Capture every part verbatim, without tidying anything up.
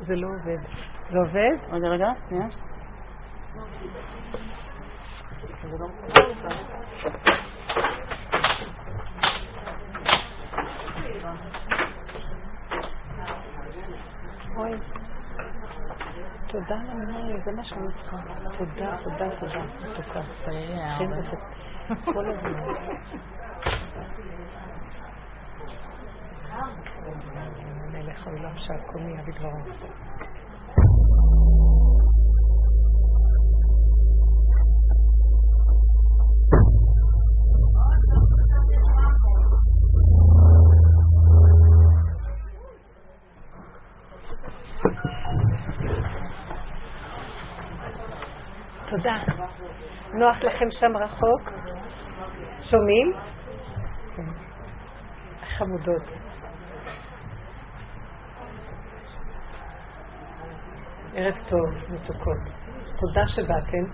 זה לא עובד. זה עובד? עוד רגע, שנייה. זה לא עובד. אוי, תודה למי, זה מה שאני צריכה. תודה, תודה, תודה. תודה, תהיה. כן, תודה. כל הזמן. מלך העולם שהקומיה בגברו. תודה. נוח לכם שם רחוק? שומעים? חמודות. ערב טוב, מתוקות. תודה שבאתם.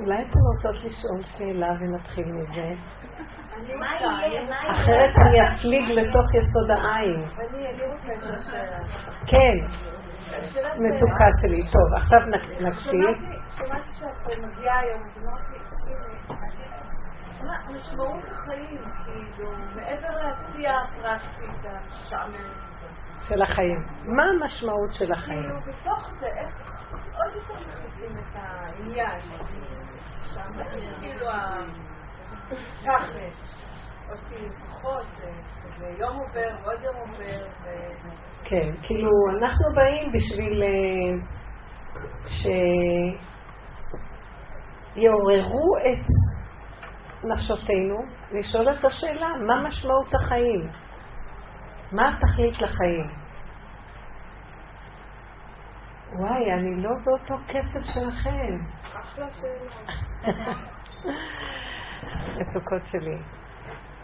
אולי אתם רוצות לשאול שאלה ונתחיל מזה? אחרת אני אפליג לתוך יסוד העין. כן, מתוקה שלי. טוב, עכשיו נקשיב. שמעתי שאת מגיעה היום, משמעות החיים, כאילו, מעבר להציע הפרקטית השעמם. של החיים. מה המשמעות של החיים? כאילו, בתוך זה, איך עוד יותר מחזיקים את העניין? כאילו התחת אותי פחות ויום עובר ועוד יום עובר. כן, כאילו אנחנו באים בשביל שיעוררו את נפשותינו לשאול את השאלה מה משמעות החיים, מה התכלית לחיים. וואי, אני לא באותו קצב שלכם. אחלה שלי. התוקות שלי.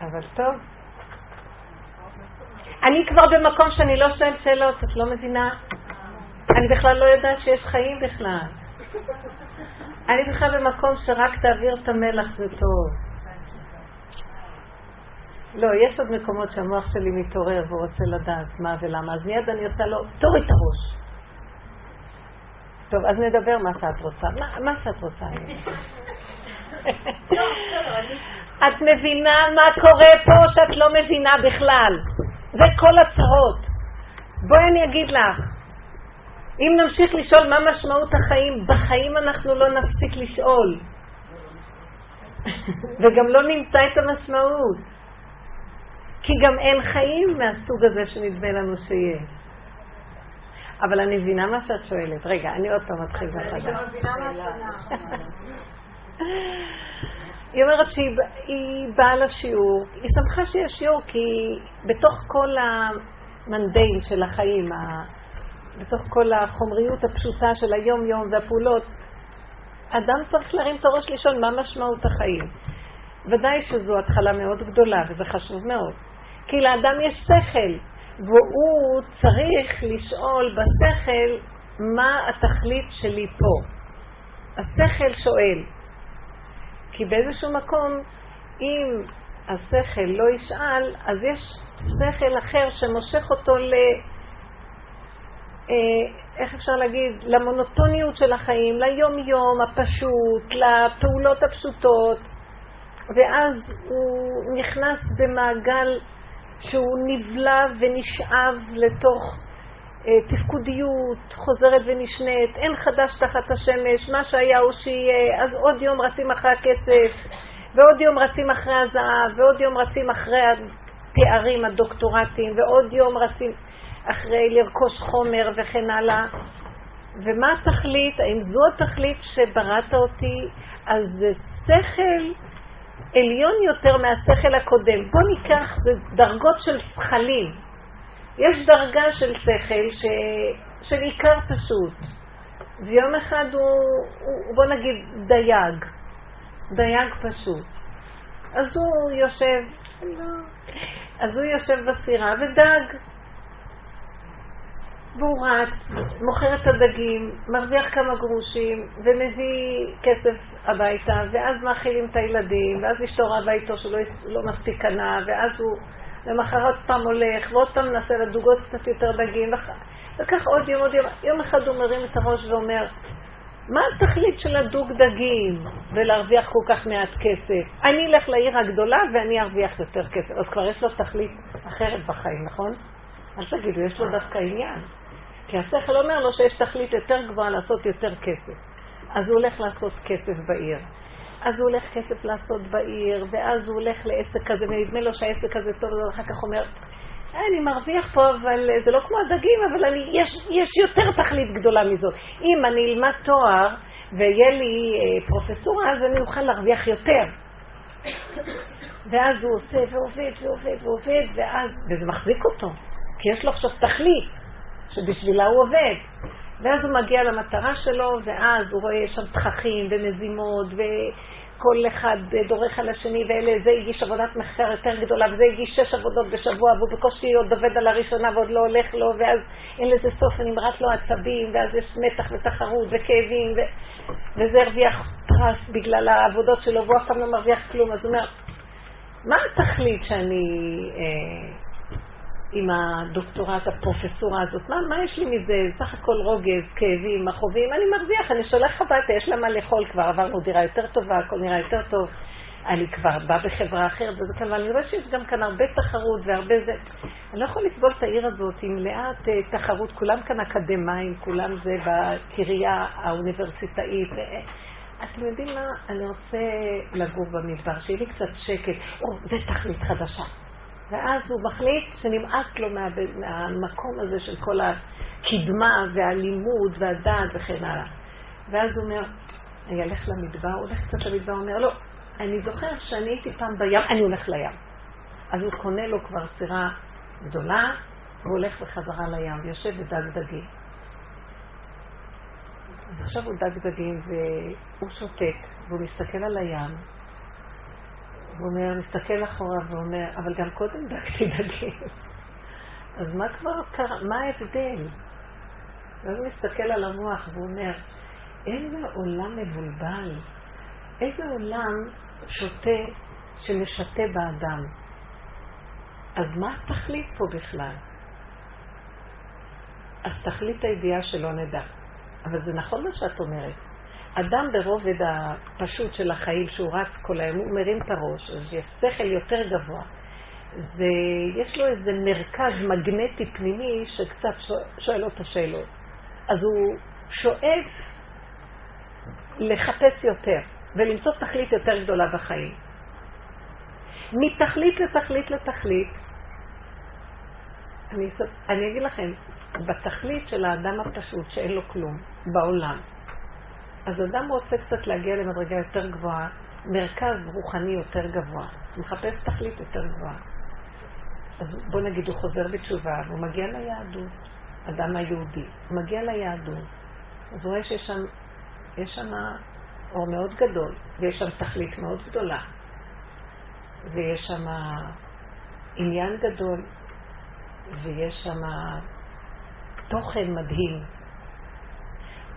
אבל טוב. אני כבר במקום שאני לא שואל שאלות, את לא מבינה? אני בכלל לא יודעת שיש חיים בכלל. אני בכלל במקום שרק תעביר את המלח זה טוב. לא, יש עוד מקומות שהמוח שלי מתעורר ורוצה לדעת מה ולמה. אז מיד אני עושה לו, תורי את הראש. טוב, אז נדבר מה שאת רוצה. מה, מה שאת רוצה. את מבינה מה קורה פה שאת לא מבינה בכלל. זה כל הצרות. בואי אני אגיד לך. אם נמשיך לשאול מה משמעות החיים, בחיים אנחנו לא נפסיק לשאול. וגם לא נמצא את המשמעות. כי גם אין חיים מהסוג הזה שנדמה לנו שיש. אבל אני מבינה מה שאת שואלת. רגע, אני עוד פעם מתחיל מחדש. אני מבינה מה שנה. היא אומרת שהיא באה לשיעור, היא שמחה שיש שיעור, כי בתוך כל המנדיין של החיים, בתוך כל החומריות הפשוטה של היום יום והפעולות, אדם צריך להרים את הראש לשאול מה משמעות החיים. ודאי שזו התחלה מאוד גדולה, וזה חשוב מאוד. כי לאדם יש שכל. והוא צריך לשאול בשכל מה התכלית שלי פה. השכל שואל. כי באיזשהו מקום, אם השכל לא ישאל, אז יש שכל אחר שמושך אותו ל... איך אפשר להגיד? למונוטוניות של החיים, ליום יום הפשוט, לפעולות הפשוטות. ואז הוא נכנס במעגל שהוא נבלה ונשאב לתוך אה, תפקודיות, חוזרת ונשנית, אין חדש תחת השמש, מה שהיה הוא שיהיה, אז עוד יום רצים אחרי הכסף, ועוד יום רצים אחרי הזהב, ועוד יום רצים אחרי התארים הדוקטורטיים, ועוד יום רצים אחרי לרכוש חומר וכן הלאה. ומה התכלית? האם זו התכלית שבראת אותי? אז זה שכל עליון יותר מהשכל הקודם. בוא ניקח דרגות של שכלים. יש דרגה של שכל ש... של עיקר פשוט. ויום אחד הוא, הוא, בוא נגיד, דייג. דייג פשוט. אז הוא יושב, אז הוא יושב בסירה ודג. והוא רץ, מוכר את הדגים, מרוויח כמה גרושים, ומביא כסף הביתה, ואז מאכילים את הילדים, ואז אשתו רבה איתו שלא לא מספיק קנה, ואז הוא למחרת פעם הולך, ועוד פעם מנסה לדוגות קצת יותר דגים, וכך עוד יום עוד יום, יום אחד הוא מרים את הראש ואומר, מה התכלית של הדוג דגים ולהרוויח כל כך מעט כסף? אני אלך לעיר הגדולה ואני ארוויח יותר כסף. אז כבר יש לו תכלית אחרת בחיים, נכון? אז תגידו, יש לו דווקא עניין. כי השכל אומר לו שיש תכלית יותר גבוהה לעשות יותר כסף. אז הוא הולך לעשות כסף בעיר. אז הוא הולך כסף לעשות בעיר, ואז הוא הולך לעסק כזה, ונדמה לו שהעסק הזה טוב, ואחר כך אומר, אני מרוויח פה, אבל זה לא כמו הדגים, אבל אני, יש, יש יותר תכלית גדולה מזאת. אם אני אלמד תואר, ויהיה לי פרופסורה, אז אני אוכל להרוויח יותר. ואז הוא עושה ועובד ועובד ועובד, ואז, וזה מחזיק אותו. כי יש לו עכשיו תכלית. שבשבילה הוא עובד. ואז הוא מגיע למטרה שלו, ואז הוא רואה שם תככים ומזימות, וכל אחד דורך על השני, ואלה זה הגיש עבודת מחקר יותר גדולה, וזה הגיש שש עבודות בשבוע, והוא בקושי עוד עובד על הראשונה, ועוד לא הולך לו, ואז אין לזה סוף, ונמרט לו עצבים, ואז יש מתח ותחרות וכאבים, ו... וזה הרוויח פרס בגלל העבודות שלו, והוא אף פעם לא מרוויח כלום. אז הוא אומר, מה התכלית שאני... אה... עם הדוקטורט, הפרופסורה הזאת, מה, מה יש לי מזה? סך הכל רוגז, כאבים, מחובים, אני מרוויח, אני שולח הביתה, יש לה מה לאכול כבר, עברנו דירה יותר טובה, הכל נראה יותר טוב, אני כבר בא בחברה אחרת, וזה כאן, אבל אני רואה שיש גם כאן הרבה תחרות והרבה זה, אני לא יכול לסבול את העיר הזאת, עם לאט תחרות, כולם כאן אקדמיים, כולם זה בקריה האוניברסיטאית, אתם יודעים מה, אני רוצה לגור במדבר, שיהיה לי קצת שקט, או, זה תכלית חדשה. ואז הוא מחליט שנמעט לו מה... מהמקום הזה של כל הקדמה והלימוד והדעת וכן הלאה. ואז הוא אומר, אני הולך למדבר, הוא הולך קצת למדבר, הוא אומר, לא, אני זוכר שאני הייתי פעם בים, אני הולך לים. אז הוא קונה לו כבר סירה גדולה, והוא הולך וחזרה לים, יושב ודג דגים. עכשיו הוא דג דגים והוא שותק, והוא מסתכל על הים, הוא אומר, מסתכל אחורה ואומר, אבל גם קודם דקתי דגים. אז מה כבר קרה? מה ההבדל? ואז הוא מסתכל על המוח ואומר, איזה עולם מבולבל, איזה עולם שותה שמשתה באדם. אז מה התכלית פה בכלל? אז תכלית הידיעה שלא נדע. אבל זה נכון מה שאת אומרת. אדם ברובד הפשוט של החיים שהוא רץ כל היום, הוא מרים את הראש, אז יש שכל יותר גבוה. ויש לו איזה מרכז מגנטי פנימי שקצת שואל אותו שאלות. אז הוא שואף לחפש יותר ולמצוא תכלית יותר גדולה בחיים. מתכלית לתכלית לתכלית, אני, אני אגיד לכם, בתכלית של האדם הפשוט שאין לו כלום בעולם, אז אדם רוצה קצת להגיע למדרגה יותר גבוהה, מרכז רוחני יותר גבוה, מחפש תכלית יותר גבוהה. אז בוא נגיד, הוא חוזר בתשובה, והוא מגיע ליהדות, אדם היהודי, הוא מגיע ליהדות, אז הוא רואה שיש שם, יש שם אור מאוד גדול, ויש שם תכלית מאוד גדולה, ויש שם עניין גדול, ויש שם תוכן מדהים,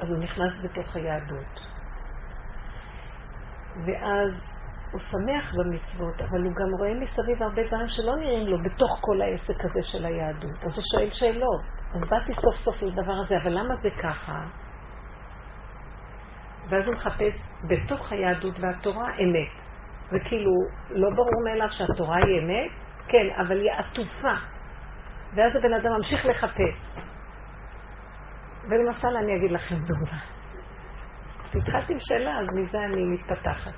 אז הוא נכנס בתוך היהדות. ואז הוא שמח במצוות, אבל הוא גם רואה מסביב הרבה דברים שלא נראים לו בתוך כל העסק הזה של היהדות. אז הוא שואל שאלות. אז באתי סוף סוף לדבר הזה, אבל למה זה ככה? ואז הוא מחפש בתוך היהדות והתורה אמת. וכאילו, לא ברור מאליו שהתורה היא אמת, כן, אבל היא עטופה. ואז הבן אדם ממשיך לחפש. ולמשל אני אגיד לכם דוגמה. התחלתי עם שאלה, אז מזה אני מתפתחת.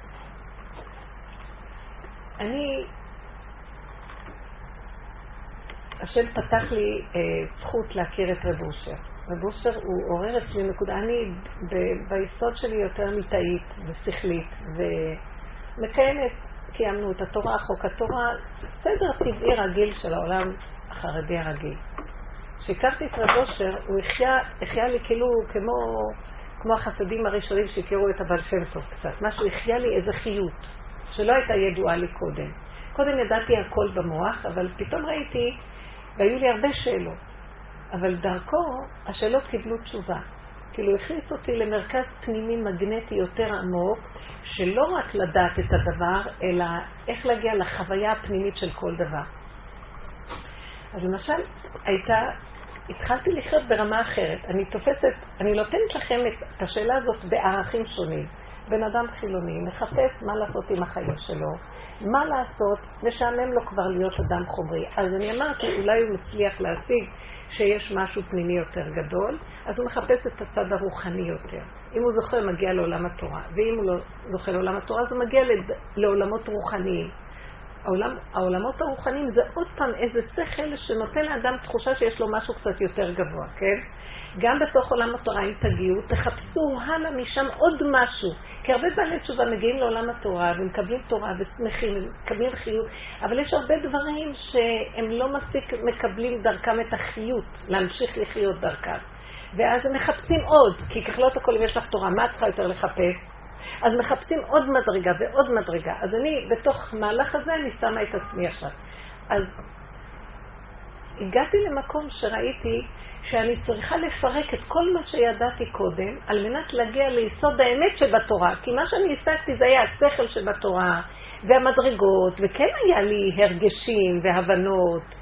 אני, השם פתח לי אה, זכות להכיר את רב אושר. רב אושר הוא עורר אצלי נקודה. אני ב- ביסוד שלי יותר מתאית ושכלית ומקיימת, קיימנו את התורה, חוק התורה, סדר טבעי רגיל של העולם החרדי הרגיל. כשהכרתי את רב אושר, הוא החיה לי כאילו כמו, כמו החסדים הראשונים שהכירו את הבעל שם טוב קצת. משהו החיה לי איזה חיות, שלא הייתה ידועה לי קודם. קודם ידעתי הכל במוח, אבל פתאום ראיתי, והיו לי הרבה שאלות. אבל דרכו, השאלות קיבלו תשובה. כאילו הכניס אותי למרכז פנימי מגנטי יותר עמוק, שלא רק לדעת את הדבר, אלא איך להגיע לחוויה הפנימית של כל דבר. אז למשל, הייתה, התחלתי לחיות ברמה אחרת. אני תופסת, אני נותנת לכם את השאלה הזאת בערכים שונים. בן אדם חילוני מחפש מה לעשות עם החיים שלו, מה לעשות, משעמם לו כבר להיות אדם חומרי. אז אני אמרתי, אולי הוא מצליח להשיג שיש משהו פנימי יותר גדול, אז הוא מחפש את הצד הרוחני יותר. אם הוא זוכה, מגיע לעולם התורה. ואם הוא לא זוכה לעולם התורה, אז הוא מגיע לעולמות רוחניים. העולם, העולמות הרוחניים זה עוד פעם איזה שכל שנותן לאדם תחושה שיש לו משהו קצת יותר גבוה, כן? גם בתוך עולם התורה, אם תגיעו, תחפשו הלאה משם עוד משהו. כי הרבה בעלי תשובה מגיעים לעולם התורה, ומקבלים תורה ושמחים, ומקבלים חיות, אבל יש הרבה דברים שהם לא מספיק מקבלים דרכם את החיות, להמשיך לחיות דרכם. ואז הם מחפשים עוד, כי ככלות הכל אם יש לך תורה, מה צריכה יותר לחפש? אז מחפשים עוד מדרגה ועוד מדרגה. אז אני, בתוך מהלך הזה, אני שמה את עצמי עכשיו. אז הגעתי למקום שראיתי שאני צריכה לפרק את כל מה שידעתי קודם, על מנת להגיע ליסוד האמת שבתורה. כי מה שאני השגתי זה היה השכל שבתורה, והמדרגות, וכן היה לי הרגשים והבנות,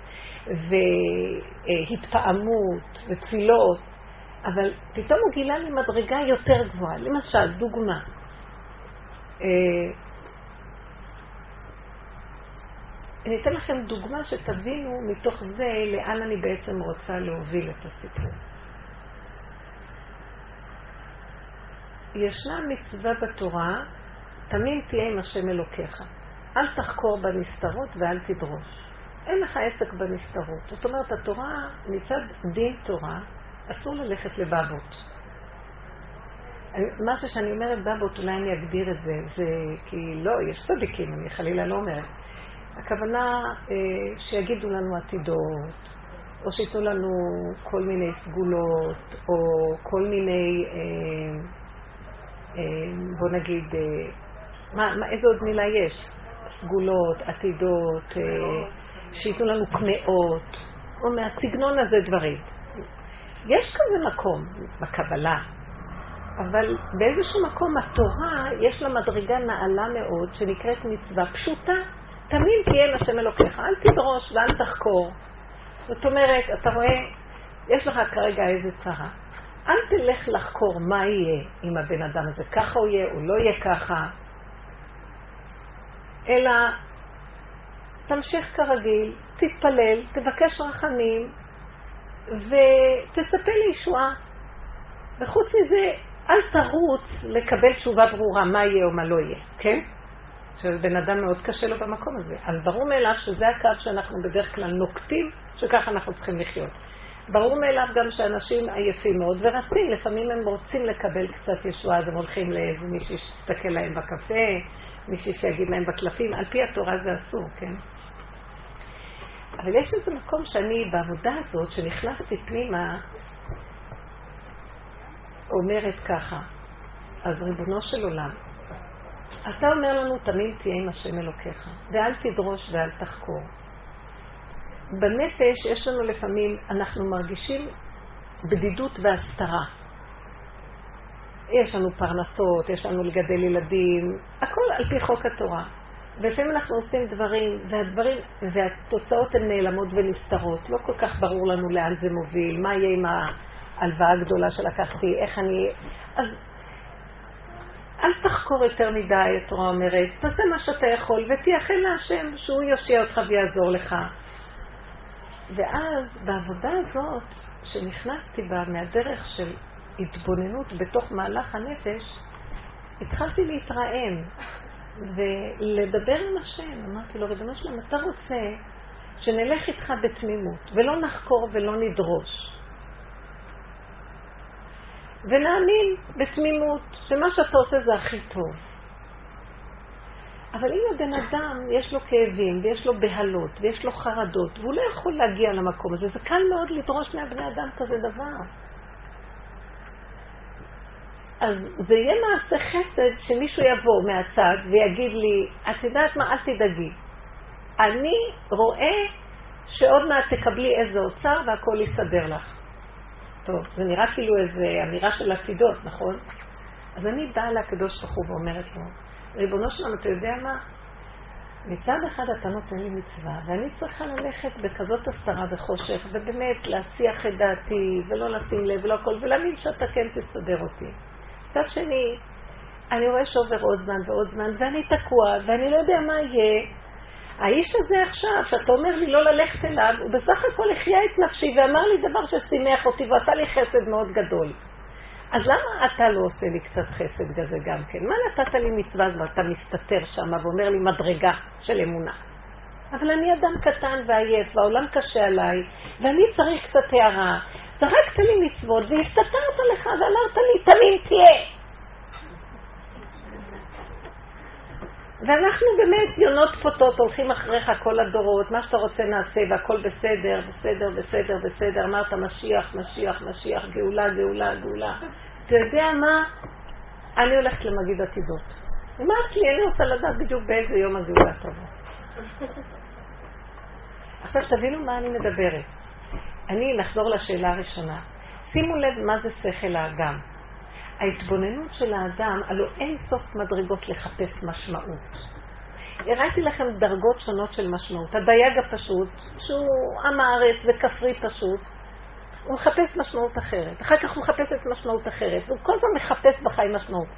והתפעמות ותפילות. אבל פתאום הוא גילה לי מדרגה יותר גבוהה. למשל, דוגמה. אני אתן לכם דוגמה שתבינו מתוך זה לאן אני בעצם רוצה להוביל את הסיפור. ישנה מצווה בתורה, תמיד תהיה עם השם אלוקיך. אל תחקור בנסתרות ואל תדרוש. אין לך עסק בנסתרות. זאת אומרת, התורה מצד דין תורה, אסור ללכת לבבות. מה שאני אומרת בבות, אולי אני אגדיר את זה, זה כי לא, יש צדיקים, אני חלילה לא אומרת. הכוונה אה, שיגידו לנו עתידות, או שיתנו לנו כל מיני סגולות, או כל מיני, אה, אה, בוא נגיד, אה, מה, מה, איזה עוד מילה יש? סגולות, עתידות, אה, שיתנו לנו קנאות, או מהסגנון הזה דברים. יש כזה מקום בקבלה, אבל באיזשהו מקום התורה יש לה מדרגה נעלה מאוד שנקראת מצווה פשוטה. תמיד תהיה לשם אלוקיך, אל תדרוש ואל תחקור. זאת אומרת, אתה רואה, יש לך כרגע איזה צרה, אל תלך לחקור מה יהיה עם הבן אדם הזה, ככה הוא יהיה או לא יהיה ככה, אלא תמשיך כרגיל, תתפלל, תבקש רחמים ותספר לישועה. וחוץ מזה, אל תרוץ לקבל תשובה ברורה מה יהיה או מה לא יהיה, כן? שבן אדם מאוד קשה לו במקום הזה. אז ברור מאליו שזה הקו שאנחנו בדרך כלל נוקטים, שכך אנחנו צריכים לחיות. ברור מאליו גם שאנשים עייפים מאוד ורצים. לפעמים הם רוצים לקבל קצת ישועה, אז הם הולכים לאיזה מישהו שתסתכל להם בקפה, מישהו שיגיד להם בקלפים. על פי התורה זה אסור, כן? אבל יש איזה מקום שאני בעבודה הזאת שנכנסתי פנימה אומרת ככה, אז ריבונו של עולם, אתה אומר לנו תמיד תהיה עם השם אלוקיך, ואל תדרוש ואל תחקור. בנפש יש לנו לפעמים, אנחנו מרגישים בדידות והסתרה. יש לנו פרנסות, יש לנו לגדל ילדים, הכל על פי חוק התורה. ולפעמים אנחנו עושים דברים, והדברים, והתוצאות הן נעלמות ונסתרות. לא כל כך ברור לנו לאן זה מוביל, מה יהיה עם ההלוואה הגדולה שלקחתי, איך אני... אז אל תחקור יותר מדי, התורה אומרת, תעשה מה שאתה יכול ותייחל להשם שהוא יושיע אותך ויעזור לך. ואז בעבודה הזאת שנכנסתי בה מהדרך של התבוננות בתוך מהלך הנפש, התחלתי להתרעם. ולדבר עם השם, אמרתי לו, ריבונו שלום, אתה רוצה שנלך איתך בתמימות, ולא נחקור ולא נדרוש. ונאמין בתמימות שמה שאתה עושה זה הכי טוב. אבל אם הבן אדם יש לו כאבים ויש לו בהלות ויש לו חרדות והוא לא יכול להגיע למקום הזה, זה קל מאוד לדרוש מהבני אדם כזה דבר. אז זה יהיה מעשה חסד שמישהו יבוא מהצד ויגיד לי, את יודעת מה, אל תדאגי, אני רואה שעוד מעט תקבלי איזה אוצר והכל יסדר לך. טוב, זה נראה כאילו איזה אמירה של עתידות, נכון? אז אני באה לקדוש ברוך הוא ואומרת לו, ריבונו שלנו, אתה יודע מה? מצד אחד אתה נותן לי מצווה, ואני צריכה ללכת בכזאת הסתרה וחושך, ובאמת להציח את דעתי, ולא לשים לב, ולא הכל, ולהאמין שאתה כן תסדר אותי. מצד שני, אני רואה שעובר עוד זמן ועוד זמן, ואני תקוע, ואני לא יודע מה יהיה. האיש הזה עכשיו, שאתה אומר לי לא ללכת אליו, הוא בסך הכל החיה את נפשי, ואמר לי דבר ששימח אותי, ועשה לי חסד מאוד גדול. אז למה אתה לא עושה לי קצת חסד כזה גם כן? מה נתת לי מצווה ואתה מסתתר שם ואומר לי מדרגה של אמונה? אבל אני אדם קטן ועייף והעולם קשה עליי ואני צריך קצת הערה. זרקת לי מצוות והסתתרת לך ואמרת לי תמים תהיה. ואנחנו באמת יונות פוטות הולכים אחריך כל הדורות, מה שאתה רוצה נעשה והכל בסדר, בסדר, בסדר, בסדר, אמרת משיח, משיח, משיח, גאולה, גאולה, גאולה. אתה יודע מה? אני הולכת למגיד עתידות. אמרת לי, אני רוצה לדעת בדיוק באיזה יום הגאולה טובה. עכשיו תבינו מה אני מדברת. אני נחזור לשאלה הראשונה. שימו לב מה זה שכל האדם. ההתבוננות של האדם, הלוא אין סוף מדרגות לחפש משמעות. הראיתי לכם דרגות שונות של משמעות. הדייג הפשוט, שהוא עם הארץ וכפרי פשוט, הוא מחפש משמעות אחרת. אחר כך הוא מחפש את משמעות אחרת. הוא כל פעם מחפש בחיים משמעות.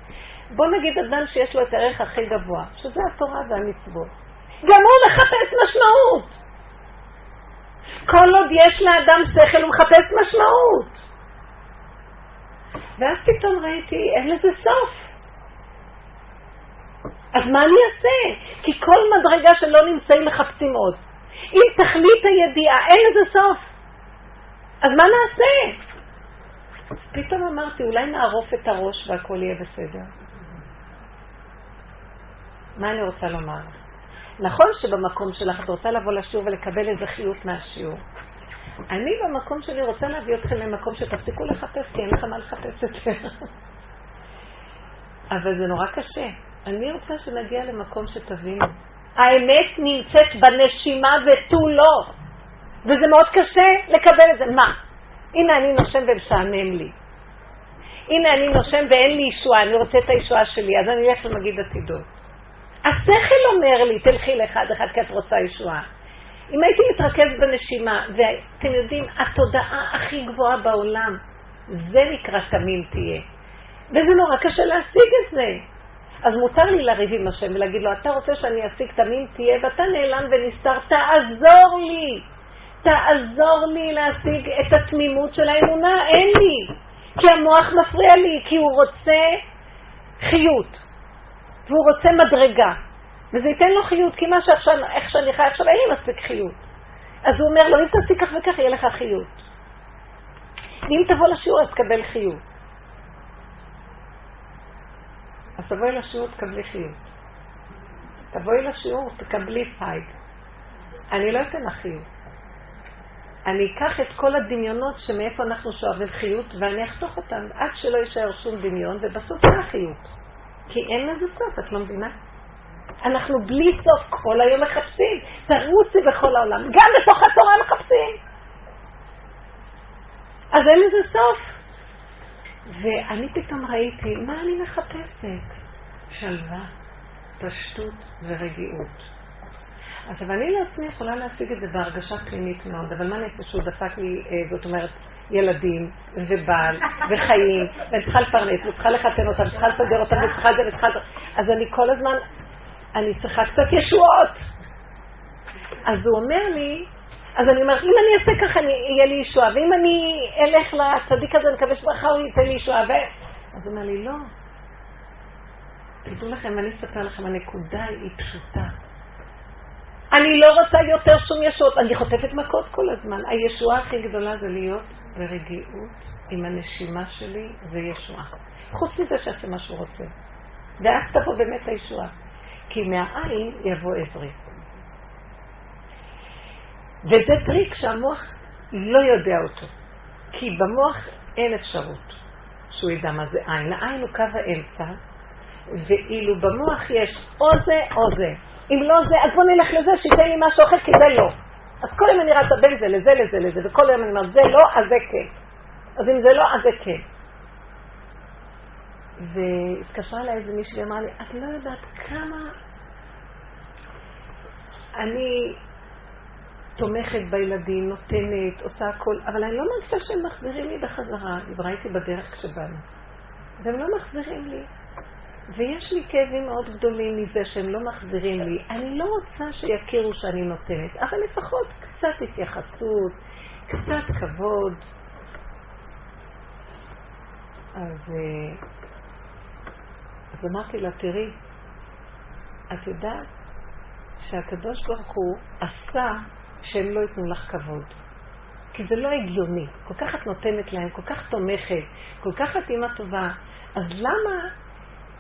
בוא נגיד אדם שיש לו את הערך הכי גבוה, שזה התורה והמצוות. גם הוא מחפש משמעות. כל עוד יש לאדם שכל, הוא מחפש משמעות. ואז פתאום ראיתי, אין לזה סוף. אז מה אני אעשה? כי כל מדרגה שלא נמצאים מחפשים עוד. אם תכלית הידיעה, אין לזה סוף. אז מה נעשה? אז פתאום אמרתי, אולי נערוף את הראש והכל יהיה בסדר. מה אני רוצה לומר? נכון שבמקום שלך את רוצה לבוא לשיעור ולקבל איזה חיות מהשיעור. אני במקום שלי רוצה להביא אתכם למקום שתפסיקו לחפש, כי אין לך מה לחפש יותר. אבל זה נורא קשה. אני רוצה שנגיע למקום שתבינו. האמת נמצאת בנשימה ותו לא. וזה מאוד קשה לקבל את זה. מה? הנה אני נושם ומשעמם לי. הנה אני נושם ואין לי ישועה, אני רוצה את הישועה שלי, אז אני אלך למגיד עתידות. השכל אומר לי, תלכי לאחד אחד כי את רוצה ישועה. אם הייתי מתרכז בנשימה, ואתם יודעים, התודעה הכי גבוהה בעולם, זה נקרא תמים תהיה. וזה נורא קשה להשיג את זה. אז מותר לי לריב עם השם ולהגיד לו, אתה רוצה שאני אשיג תמים תהיה, ואתה נעלם ונסתר, תעזור לי. תעזור לי להשיג את התמימות של האמונה, אין לי. כי המוח מפריע לי, כי הוא רוצה חיות. והוא רוצה מדרגה. וזה ייתן לו חיות, כי מה שעכשיו, איך שאני חי עכשיו, אין לי מספיק חיות. אז הוא אומר לו, אם תעשי כך וכך, יהיה לך חיות. אם תבוא לשיעור, אז קבל חיות. אז תבואי לשיעור, תקבלי חיות. תבואי לשיעור, תקבלי פייד. אני לא אתן לחיות. אני אקח את כל הדמיונות שמאיפה אנחנו שואבים חיות, ואני אחתוך אותן עד שלא יישאר שום דמיון, ובסוף אין החיות. כי אין לזה סוף, את לא מבינה? אנחנו בלי סוף כל היום מחפשים, תרוצי בכל העולם, גם בתוך התורה מחפשים. אז אין לזה סוף. ואני פתאום ראיתי, מה אני מחפשת? שלווה, פשטות ורגיעות. עכשיו אני לעצמי יכולה להציג את זה בהרגשה פנימית מאוד, אבל מה נעשה שהוא דפק לי, זאת אומרת, ילדים ובעל וחיים, ואני צריכה לפרנס, וצריכה לחתן אותם, וצריכה לסדר אותם, וצריכה זה, וצריכה זה. אז אני כל הזמן... אני צריכה קצת ישועות. אז הוא אומר לי, אז אני אומר, אם אני אעשה ככה, יהיה לי ישועה, ואם אני אלך לצדיק הזה, אני מקווה שברכה, הוא ייתן לי ישועה, ו... אז הוא אומר לי, לא. תדעו לכם, אני אספר לכם, הנקודה היא פשוטה. אני לא רוצה יותר שום ישועות, אני חוטפת מכות כל הזמן. הישועה הכי גדולה זה להיות ברגיעות עם הנשימה שלי, זה ישועה. חוץ מזה שעשה מה שהוא רוצה. ואז תבוא באמת הישועה. כי מהעין יבוא עברי. וזה טריק שהמוח לא יודע אותו, כי במוח אין אפשרות שהוא ידע מה זה עין. העין הוא קו האמצע, ואילו במוח יש או זה או זה. אם לא זה, אז בוא נלך לזה שיתן לי משהו אחר, כי זה לא. אז כל יום אני רצה בין זה לזה לזה לזה, וכל יום אני אומר זה לא, אז זה כן. אז אם זה לא, אז זה כן. והתקשרה לה איזה מישהו ואמרה לי, את לא יודעת כמה אני תומכת בילדים, נותנת, עושה הכל, אבל אני לא מרגישה שהם מחזירים לי בחזרה. ראיתי בדרך כשבאנו, והם לא מחזירים לי, ויש לי כאבים מאוד גדולים מזה שהם לא מחזירים לי. אני לא רוצה שיכירו שאני נותנת, אבל לפחות קצת התייחסות, קצת כבוד. אז, אז אמרתי לה, תראי, את יודעת שהקדוש ברוך הוא עשה שהם לא יתנו לך כבוד, כי זה לא הגיוני. כל כך את נותנת להם, כל כך תומכת, כל כך את אמא טובה, אז למה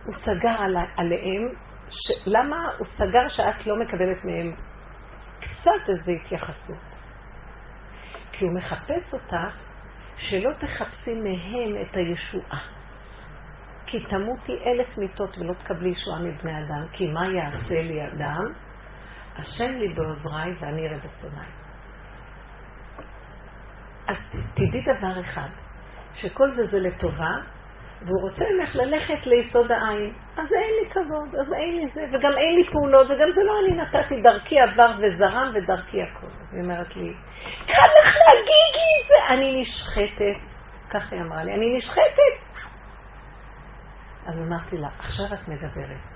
הוא סגר על, עליהם, ש, למה הוא סגר שאת לא מקבלת מהם קצת איזו התייחסות? כי הוא מחפש אותך שלא תחפשי מהם את הישועה, כי תמותי אלף מיטות ולא תקבלי ישועה מבני אדם, כי מה יעשה לי אדם? השם לי בעוזריי ואני אראה בשונאי. אז תדעי דבר אחד, שכל זה זה לטובה, והוא רוצה ממך ללכת ליסוד העין. אז אין לי כבוד, אז אין לי זה, וגם אין לי פעולות, וגם זה לא אני נתתי, דרכי עבר וזרם ודרכי הכל. אז היא אומרת לי, כאן לך להגיד לי את זה. אני נשחטת, כך היא אמרה לי, אני נשחטת. אז אמרתי לה, עכשיו את מדברת,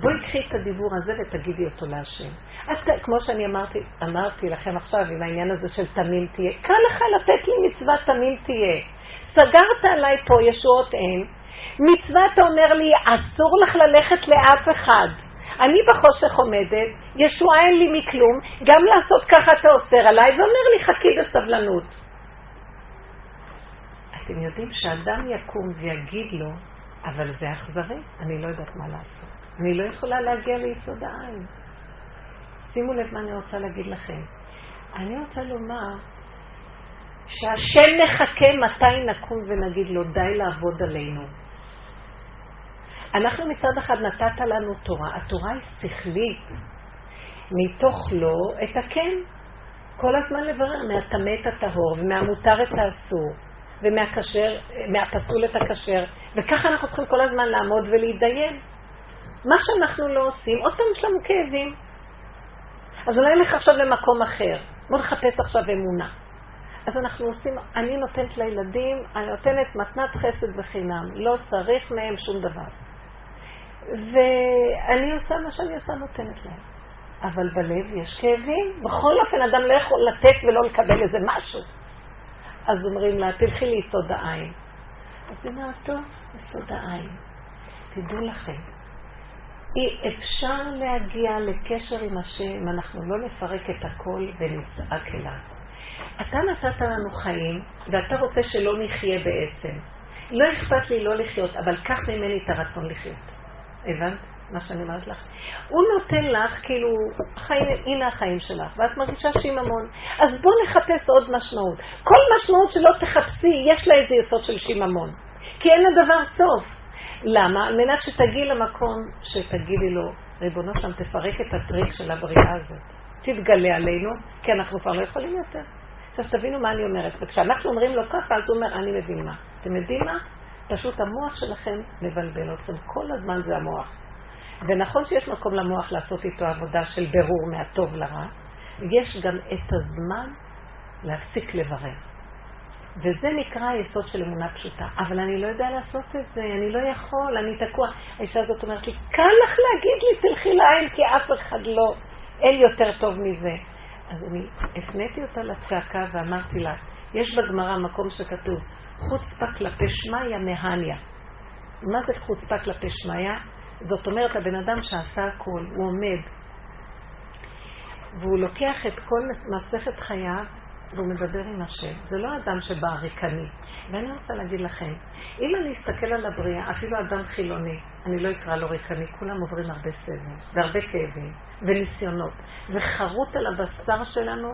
בואי קחי את הדיבור הזה ותגידי אותו להשם. אז כמו שאני אמרתי, אמרתי לכם עכשיו עם העניין הזה של תמים תהיה, כאן לך לתת לי מצווה תמים תהיה. סגרת עליי פה, ישועות אין. מצווה אתה אומר לי, אסור לך ללכת לאף אחד. אני בחושך עומדת, ישועה אין לי מכלום, גם לעשות ככה אתה עוצר עליי ואומר לי חכי בסבלנות. אתם יודעים שאדם יקום ויגיד לו, אבל זה אכזרי, אני לא יודעת מה לעשות. אני לא יכולה להגיע ליסוד העין. שימו לב מה אני רוצה להגיד לכם. אני רוצה לומר שהשם מחכה מתי נקום ונגיד לו די לעבוד עלינו. אנחנו מצד אחד נתת לנו תורה, התורה היא שכלית, מתוך לו את הכן. כל הזמן לברר מהטמא את הטהור ומהמותר את האסור ומהקשר, מהפסול את הקשר, וככה אנחנו צריכים כל הזמן לעמוד ולהתדיין. מה שאנחנו לא עושים, עוד פעם יש לנו כאבים. אז אולי נלך עכשיו למקום אחר, בוא נחפש עכשיו אמונה. אז אנחנו עושים, אני נותנת לילדים, אני נותנת מתנת חסד בחינם, לא צריך מהם שום דבר. ואני עושה מה שאני עושה, נותנת להם. אבל בלב יש כאבים, בכל אופן אדם לא יכול לתת ולא לקבל איזה משהו. אז אומרים לה, תלכי ליסוד העין. אז היא אומרת, טוב, יסוד העין. תדעו לכם, אי אפשר להגיע לקשר עם השם, אנחנו לא נפרק את הכל ונצעק אליו. אתה נתת לנו חיים, ואתה רוצה שלא נחיה בעצם. לא אכפת לי לא לחיות, אבל קח ממני את הרצון לחיות. הבנת? מה שאני אומרת לך. הוא נותן לך, כאילו, חיים, הנה החיים שלך, ואת מרגישה שיממון. אז בוא נחפש עוד משמעות. כל משמעות שלא תחפשי, יש לה איזה יסוד של שיממון. כי אין לדבר סוף. למה? על מנת שתגיעי למקום שתגידי לו, ריבונו שם, תפרק את הטריק של הבריאה הזאת. תתגלה עלינו, כי אנחנו כבר לא יכולים יותר. עכשיו תבינו מה אני אומרת, וכשאנחנו אומרים לו ככה, אז הוא אומר, אני מבין מה. אתם יודעים מה? פשוט המוח שלכם מבלבל אתכם, כל הזמן זה המוח. ונכון שיש מקום למוח לעשות איתו עבודה של ברור מהטוב לרע, יש גם את הזמן להפסיק לברר. וזה נקרא היסוד של אמונה פשוטה. אבל אני לא יודע לעשות את זה, אני לא יכול, אני תקוע. האישה הזאת אומרת לי, קל לך להגיד לי, תלכי לעין, כי אף אחד לא, אין יותר טוב מזה. אז אני הפניתי אותה לצעקה ואמרתי לה, יש בגמרא מקום שכתוב, חוצפה כלפי שמיה מהניה. מה זה חוצפה כלפי שמיה? זאת אומרת, הבן אדם שעשה הכל, הוא עומד, והוא לוקח את כל מסכת חייו, והוא מדבר עם השם. זה לא אדם שבא ריקני. ואני רוצה להגיד לכם, אם אני אסתכל על הבריאה, אפילו אדם חילוני, אני לא אקרא לו ריקני, כולם עוברים הרבה סבל, והרבה כאבים, וניסיונות, וחרות על הבשר שלנו,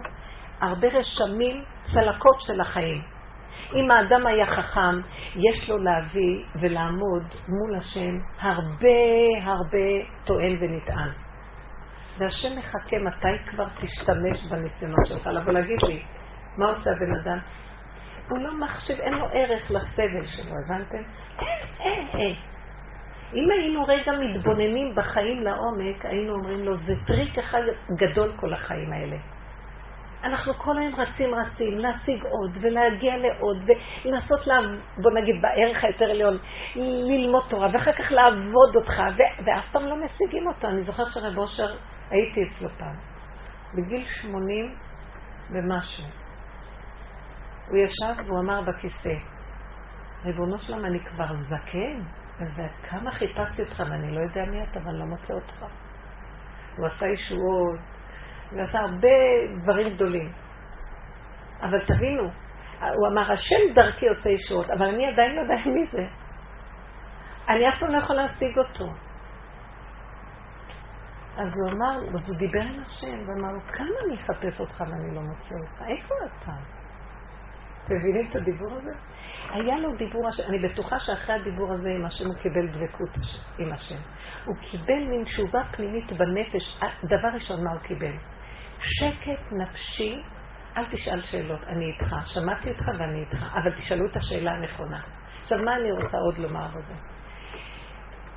הרבה רשמים, צלקות של החיים. אם האדם היה חכם, יש לו להביא ולעמוד מול השם הרבה הרבה טוען ונטען. והשם מחכה מתי כבר תשתמש בניסיונות שלך, אבל להגיד לי, מה עושה הבן אדם? הוא לא מחשב, אין לו ערך לסבל שלו, הבנתם? אה, אה, אה. אם היינו רגע מתבוננים בחיים לעומק, היינו אומרים לו, זה טריק אחד גדול כל החיים האלה. אנחנו כל היום רצים רצים, להשיג עוד ולהגיע לעוד ולנסות לעבוד, בוא נגיד בערך היותר עליון, ללמוד תורה ואחר כך לעבוד אותך, ו... ואף פעם לא משיגים אותו. אני זוכרת שרב אושר, הייתי אצלו פעם, בגיל שמונים ומשהו. הוא ישב והוא אמר בכיסא, ריבונו שלמה, אני כבר זקן, וכמה חיפשתי אותך ואני לא יודע מי אתה, אבל לא מוצא אותך. הוא עשה ישועות, ועשה הרבה דברים גדולים. אבל תבינו, הוא אמר, השם דרכי עושה ישועות, אבל אני עדיין לא יודע מי זה. אני אף פעם לא יכולה להשיג אותו. אז הוא אמר, אז הוא דיבר עם השם, ואמר לו, כמה אני אחפש אותך ואני לא מוצא אותך? איפה אתה? אתם מבינים את הדיבור הזה? היה לו דיבור, אני בטוחה שאחרי הדיבור הזה עם השם הוא קיבל דבקות עם השם. הוא קיבל מין תשובה פנימית בנפש. דבר ראשון מה הוא קיבל? שקט נפשי, אל תשאל שאלות, אני איתך, שמעתי אותך ואני איתך, אבל תשאלו את השאלה הנכונה. עכשיו מה אני רוצה עוד לומר בזה?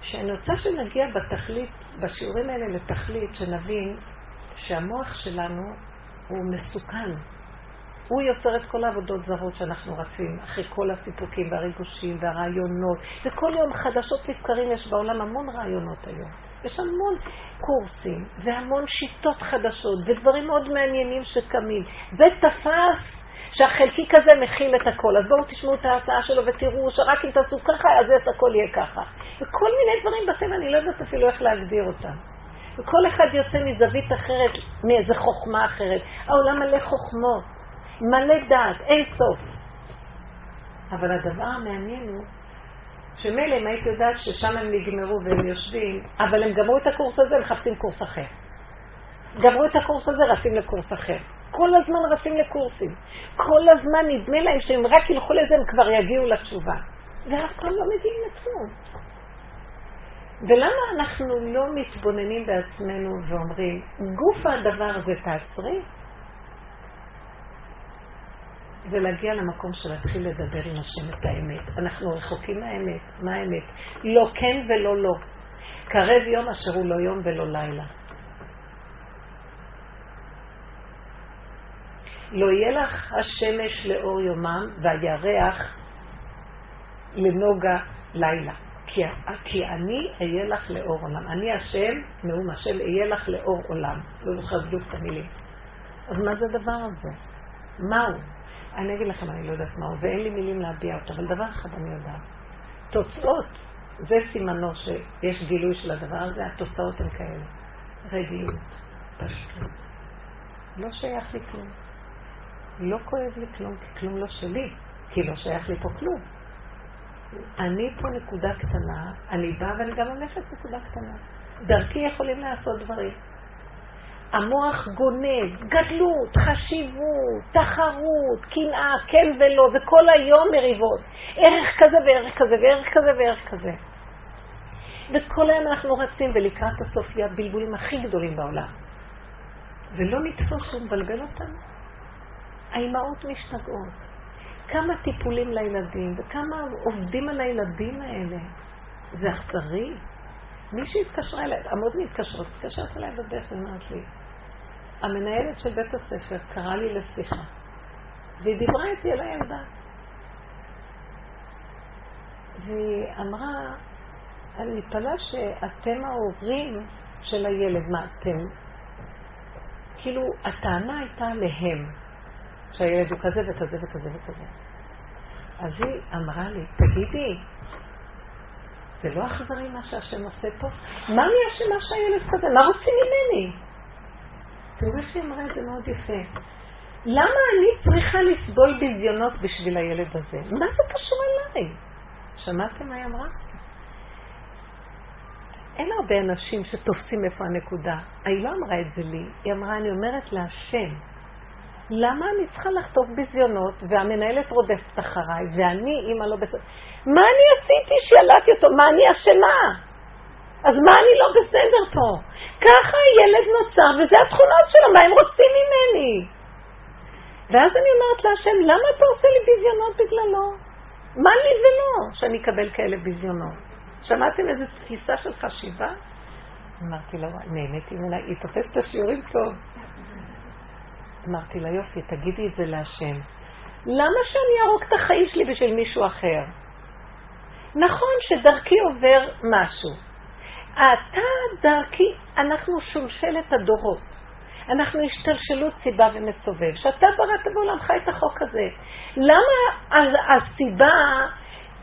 שאני רוצה שנגיע בתכלית, בשיעורים האלה לתכלית, שנבין שהמוח שלנו הוא מסוכן. הוא יוצר את כל העבודות זרות שאנחנו רצים, אחרי כל הסיפוקים והריגושים והרעיונות, וכל יום חדשות לבקרים יש בעולם המון רעיונות היום. יש המון קורסים והמון שיטות חדשות ודברים מאוד מעניינים שקמים. זה תפס שהחלקיק הזה מכיל את הכל, אז בואו תשמעו את ההצעה שלו ותראו שרק אם תעשו ככה, אז זה הכל יהיה ככה. וכל מיני דברים בתם, אני לא יודעת אפילו איך להגדיר אותם. וכל אחד יוצא מזווית אחרת, מאיזה חוכמה אחרת. העולם מלא חוכמות. מלא דעת, אין סוף. אבל הדבר המעניין הוא שמילא אם הייתי יודעת ששם הם נגמרו והם יושבים, אבל הם גמרו את הקורס הזה, הם חפשים קורס אחר. גמרו את הקורס הזה, רצים לקורס אחר. כל הזמן רצים לקורסים. כל הזמן נדמה להם שהם רק ילכו לזה, הם כבר יגיעו לתשובה. ואף פעם לא מגיעים לתשובה. ולמה אנחנו לא מתבוננים בעצמנו ואומרים, גוף הדבר הזה תעצרי? זה להגיע למקום שלהתחיל לדבר עם השם את האמת. אנחנו רחוקים מהאמת. מה האמת? לא כן ולא לא. קרב יום אשר הוא לא יום ולא לילה. לא יהיה לך השמש לאור יומם והירח לנוגה לילה. כי, כי אני אהיה לך לאור עולם. אני השם, נאום השם, אהיה לך לאור עולם. לא זוכרת בדיוק את המילים. אז מה זה הדבר הזה? מהו? אני אגיד לכם, אני לא יודעת מהו, ואין לי מילים להביע אותה, אבל דבר אחד אני יודעת. תוצאות, זה סימנו שיש גילוי של הדבר הזה, התוצאות הן כאלה. רגיעות, פשוט. לא שייך לי כלום. לא כואב לי כלום, כי כלום לא שלי, כי לא שייך לי פה כלום. אני פה נקודה קטנה, אני באה ואני גם הולכת נקודה קטנה. דרכי יכולים לעשות דברים. המוח גונב, גדלות, חשיבות, תחרות, קנאה, כן ולא, וכל היום מריבות. ערך כזה וערך כזה וערך כזה וערך כזה. וכל היום אנחנו רצים ולקראת הסוף יהיה הבלבולים הכי גדולים בעולם. ולא נתפוס ומבלבל אותנו. האימהות משתגעות. כמה טיפולים לילדים וכמה עובדים על הילדים האלה. זה אכזרי. מי שהתקשרה אליי, עמוד מתקשרות, התקשרת אליי בבית ואמרת לי, המנהלת של בית הספר קרא לי לשיחה, והיא דיברה איתי אל הילדה. והיא אמרה, אני מתפלאה שאתם ההורים של הילד, מה אתם? כאילו, הטענה הייתה להם, שהילד הוא כזה וכזה וכזה וכזה. אז היא אמרה לי, תגידי, זה לא אכזרי מה שהשם עושה פה? מה מי השם מה שהילד כזה? מה רוצים ממני? תראו איך היא אמרה את זה מאוד יפה. למה אני צריכה לסבול ביזיונות בשביל הילד הזה? מה זה קשור אליי? שמעתם מה היא אמרה? אין הרבה אנשים שתופסים איפה הנקודה. היא לא אמרה את זה לי, היא אמרה, אני אומרת להשם, למה אני צריכה לחטוף ביזיונות והמנהלת רודפת אחריי ואני אמא לא בסדר? מה אני עשיתי שילדתי אותו? מה אני אשמה? אז מה אני לא בסדר פה? ככה הילד נוצר וזה התכונות שלו, מה הם רוצים ממני? ואז אני אומרת להשם, למה אתה עושה לי ביזיונות בגללו? מה לי ולא שאני אקבל כאלה ביזיונות? שמעתם איזו תפיסה של חשיבה? אמרתי לה, נהניתי ממנה, היא תופסת את השיעורים טוב. אמרתי לה, יופי, תגידי את זה להשם. למה שאני ארוג את החיים שלי בשביל מישהו אחר? נכון שדרכי עובר משהו. אתה דרכי, אנחנו שולשלת הדורות. אנחנו השתלשלות סיבה ומסובב. שאתה בראת בעולמך את החוק הזה. למה הסיבה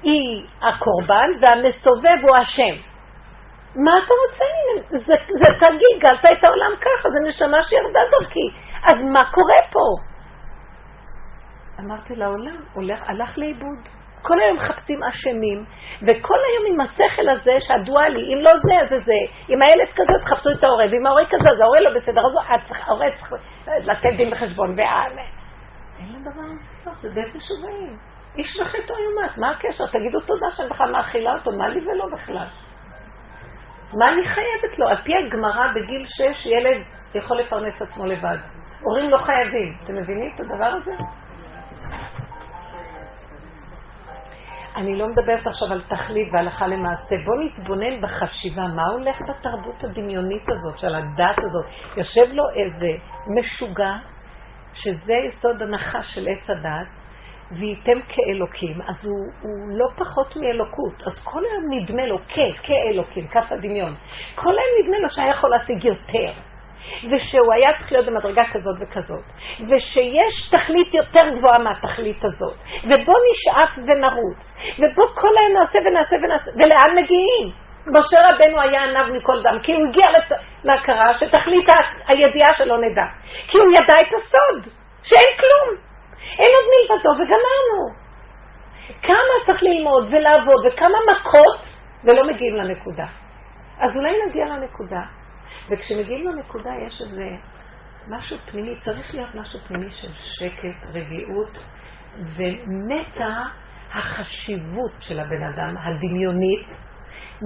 היא הקורבן והמסובב הוא השם? מה אתה רוצה? זה, זה תגיד, גלת את העולם ככה, זה נשמה שירדה דרכי. אז מה קורה פה? אמרתי לעולם, הולך, הלך לאיבוד. כל היום מחפשים אשמים, וכל היום עם השכל הזה שהדואלי, אם לא זה, זה זה. אם הילד כזה, אז חפשו את ההורה, ואם ההורה כזה, אז ההורה לא בסדר, אז ההורה צריך לתת דין בחשבון, ואין לה דבר לסוף, זה דרך משוואים. איש וחטא יומת, מה הקשר? תגידו תודה שאני בכלל מאכילה אותו, מה לי ולא בכלל? מה אני חייבת לו? על פי הגמרא בגיל שש, ילד יכול לפרנס עצמו לבד. הורים לא חייבים. אתם מבינים את הדבר הזה? אני לא מדברת עכשיו על תכלית והלכה למעשה. בוא נתבונן בחשיבה. מה הולך בתרבות הדמיונית הזאת, של הדת הזאת? יושב לו איזה משוגע, שזה יסוד הנחה של עץ הדת, וייתם כאלוקים, אז הוא, הוא לא פחות מאלוקות. אז כל היום נדמה לו כ- כאלוקים, כף הדמיון. כל היום נדמה לו שהיה יכול להשיג יותר, ושהוא היה צריך להיות במדרגה כזאת וכזאת, ושיש תכלית יותר גבוהה מהתכלית הזאת, ובוא נשאף ונרוץ, ובוא כל היום נעשה ונעשה ונעשה, ולאן מגיעים? משה רבנו היה ענב מכל דם, כי הוא הגיע לת... להכרה שתכלית הידיעה שלו נדע, כי הוא ידע את הסוד, שאין כלום. אין עוד מלבדו וגמרנו. כמה צריך ללמוד ולעבוד וכמה מכות ולא מגיעים לנקודה. אז אולי נגיע לנקודה. וכשמגיעים לנקודה יש איזה משהו פנימי, צריך להיות משהו פנימי של שקט, רגיעות ומתה החשיבות של הבן אדם, הדמיונית,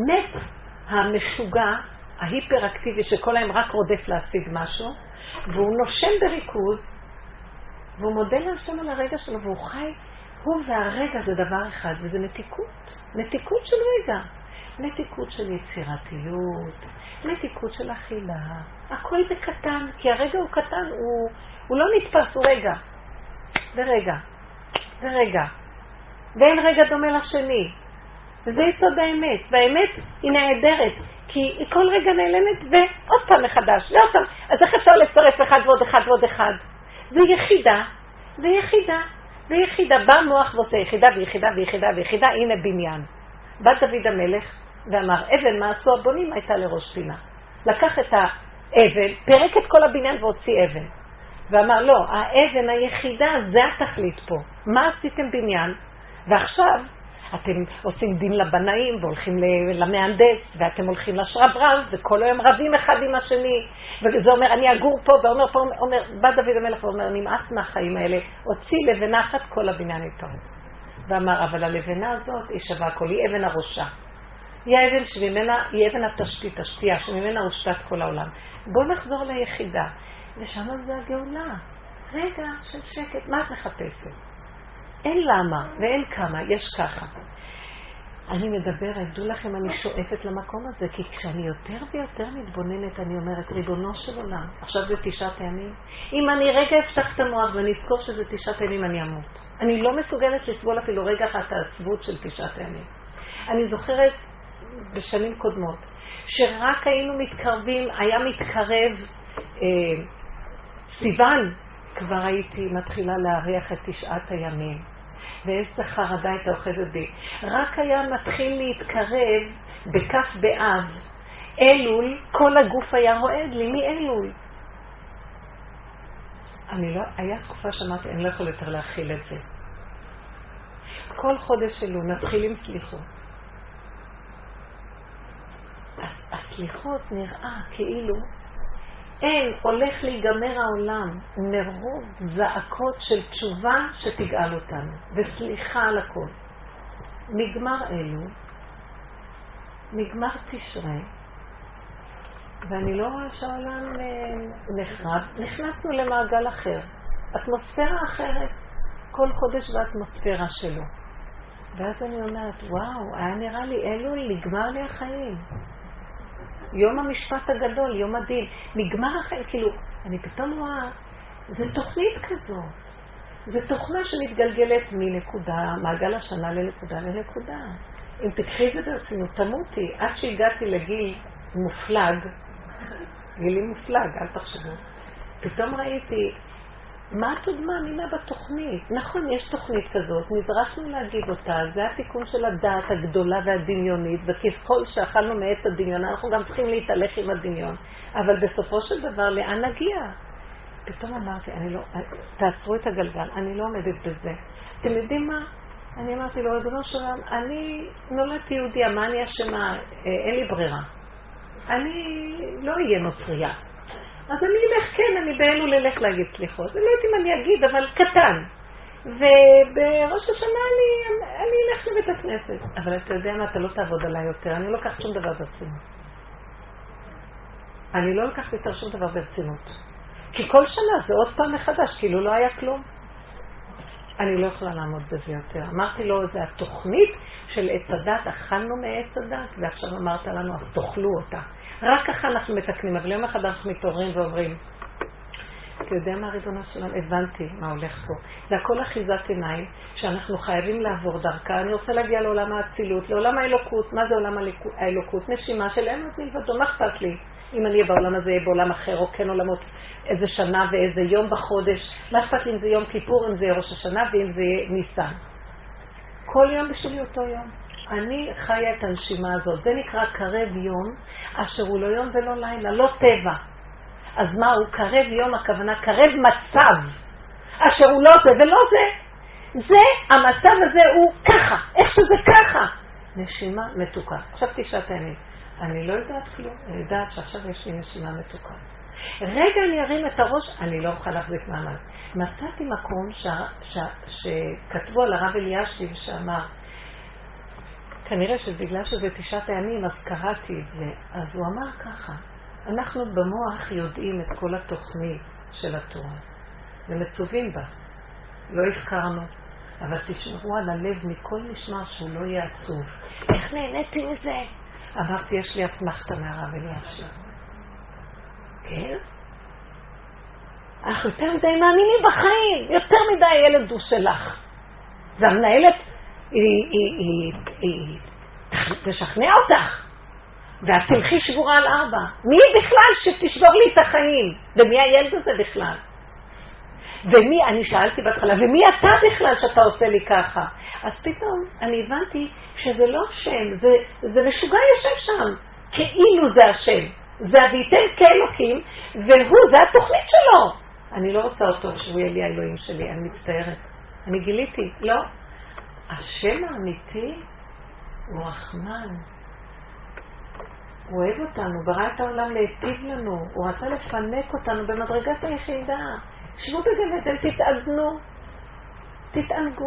מת המשוגע, ההיפראקטיבי שכל ההם רק רודף להשיג משהו, והוא נושם בריכוז, והוא מודה להשם על הרגע שלו, והוא חי, הוא והרגע זה דבר אחד, וזה מתיקות, מתיקות של רגע, מתיקות של יצירתיות, מתיקות של אכילה, הכל זה קטן, כי הרגע הוא קטן, הוא, הוא לא נתפס, הוא רגע, ורגע, ורגע, ואין רגע דומה לשני, וזה יסוד האמת, והאמת היא נהדרת, כי היא כל רגע נעלמת, ועוד פעם מחדש, ועוד פעם, אז איך אפשר לצרף אחד ועוד אחד ועוד אחד? זה יחידה, ויחידה, ויחידה. בא מוח ועושה יחידה ויחידה ויחידה ויחידה, הנה בניין. בא דוד המלך ואמר, אבן מעשו הבונים הייתה לראש פינה. לקח את האבן, פרק את כל הבניין והוציא אבן. ואמר, לא, האבן היחידה זה התכלית פה. מה עשיתם בניין? ועכשיו אתם עושים דין לבנאים והולכים למהנדס ואתם הולכים לשרברב וכל היום רבים אחד עם השני וזה אומר אני אגור פה ואומר פה אומר, בא דוד המלך ואומר נמאס מהחיים האלה, הוציא לבנה אחת כל הבניין איתו ואמר אבל הלבנה הזאת היא שווה הכל, היא אבן הראשה, היא האבן שממנה, היא אבן התשתית, השתייה שממנה הושתת כל העולם. בואו נחזור ליחידה ושם זה הגאולה, רגע של שקט. מה את מחפשת? אין למה ואין כמה, יש ככה. אני מדברת, דו לכם, אני שואפת למקום הזה, כי כשאני יותר ויותר מתבוננת, אני אומרת, ריבונו של עולם, עכשיו זה תשעת הימים. אם אני רגע אפתח את המוח ואני אזכור שזה תשעת הימים, אני אמות. אני לא מסוגלת לסבול אפילו רגע אחת העצבות של תשעת הימים. אני זוכרת בשנים קודמות, שרק היינו מתקרבים, היה מתקרב אה, סיוון, כבר הייתי מתחילה להריח את תשעת הימים, ואיזה חרדה הייתה אוחזת בי. רק היה מתחיל להתקרב בכף באב, אלול, כל הגוף היה רועד לי, מי אלול? אני לא, היה תקופה שאמרתי, אני לא יכול יותר להכיל את זה. כל חודש שלו נתחיל עם סליחות. אז הסליחות נראה כאילו, אין, הולך להיגמר העולם, מרוב זעקות של תשובה שתגאל אותנו, וסליחה על הכל. נגמר אלו, נגמר תשרי, ואני לא רואה שהעולם נחרב, נכנסנו למעגל אחר, אטמוספירה אחרת, כל חודש באטמוספירה שלו. ואז אני אומרת, וואו, היה נראה לי אלול, נגמר לי החיים. יום המשפט הגדול, יום הדין, נגמר החיים, כאילו, אני פתאום רואה, זה תוכנית כזאת, זה תוכנה שמתגלגלת מנקודה, מעגל השנה לנקודה לנקודה. אם תקחי זה ברצינות, תמותי, עד שהגעתי לגיל מופלג, גילי מופלג, אל תחשבו, פתאום ראיתי, מה את עוד מאמינה בתוכנית? נכון, יש תוכנית כזאת, נדרשנו להגיד אותה, זה התיקון של הדעת הגדולה והדמיונית, וככל שאכלנו מעט הדמיון, אנחנו גם צריכים להתהלך עם הדמיון, אבל בסופו של דבר, לאן נגיע? פתאום אמרתי, אני לא, תעצרו את הגלגל, אני לא עומדת בזה. אתם יודעים מה? אני אמרתי לו, אדונו שלום, אני נולדתי יהודיה, מה אני אשמה? אין לי ברירה. אני לא אהיה נוצריה. אז אני אלך, כן, אני באלו ללך להגיד סליחות. אני לא יודעת אם אני אגיד, אבל קטן. ובראש השנה אני, אני אלך לבית הכנסת. אבל אתה יודע מה, אתה לא תעבוד עליי יותר. אני לא לוקח שום דבר ברצינות. אני לא לוקח יותר שום דבר ברצינות. כי כל שנה זה עוד פעם מחדש, כאילו לא היה כלום. אני לא יכולה לעמוד בזה יותר. אמרתי לו, זה התוכנית של עץ הדת, אכלנו מעץ הדת, ועכשיו אמרת לנו, אז תאכלו אותה. רק ככה אנחנו מתקנים, אבל יום אחד אנחנו מתעוררים ואומרים, אתה יודע מה הריבונו שלנו? הבנתי מה הולך פה. זה הכל אחיזת עיניים, שאנחנו חייבים לעבור דרכה. אני רוצה להגיע לעולם האצילות, לעולם האלוקות. מה זה עולם האלוקות? נשימה של אין עוד מלבדו, מה אכפת לי? אם אני אהיה בעולם הזה, אהיה בעולם אחר, או כן עולמות, איזה שנה ואיזה יום בחודש. מה אכפת לי אם זה יום כיפור, אם זה ראש השנה, ואם זה ניסן. כל יום בשבילי אותו יום. אני חיה את הנשימה הזאת. זה נקרא קרב יום, אשר הוא לא יום ולא לילה, לא טבע. אז מה הוא? קרב יום, הכוונה, קרב מצב, אשר הוא לא זה ולא זה. זה, המצב הזה הוא ככה, איך שזה ככה. נשימה מתוקה. עכשיו תשעת הימים. אני לא יודעת כלום, אני יודעת שעכשיו יש לי נשימה מתוקה. רגע אני ארים את הראש, אני לא אוכל להחזיק מעמד. מצאתי מקום ש... ש... שכתבו על הרב אלישיב שאמר, כנראה שבגלל שזה תשעת הימים, אז קראתי את זה. אז הוא אמר ככה, אנחנו במוח יודעים את כל התוכנית של התורה, ומצווים בה, לא הזכרנו. אבל תשמרו על הלב מכל משמר שהוא לא יהיה עצוב. איך נהניתי מזה? אמרתי, יש לי אסמכת מהרב אלישיב. כן? אנחנו יותר מדי מאמינים בחיים, יותר מדי הילד הוא שלך. והמנהלת, היא, היא, היא, היא, היא תשכנע אותך. ואת תלכי שבורה על ארבע. מי בכלל שתשבור לי את החיים? ומי הילד הזה בכלל? ומי, אני שאלתי בהתחלה, ומי אתה בכלל שאתה עושה לי ככה? אז פתאום אני הבנתי שזה לא השם, זה, זה משוגע יושב שם, כאילו זה השם, זה הביטל כאלוקים, והוא, זה התוכנית שלו. אני לא רוצה אותו שהוא יהיה לי האלוהים שלי, אני מצטערת. אני גיליתי, לא. השם האמיתי הוא רחמן. הוא אוהב אותנו, ברא את העולם להיטיב לנו, הוא רצה לפנק אותנו במדרגת היחידה. שבו בגבדל, תתאזנו, תתענגו,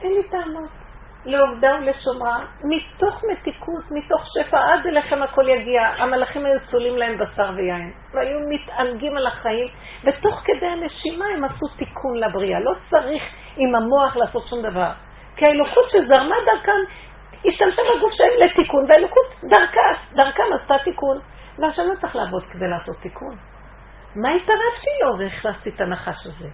אין לי טענות, לעובדה ולשומרה, מתוך מתיקות, מתוך שפע, עד אליכם הכל יגיע, המלאכים היו צולים להם בשר ויין, והיו מתענגים על החיים, ותוך כדי הנשימה הם עשו תיקון לבריאה, לא צריך עם המוח לעשות שום דבר, כי האלוקות שזרמה דרכם, השתמשה בגוף שהם לתיקון, והאלוקות דרכה, דרכם עשתה תיקון, והשם לא צריך לעבוד כדי לעשות תיקון. מה התערבתי לו והכנסתי את הנחש הזה?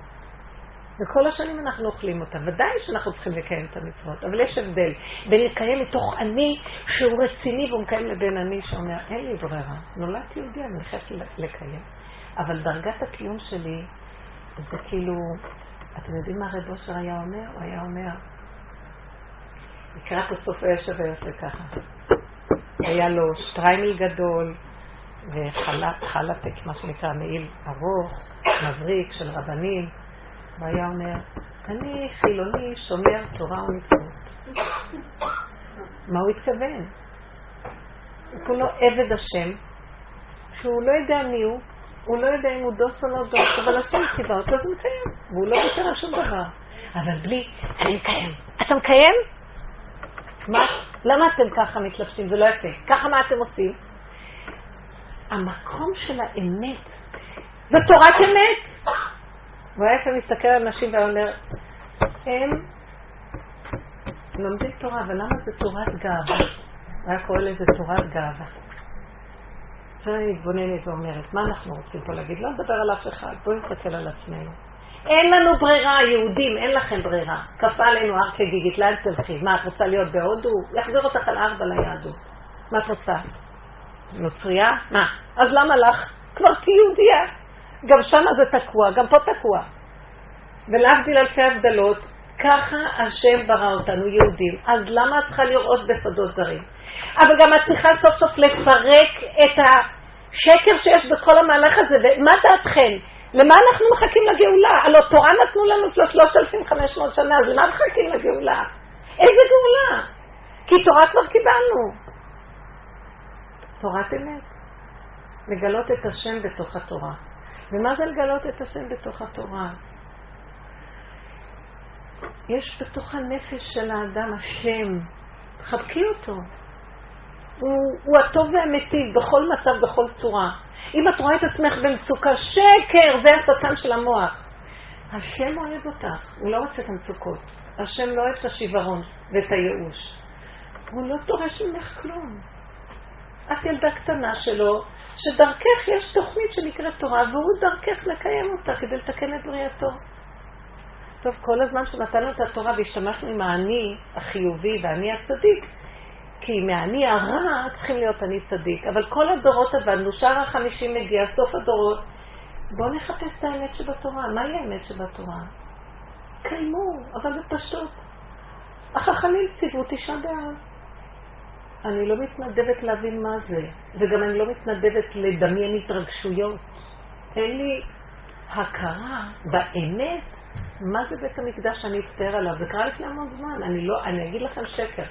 וכל השנים אנחנו אוכלים אותה. ודאי שאנחנו צריכים לקיים את המצוות, אבל יש הבדל בין לקיים מתוך אני שהוא רציני והוא מקיים לבין אני שאומר, אין לי ברירה, נולדת יהודי, אני חייבת לקיים. אבל דרגת הקיום שלי זה כאילו, אתם יודעים מה הרב אושר היה אומר? הוא היה אומר, לקראת הסוף היה שווה יוסף ככה. היה לו שטריימל גדול, וחלטק, מה שנקרא, מעיל ארוך, מבריק של רבנים, והיה אומר, אני חילוני שומר תורה ומצוות. מה הוא התכוון? הוא כולו עבד השם, שהוא לא יודע מי הוא, הוא לא יודע אם הוא דוס או לא דוס, אבל השם ציווה אותו, אז הוא מקיים, והוא לא בטר שום דבר. אבל בלי, אני מקיים. אתה מקיים? מה? למה אתם ככה מתלבשים? זה לא יפה. ככה מה אתם עושים? המקום של האמת, זו תורת אמת. ואיפה מסתכל על אנשים ואומר, הם לומדים תורה, אבל למה זה תורת גאווה? היה קורא לזה תורת גאווה. עכשיו אני מתבוננת ואומרת, מה אנחנו רוצים פה להגיד? לא נדבר על אף אחד, בואי נסתכל על עצמנו. אין לנו ברירה, יהודים, אין לכם ברירה. קפה עלינו הר כגיגית, לאן תלכי? מה, את רוצה להיות בהודו? יחזיר אותך על ארבע ליהדות. מה את רוצה? נוצריה? מה? אז למה לך? כבר כיהודיה. גם שם זה תקוע, גם פה תקוע. ולהבדיל אלפי הבדלות, ככה השם ברא אותנו יהודים. אז למה את צריכה לראות בשדות זרים? אבל גם את צריכה סוף סוף לפרק את השקר שיש בכל המהלך הזה. ומה דעתכן? למה אנחנו מחכים לגאולה? הלא תורה נתנו לנו שלושת אלפים וחמש מאות שנה, אז למה מחכים לגאולה? איזה גאולה? כי תורה כבר קיבלנו. תורת אמת. לגלות את השם בתוך התורה. ומה זה לגלות את השם בתוך התורה? יש בתוך הנפש של האדם השם. חבקי אותו. הוא, הוא הטוב והאמיתי בכל מצב, בכל צורה. אם את רואה את עצמך במצוקה, שקר, זה הסתן של המוח. השם אוהב אותך. הוא לא רוצה את המצוקות. השם לא אוהב את השיוורון ואת הייאוש. הוא לא דורש ממך כלום. את ילדה קטנה שלו, שדרכך יש תוכנית שנקראת תורה, והוא דרכך לקיים אותה כדי לתקן את בריאתו. טוב, כל הזמן שנתנו את התורה והשתמשנו עם העני החיובי והעני הצדיק, כי מהעני הרע צריכים להיות עני צדיק, אבל כל הדורות עבדנו, שער החמישים מגיע, סוף הדורות, בואו נחפש את האמת שבתורה. מה היא האמת שבתורה? קיימו, אבל בפשטות. החכמים ציוו תשעה באב. אני לא מתנדבת להבין מה זה, וגם אני לא מתנדבת לדמיין התרגשויות. אין לי הכרה באמת מה זה בית המקדש שאני אצטער עליו. זה קרה לפני המון זמן, אני, לא, אני אגיד לכם שקר.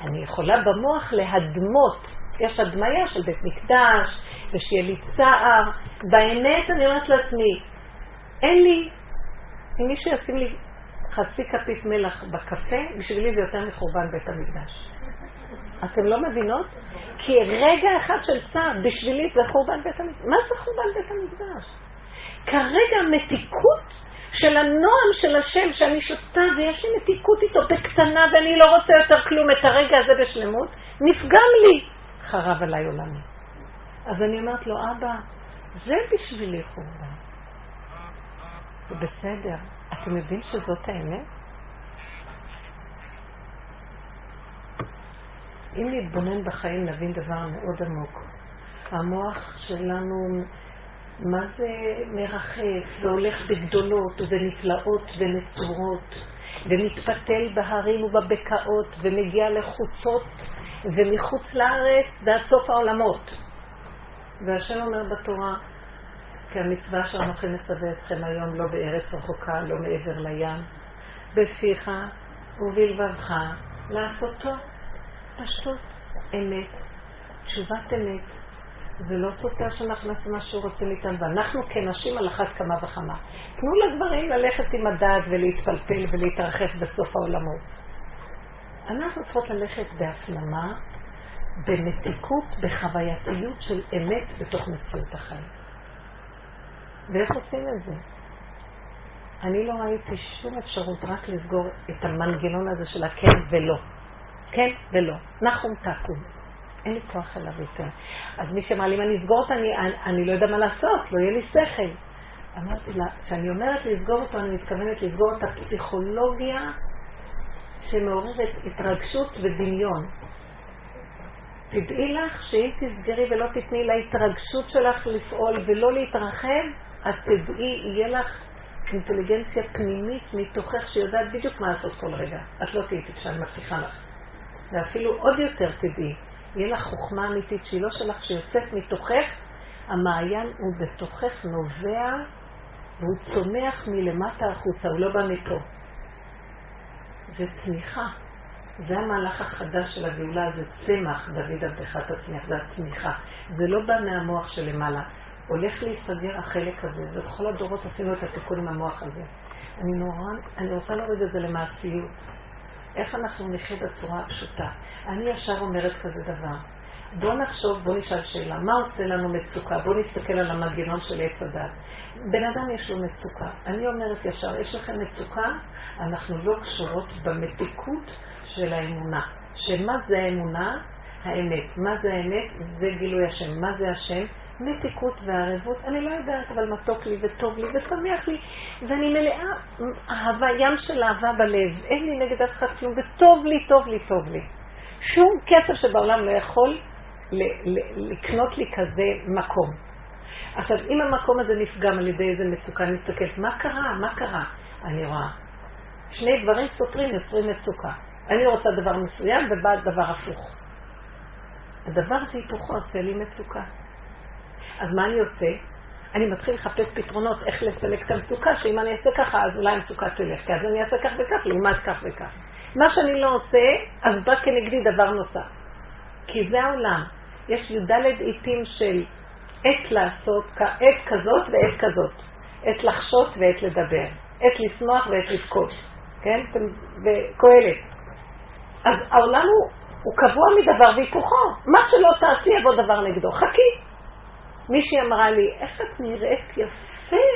אני יכולה במוח להדמות, יש הדמיה של בית מקדש, ושיהיה לי צער. באמת אני אומרת לעצמי, אין לי, אם מישהו ישים לי חצי כפית מלח בקפה, בשבילי זה יותר מחורבן בית המקדש. אתם לא מבינות? כי רגע אחד של צער בשבילי זה חורבן בית המקדש. מה זה חורבן בית המקדש? כרגע המתיקות של הנועם של השם שאני שותה ויש לי מתיקות איתו בקטנה ואני לא רוצה יותר כלום את הרגע הזה בשלמות, נפגם לי, חרב עליי עולמי. אז אני אומרת לו, אבא, זה בשבילי חורבן. זה בסדר. אתם יודעים שזאת האמת? אם להתבונן בחיים נבין דבר מאוד עמוק. המוח שלנו, מה זה מרחף והולך בגדולות ובנפלאות ונצורות, ומתפתל בהרים ובבקעות ומגיע לחוצות ומחוץ לארץ ועד סוף העולמות. והשם אומר בתורה, כי המצווה שאנוכי מצווה אתכם היום לא בארץ רחוקה, לא מעבר לים, בפיך ובלבבך לעשותו. פשוט אמת, תשובת אמת, זה לא סותר שאנחנו נעשה מה שהוא רוצה איתנו, ואנחנו כנשים על אחת כמה וכמה. תנו לגברים ללכת עם הדעת ולהתפלפל ולהתרחף בסוף העולמות. אנחנו צריכות ללכת בהפנמה, במתיקות, בחווייתיות של אמת בתוך מציאות החיים. ואיך עושים את זה? אני לא ראיתי שום אפשרות רק לסגור את המנגנון הזה של הכן ולא. כן ולא, נחום תקום, אין לי כוח אליו יותר. אז מי שאמר לי, אם אני אסגור אותו, אני, אני לא יודע מה לעשות, לא יהיה לי שכל. אמרתי לה, כשאני אומרת לסגור אותו, אני מתכוונת לסגור את הפסיכולוגיה שמעוררת התרגשות ודמיון. תדעי לך שאם תסגרי ולא תתני להתרגשות שלך לפעול ולא להתרחב, אז תדעי, יהיה לך אינטליגנציה פנימית מתוכך שיודעת בדיוק מה לעשות כל רגע. את לא תהיי טיפשה, אני מבטיחה לך. ואפילו עוד יותר תדעי, יהיה לך חוכמה אמיתית שהיא לא שלך, שיוצאת מתוכך המעיין הוא בתוכך נובע, והוא צומח מלמטה החוצה, הוא לא בא מפה. זה צמיחה. זה המהלך החדש של הגאולה, זה צמח, דוד עבדך תצמיח, זה הצמיחה. זה לא בא מהמוח שלמעלה. הולך להיסגר החלק הזה, ובכל הדורות עשינו את התיקון עם המוח הזה. אני נורא, אני רוצה להוריד את זה למעשיות. איך אנחנו נחיה בצורה הפשוטה? אני ישר אומרת כזה דבר. בוא נחשוב, בוא נשאל שאלה, מה עושה לנו מצוקה? בוא נסתכל על המנגנון של עץ הדת. בן אדם יש לו מצוקה. אני אומרת ישר, יש לכם מצוקה, אנחנו לא קשורות במתיקות של האמונה. שמה זה האמונה? האמת. מה זה האמת? זה גילוי השם. מה זה השם? מתיקות והערבות. אני לא יודעת, אבל מתוק לי וטוב לי ושמח לי, ואני מלאה אהבה, ים של אהבה בלב. אין לי נגד אף אחד כלום, וטוב לי, טוב לי, טוב לי. שום כסף שבעולם לא יכול לקנות לי כזה מקום. עכשיו, אם המקום הזה נפגם על ידי איזה מצוקה, אני מסתכלת, מה קרה? מה קרה? אני רואה. שני דברים סותרים יוצרים מצוקה. אני רוצה דבר מסוים ובא דבר הפוך. הדבר הזה היפוכו עושה לי מצוקה. אז מה אני עושה? אני מתחיל לחפש פתרונות איך לסלק את המצוקה, שאם אני אעשה ככה, אז אולי המצוקה תלך, כי אז אני אעשה כך וכך, לעומת כך וכך. מה שאני לא עושה, אז בא כנגדי דבר נוסף. כי זה העולם. יש י"ד עיתים של עת לעשות, עת כזאת ועת כזאת. עת לחשות ועת לדבר. עת לשמוח ועת לבכות. כן? וקהלת. אז העולם הוא, הוא קבוע מדבר והיפוכו. מה שלא תעשי, יבוא דבר נגדו. חכי. מישהי אמרה לי, איך את נראית יפה?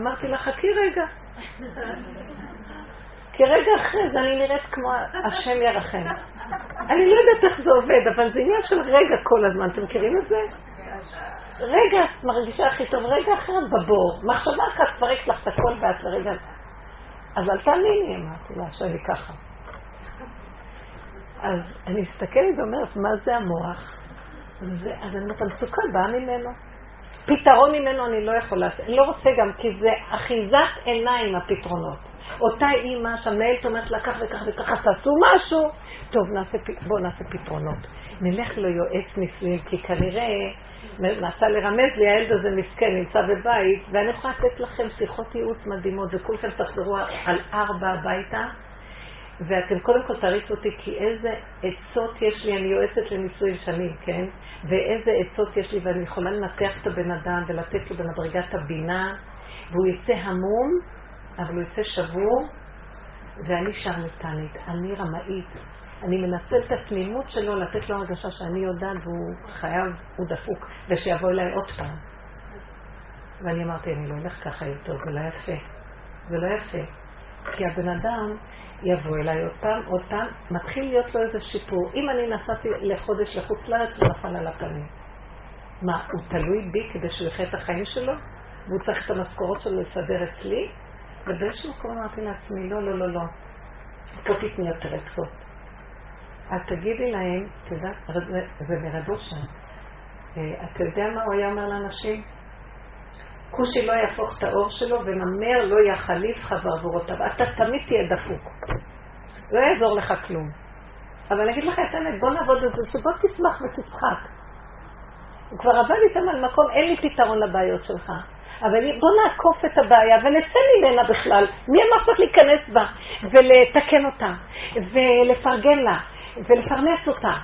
אמרתי לה, חכי רגע. כי רגע אחרי זה אני נראית כמו השם ירחם. אני לא יודעת איך זה עובד, אבל זה עניין של רגע כל הזמן. אתם מכירים את זה? רגע, את מרגישה הכי טוב. רגע אחרת בבור. מחשבה אחת פרק לך את הכל ואת לרגע. אז אל תאמיני, אמרתי לה, שאני ככה. אז אני מסתכלת ואומרת, מה זה המוח? זה, אז אני אומרת, המצוקה באה ממנו. פתרון ממנו אני לא יכולה. אני לא רוצה גם, כי זה אחיזת עיניים הפתרונות. אותה אימא שהמנהלת אומרת לה כך וכך וככה, תעשו משהו. טוב, נעשה, בואו נעשה פתרונות. נלך לו יועץ נישואים, כי כנראה, נעשה לרמז לי, הילד הזה מסכן, נמצא בבית, ואני יכולה לתת לכם שיחות ייעוץ מדהימות, וכולכם תחזרו על ארבע הביתה, ואתם קודם כל תריצו אותי, כי איזה עצות יש לי, אני יועצת לניסויים שנים, כן? ואיזה עצות יש לי, ואני יכולה לנתח את הבן אדם ולתת לו בנדרגת הבינה, והוא יצא המום, אבל הוא יצא שבור, ואני שרלטנית, אני רמאית. אני מנצל את התמימות שלו לתת לו הרגשה שאני יודעת, והוא חייב, הוא דפוק, ושיבוא אליי עוד פעם. ואני אמרתי, אני לא הולך ככה יותר, זה לא יפה. זה לא יפה. כי הבן אדם יבוא אליי עוד פעם, עוד פעם, מתחיל להיות לו איזה שיפור. אם אני נסעתי לחודש לחוץ לארץ, הוא נפל על הפנים. מה, הוא תלוי בי כדי שהוא יחיה את החיים שלו? והוא צריך את המשכורות שלו לסדר אצלי? ובאיזשהו מקום אמרתי לעצמי, לא, לא, לא, לא. פה תתני יותר עצות. אז תגידי להם, תדע, זה מרבות שם. אתה יודע מה הוא היה אומר לאנשים? כושי לא יהפוך את האור שלו, ונמר לא יחליף חברבורותיו. אתה תמיד תהיה דפוק. לא יעזור לך כלום. אבל אני אגיד לך את האמת, בוא נעבוד את זה, שבוא תשמח ותצחק. הוא כבר עבד איתם על מקום, אין לי פתרון לבעיות שלך. אבל בוא נעקוף את הבעיה, ונצא ממנה בכלל. מי אמר שצריך להיכנס בה, ולתקן אותה, ולפרגן לה, ולפרנס אותה,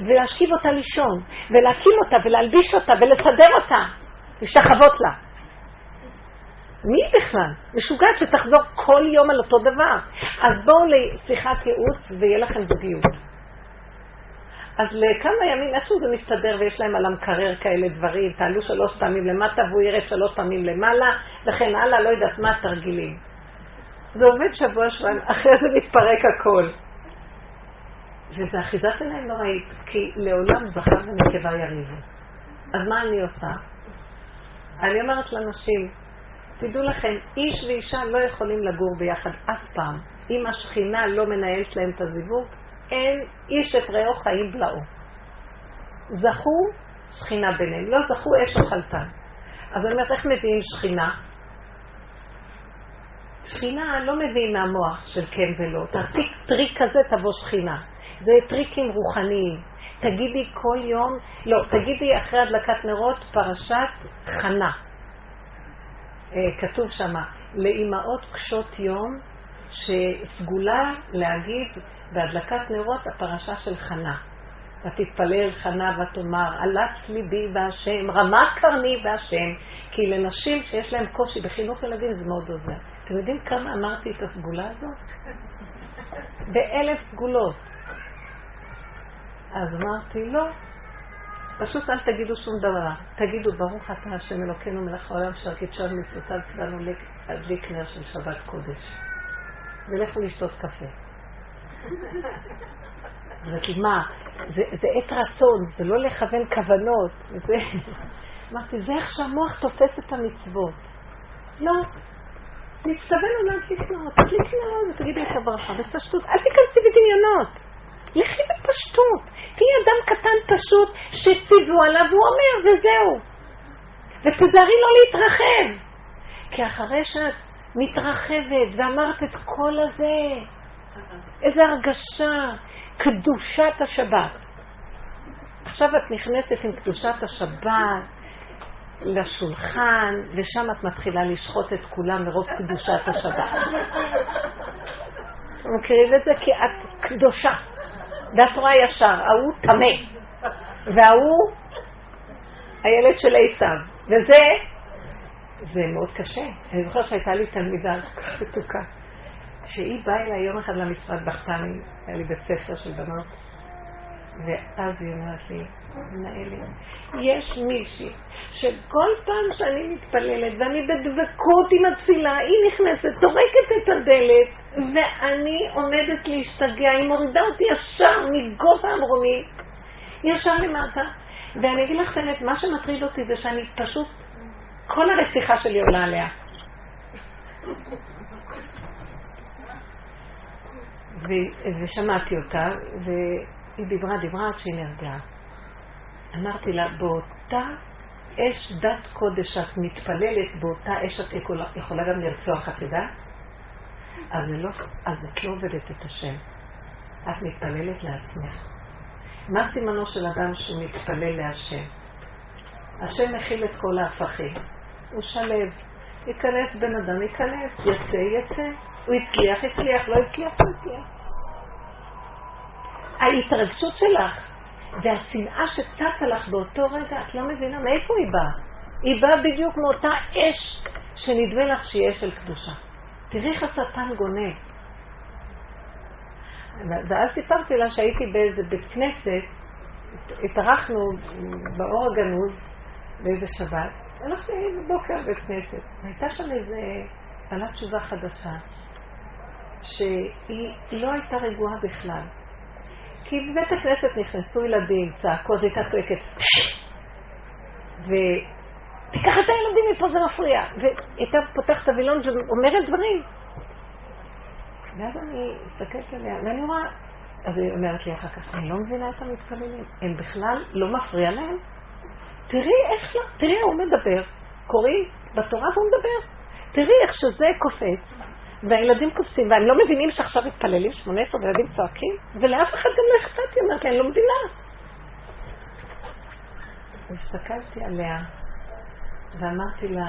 ולהשיב אותה לישון, ולהקים אותה, ולהלביש אותה, ולסדר אותה, לשחבות לה. מי בכלל? משוגעת שתחזור כל יום על אותו דבר. אז בואו לשיחת ייעוץ ויהיה לכם זוגיות. אז לכמה ימים איזשהו זה מסתדר ויש להם על המקרר כאלה דברים, תעלו שלוש פעמים למטה והוא ירד שלוש פעמים למעלה, לכן הלאה לא יודעת מה התרגילים. זה עובד שבוע שבועיים, אחרי זה מתפרק הכל. וזה אחיזת עיניים נוראית, כי לעולם זכר ונקבה יריבו. אז מה אני עושה? אני אומרת לאנשים, תדעו לכם, איש ואישה לא יכולים לגור ביחד אף פעם. אם השכינה לא מנהלת להם את הזיווג, אין איש את רעו חיים בלעו. זכו שכינה ביניהם, לא זכו אש וחלטן. אז אני אומרת, איך מביאים שכינה? שכינה לא מביאים מהמוח של כן ולא. תעתיק טריק כזה תבוא שכינה. זה טריקים רוחניים. תגידי כל יום, לא, תגידי אחרי הדלקת נרות פרשת חנה. כתוב שם, לאימהות קשות יום, שסגולה להגיד בהדלקת נרות הפרשה של חנה. ותתפלל חנה ותאמר, אלץ ליבי בהשם, רמה קרני בהשם, כי לנשים שיש להם קושי בחינוך ילדים זה מאוד עוזר. אתם יודעים כמה אמרתי את הסגולה הזאת? באלף סגולות. אז אמרתי, לא, פשוט אל תגידו שום דבר. תגידו, ברוך אתה השם אלוקינו מלך העולם שהקידשנו מצוותיו ציוונו להדליק נר של שבת קודש. ולכו לשתות קפה. אמרתי, מה? זה עת רצון, זה לא לכוון כוונות. אמרתי, זה איך שהמוח תופס את המצוות. לא, נצטוון עליו לקנות, לקנות, תגידי את הברכה, ופשטות, אל תיכנסי בדמיונות. לכי בפשטות, תהיה אדם קטן פשוט שציוו עליו, הוא אומר וזהו, ותזהרי לא להתרחב, כי אחרי שאת מתרחבת ואמרת את כל הזה, איזו הרגשה, קדושת השבת. עכשיו את נכנסת עם קדושת השבת לשולחן, ושם את מתחילה לשחוט את כולם מרוב קדושת השבת. מכירים את זה? כי את קדושה. ואת רואה ישר, ההוא תמה, וההוא הילד של עשיו, וזה, זה מאוד קשה. אני זוכרת שהייתה לי תלמידה מתוקה, שהיא באה אליי יום אחד למשרד בחתני, היה לי בספר של בנות, ואז היא אומרת לי, נאלית, יש מישהי שכל פעם שאני מתפללת ואני בדבקות עם התפילה, היא נכנסת, תורקת את הדלת ואני עומדת להשתגע, היא מורידה אותי ישר מגובה המרומי ישר למטה, ואני אגיד לך באמת, מה שמטריד אותי זה שאני פשוט כל הרציחה שלי עולה עליה, ו- ושמעתי אותה והיא דיברה דיברה עד שהיא נרגעה. אמרתי לה, באותה אש דת קודש את מתפללת, באותה אש את יכולה, יכולה גם לרצוח, את יודעת? אז, לא, אז את לא עובדת את השם, את מתפללת לעצמך. מה סימנו של אדם שמתפלל להשם? השם מכיל את כל ההפכים, הוא שלב, ייכנס בן אדם, ייכנס, יצא יצא, הוא הצליח הצליח, לא הצליח הוא הצליח. ההתרגשות שלך והשנאה שצצה לך באותו רגע, את לא מבינה מאיפה היא באה. היא באה בדיוק מאותה אש שנדמה לך שהיא אש של קדושה. תראי איך השטן גונב. ואז סיפרתי לה שהייתי באיזה בית כנסת, התארחנו באור הגנוז באיזה שבת, הלכתי בבוקר בית כנסת, הייתה שם איזה עלת תשובה חדשה שהיא לא הייתה רגועה בכלל, כי בבית הכנסת נכנסו ילדים, צעקות, הייתה צועקת, ותיקח את הילדים מפה, זה מפריע, והייתה פותחת הווילון ואומרת דברים, ואז אני מסתכלת עליה ואני אומר, אז היא אומרת לי אחר כך, אני לא מבינה את המתפללים, הם בכלל לא מפריע להם, תראי איך, תראי הוא מדבר, קוראי בתורה והוא מדבר, תראי איך שזה קופץ והילדים קופצים, והם לא מבינים שעכשיו התפללים שמונה עשרה וילדים צועקים, ולאף אחד גם לא אכפת, היא אומרת לי, אני לא מבינה. הסתכלתי עליה, ואמרתי לה,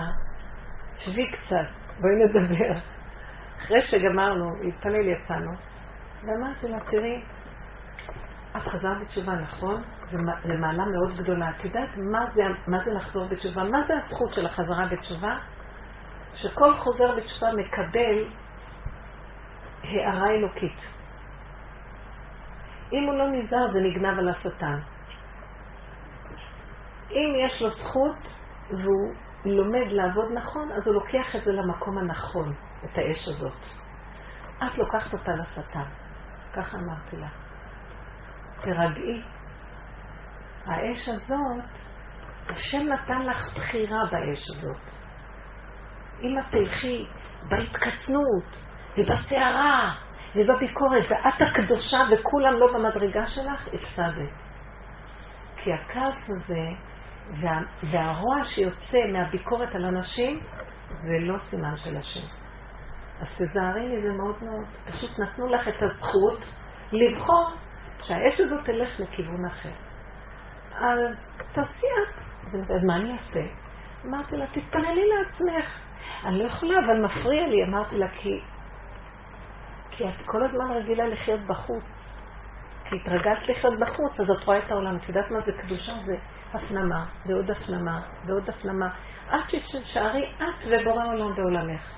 שבי קצת, בואי נדבר. אחרי שגמרנו, התפלל יצאנו, ואמרתי לה, תראי, את חזרת בתשובה, נכון? זה מעלה מאוד גדולה. את יודעת מה זה, מה זה לחזור בתשובה? מה זה הזכות של החזרה בתשובה? שכל חוזר בתשובה מקבל הערה אלוקית. אם הוא לא נזהר זה נגנב על השטן. אם יש לו זכות והוא לומד לעבוד נכון, אז הוא לוקח את זה למקום הנכון, את האש הזאת. את לוקחת אותה לשטן. ככה אמרתי לה. תרגעי. האש הזאת, השם נתן לך בחירה באש הזאת. אם את תלכי בהתקצנות ובסערה ובביקורת ואת הקדושה וכולם לא במדרגה שלך, הפסדת. כי הכעס הזה וה, והרוע שיוצא מהביקורת על אנשים זה לא סימן של השם. אז תזהרי לי, זה מאוד מאוד. פשוט נתנו לך את הזכות לבחור שהאש הזאת תלך לכיוון אחר. אז תעשי את, אז מה אני אעשה? אמרתי לה, תתפנלי לעצמך. אני לא יכולה, אבל מפריע לי. אמרתי לה, כי, כי את כל הזמן רגילה לחיות בחוץ. כי התרגעת לחיות בחוץ, אז את רואה את העולם. את יודעת מה זה קדושה? זה הפנמה, ועוד הפנמה, ועוד הפנמה. עד שתשארי את ובורא עולם בעולמך.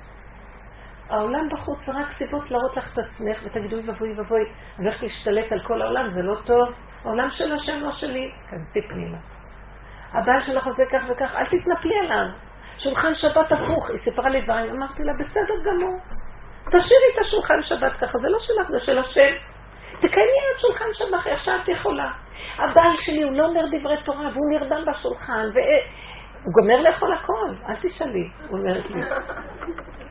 העולם בחוץ רק סיבות להראות לך את עצמך, ותגידו ובואי ובואי, אני הולך להשתלט על כל העולם, זה לא טוב. העולם של השם לא שלי, כנסי פנימה. הבעל שלך עושה כך וכך, אל תתנפלי עליו. שולחן שבת הפוך, היא סיפרה לי דברים, אמרתי לה, בסדר גמור. תשאירי את השולחן שבת ככה, זה לא שלך, זה של השם. תקיימי את שולחן שבת איך שאת יכולה. הבעל שלי הוא לא אומר דברי תורה, והוא נרדם בשולחן, והוא גומר לאכול הכל, אל תשאלי, הוא אומרת לי.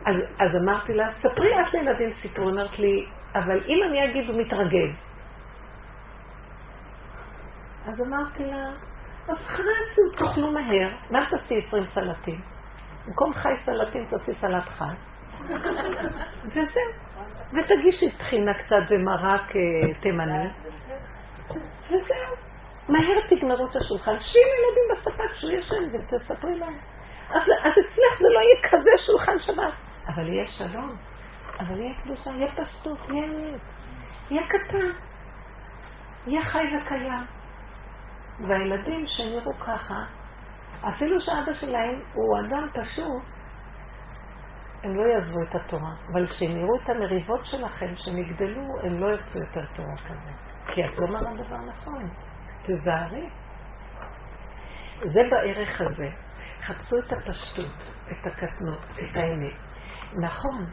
אז, אז אמרתי לה, ספרי את לילדים סיפור, אמרת לי, אבל אם אני אגיד הוא מתרגל. אז אמרתי לה, אז אחרי זה תאכלו מהר, מה תעשי עשרים סלטים? במקום חי סלטים תעשי סלט חי. וזהו. ותגישי תחינה קצת ומרק תימני. וזהו. מהר תגמרו את השולחן, שיעים ילדים בספק שהוא ישן ותספרי להם. אז, אז אצלך זה לא יהיה כזה שולחן שבת. אבל יהיה שלום, אבל יהיה קדושה, יהיה פשטות, יהיה אמת, יהיה קטן, יהיה חי וקיים. והילדים שנראו ככה, אפילו שאבא שלהם הוא אדם פשוט, הם לא יעזבו את התורה. אבל כשנראו את המריבות שלכם, שנגדלו, הם לא ירצו יותר תורה כזה. כי את לא מראה דבר נכון. תזהרי. זה בערך הזה. חפשו את הפשטות, את הקטנות, את האמת. נכון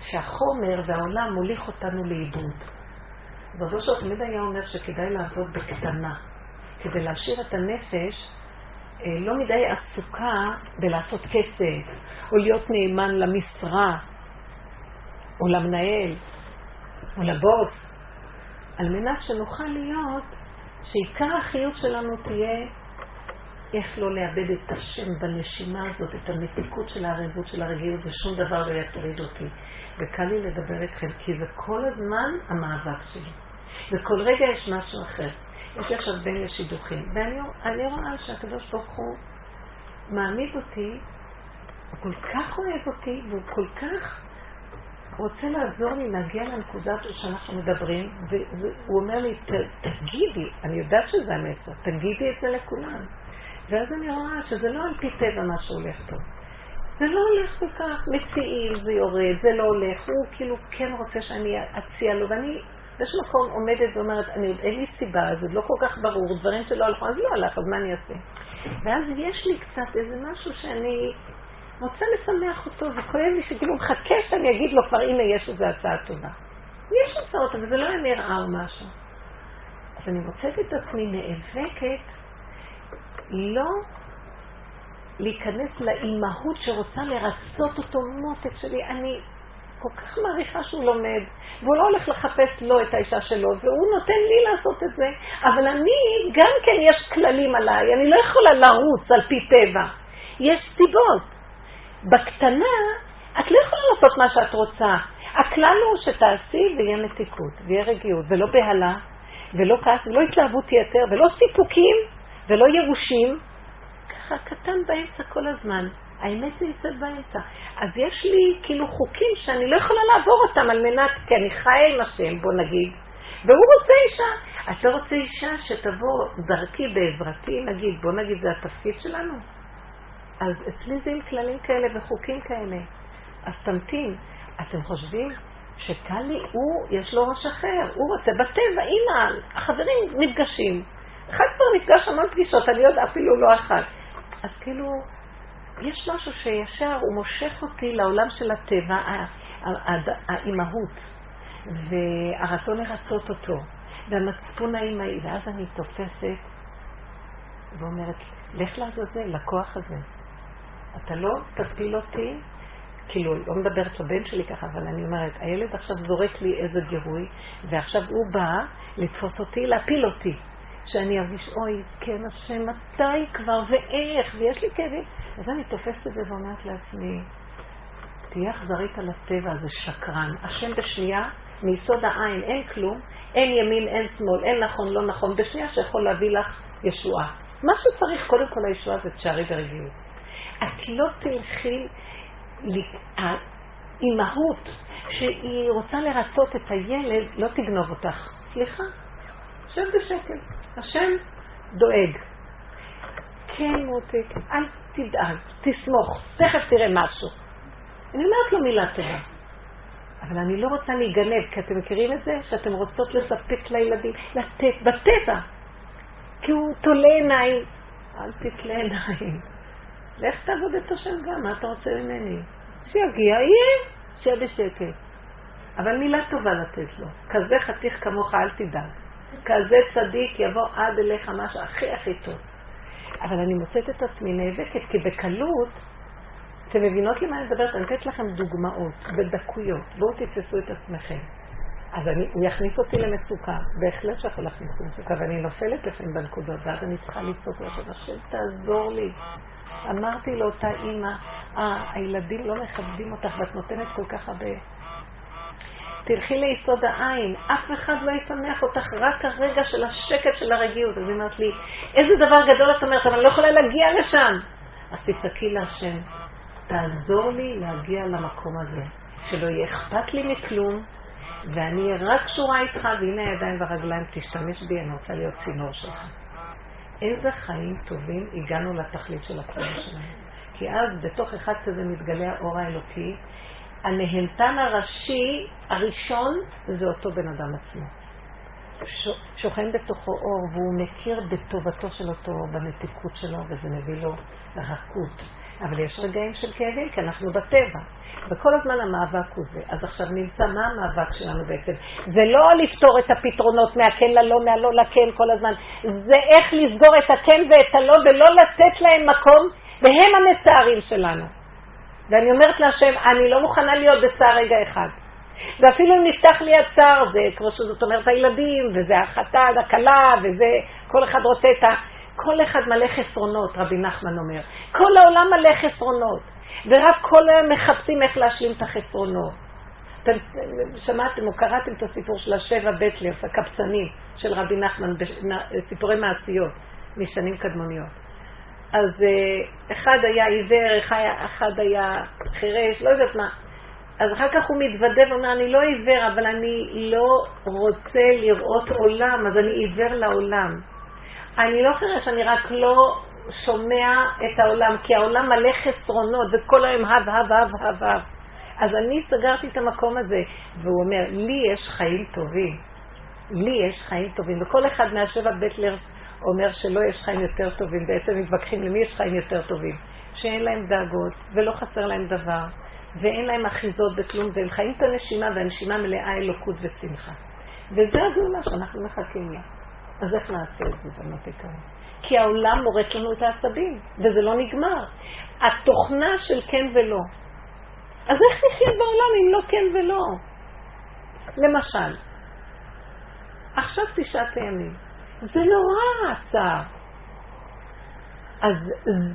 שהחומר והעולם מוליך אותנו לאיבוד. זה לא שתמיד היה אומר שכדאי לעבוד בקטנה, כדי להשאיר את הנפש לא מדי עסוקה בלעשות כסף, או להיות נאמן למשרה, או למנהל, או לבוס, על מנת שנוכל להיות שעיקר החיות שלנו תהיה איך לא לאבד את השם בנשימה הזאת, את המתיקות של הערבות של הרגיעות, ושום דבר לא יטריד אותי. וקל לי לדבר אתכם, כי זה כל הזמן המאבק שלי. וכל רגע יש משהו אחר. יש עכשיו בין לשידוכים. ואני רואה שהקדוש ברוך הוא מעמיד אותי, הוא כל כך אוהב אותי, והוא כל כך רוצה לעזור לי להגיע לנקודה שאנחנו מדברים, והוא אומר לי, תגידי, אני יודעת שזה המסר, תגידי את זה לכולם. ואז אני רואה שזה לא על פי טבע מה שהולך פה. זה לא הולך כל כך, מציעים, זה יורד, זה לא הולך, הוא כאילו כן רוצה שאני אציע לו, ואני יש מקום עומדת ואומרת, אין לי סיבה, זה לא כל כך ברור, דברים שלא הלכו, אז לא הלך, אז מה אני אעשה? ואז יש לי קצת איזה משהו שאני רוצה לשמח אותו, וכואב לי שכאילו מחכה שאני אגיד לו, כבר הנה יש איזו הצעה טובה. יש הצעות, אבל זה לא נראה או משהו. אז אני מוצאת את עצמי נאבקת, לא להיכנס לאימהות שרוצה לרצות אותו מותק שלי. אני כל כך מעריכה שהוא לומד, והוא לא הולך לחפש לו את האישה שלו, והוא נותן לי לעשות את זה. אבל אני, גם כן יש כללים עליי, אני לא יכולה לרוץ על פי טבע. יש סיבות. בקטנה, את לא יכולה לעשות מה שאת רוצה. הכלל הוא שתעשי ויהיה מתיקות, ויהיה רגיעות, ולא בהלה, ולא כעס, ולא התלהבות יתר, ולא סיפוקים, ולא ירושים. ככה קטן באמצע כל הזמן. האמת נמצאת באמצע. אז יש לי כאילו חוקים שאני לא יכולה לעבור אותם על מנת, כי אני חיה עם השם, בוא נגיד. והוא רוצה אישה. אתה רוצה אישה שתבוא דרכי בעברתי, נגיד, בוא נגיד, זה התפקיד שלנו. אז אצלי זה עם כללים כאלה וחוקים כאלה. אז תמתין. אתם חושבים שקל לי, הוא, יש לו ראש אחר. הוא רוצה בטבע, אימא, החברים נפגשים. אחד כבר נפגש המון פגישות, אני עוד אפילו לא אחת. אז כאילו, יש משהו שישר הוא מושך אותי לעולם של הטבע, האימהות, והרצון לרצות אותו, והמצפון האימהי, ואז אני תופסת ואומרת, לך לעזאזל, לכוח הזה. אתה לא תפיל אותי, כאילו, לא מדברת לבן שלי ככה, אבל אני אומרת, הילד עכשיו זורק לי איזה גירוי, ועכשיו הוא בא לתפוס אותי, להפיל אותי. שאני ארגיש, אוי, כן, השם, מתי כבר ואיך, ויש לי כאבים. אז אני תופסת את זה ואומרת לעצמי, תהיה אכזרית על הטבע, זה שקרן. השם בשנייה מיסוד העין אין כלום, אין ימין, אין שמאל, אין נכון, לא נכון, בשנייה שיכול להביא לך ישועה. מה שצריך קודם כל הישועה זה תשארי ברגיעות. את לא תלכי לאימהות שהיא רוצה לרצות את הילד, לא תגנוב אותך. סליחה, שב בשקל, השם דואג. כן מותק, אל תדאג, תסמוך, תכף תראה משהו. אני אומרת לו מילה טובה. אבל אני לא רוצה להיגנב, כי אתם מכירים את זה? שאתם רוצות לספק לילדים, לתת בטבע. כי הוא תולה עיניים. אל תתלה עיניים. לך תעבוד את השם גם, מה אתה רוצה ממני? שיגיע, יהיה, שיהיה בשקט. אבל מילה טובה לתת לו. כזה חתיך כמוך, אל תדאג. כזה צדיק יבוא עד אליך משהו הכי הכי טוב. אבל אני מוצאת את עצמי נאבקת, כי בקלות... אתם מבינות למה אני מדברת? אני אתן לכם דוגמאות ודקויות. בואו תתפסו את עצמכם. אז אני, הוא יכניס אותי למצוקה. בהחלט שיכול להכניס אותי למצוקה. ואני נופלת לפעמים בנקודות. ואז אני צריכה לצעוק לו. השם תעזור לי. אמרתי לאותה אימא, אה, הילדים לא מכבדים אותך ואת נותנת כל כך הרבה. תלכי ליסוד העין. אף אחד לא ישמח אותך, רק הרגע של השקט של הרגיעות. אז היא אומרת לי, איזה דבר גדול את אומרת, אבל אני לא יכולה להגיע לשם. אז תתקי להשם. תעזור לי להגיע למקום הזה, שלא יהיה אכפת לי מכלום, ואני רק שורה איתך, והנה הידיים והרגליים, תשתמש בי, אני רוצה להיות צינור שלך. איזה חיים טובים הגענו לתכלית של התנועה שלהם. כי אז בתוך אחד כזה מתגלה האור האלוקי, הנהנתן הראשי הראשון זה אותו בן אדם עצמו. שוכן בתוכו אור, והוא מכיר בטובתו של אותו, במתיקות שלו, וזה מביא לו רכות. אבל יש רגעים של כאבים, כי אנחנו בטבע. וכל הזמן המאבק הוא זה. אז עכשיו נמצא מה המאבק שלנו בעצם. זה לא לפתור את הפתרונות מהכן ללא, מהלא לכן כל הזמן. זה איך לסגור את הכן ואת הלא, ולא לתת להם מקום, והם המצערים שלנו. ואני אומרת להשם, אני לא מוכנה להיות בצער רגע אחד. ואפילו אם נפתח לי הצער, זה כמו שזאת אומרת הילדים, וזה החתן, הקלה, וזה כל אחד רוצה את ה... כל אחד מלא חסרונות, רבי נחמן אומר. כל העולם מלא חסרונות. ורק כל היום מחפשים איך להשלים את החסרונות. אתם שמעתם או קראתם את הסיפור של השבע בטלרס, הקבצנים של רבי נחמן, סיפורי מעשיות משנים קדמוניות. אז אחד היה עיוור, אחד היה חירש, לא יודעת מה. אז אחר כך הוא מתוודד ואומר, אני לא עיוור, אבל אני לא רוצה לראות עולם, אז אני עיוור לעולם. אני לא חרש, אני רק לא שומע את העולם, כי העולם מלא חסרונות, וכל היום הב, הב, הב, הב, הב. אז אני סגרתי את המקום הזה, והוא אומר, לי יש חיים טובים. לי יש חיים טובים. וכל אחד מהשבע בטלר אומר שלא יש חיים יותר טובים. בעצם מתווכחים למי יש חיים יותר טובים. שאין להם דאגות, ולא חסר להם דבר, ואין להם אחיזות בכלום, והם חיים את הנשימה, והנשימה מלאה אלוקות ושמחה. וזה הגאולה שאנחנו מחכים לה. אז איך נעשה את זה במתיקה? כי העולם מורט לנו את העצבים, וזה לא נגמר. התוכנה של כן ולא. אז איך נחיה בעולם אם לא כן ולא? למשל, עכשיו תשעת הימים. זה נורא הצער. אז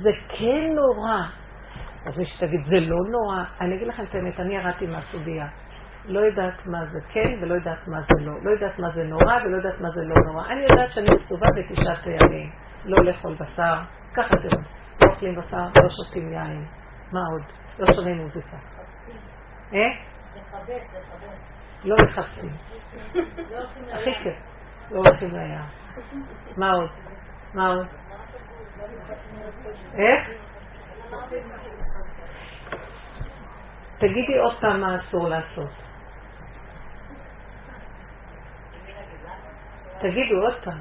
זה כן נורא. אז מי שתגיד, זה לא נורא. אני אגיד לכם את האמת, אני הראתי מהסוגיה. לא יודעת מה זה כן ולא יודעת מה זה לא. לא יודעת מה זה נורא ולא יודעת מה זה לא נורא. אני יודעת שאני מצווה בתשעת הימים. לא לאכול בשר. ככה תראו. לא אוכלים בשר, לא שותים יין. מה עוד? לא שומעים מוזיקה. אה? לחבק, לחבק. לא מחפשים. הכי כיף. לא הולכים לים. מה עוד? מה עוד? איך? תגידי עוד פעם מה אסור לעשות. תגידו עוד פעם.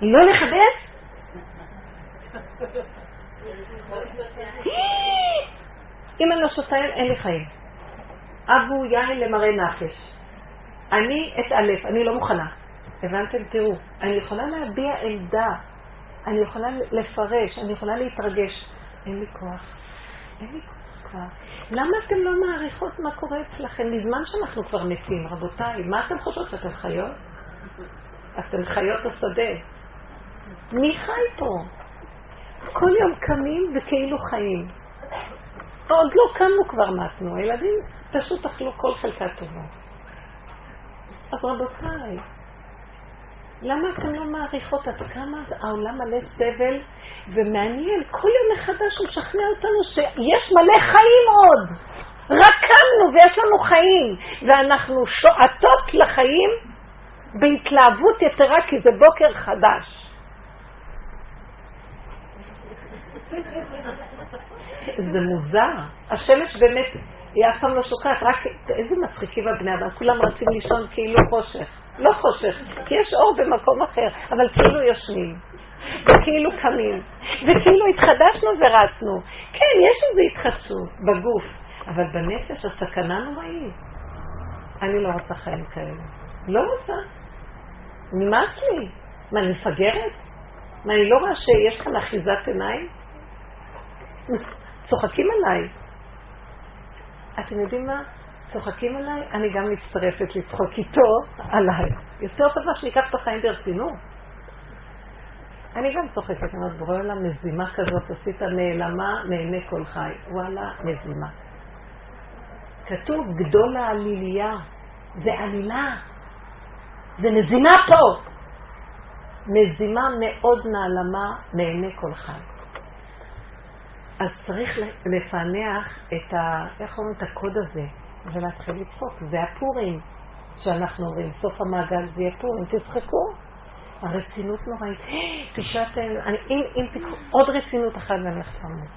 לא לחבץ? אם אני לא שותה אין לי חיים. אבו יין למראה נפש. אני אתעלף, אני לא מוכנה. הבנתם? תראו, אני יכולה להביע עמדה. אני יכולה לפרש, אני יכולה להתרגש. אין לי כוח. אין לי כוח. למה אתם לא מעריכות מה קורה אצלכם? בזמן שאנחנו כבר מתים, רבותיי, מה אתם חושבות שאתם חיות? אתם חיות השדה. מי חי פה? כל יום קמים וכאילו חיים. עוד לא קמו כבר מתנו, הילדים פשוט אכלו כל חלקה טובה. אז רבותיי, למה אתם לא מעריכות עד כמה העולם מלא סבל? ומעניין, כל יום מחדש הוא שכנע אותנו שיש מלא חיים עוד. רק קמנו ויש לנו חיים, ואנחנו שואטות לחיים בהתלהבות יתרה כי זה בוקר חדש. זה מוזר. השמש באמת היא אף פעם לא שוקעת, רק איזה מצחיקים הבני אדם, כולם רצים לישון כאילו חושך. לא חושך, כי יש אור במקום אחר, אבל כאילו ישנים, וכאילו קמים, וכאילו התחדשנו ורצנו. כן, יש איזו התחדשות בגוף, אבל בנפש הסכנה נוראית. אני לא רוצה חיים כאלה. לא רוצה. נמאס לי. מה, אני מפגרת? מה, אני לא רואה שיש כאן אחיזת עיניים? צוחקים עליי. אתם יודעים מה? צוחקים עליי, אני גם מצטרפת לצחוק איתו עליי. יותר טובה שניקח את החיים ברצינות. אני גם צוחקת, אני אומרת, בורא לה מזימה כזאת, עשית נעלמה, נהנה כל חי. וואלה, מזימה. כתוב גדול העליליה, זה עלילה, זה מזימה פה. מזימה מאוד נעלמה, נהנה כל חי. אז צריך לפענח את ה... איך אומרים את הקוד הזה, ולהתחיל לצחוק. זה הפורים שאנחנו אומרים, סוף המעגל זה יהיה פורים, תצחקו. הרצינות נוראית, תשעתם, אם, אם תקחו עוד רצינות אחת ואני חתמות.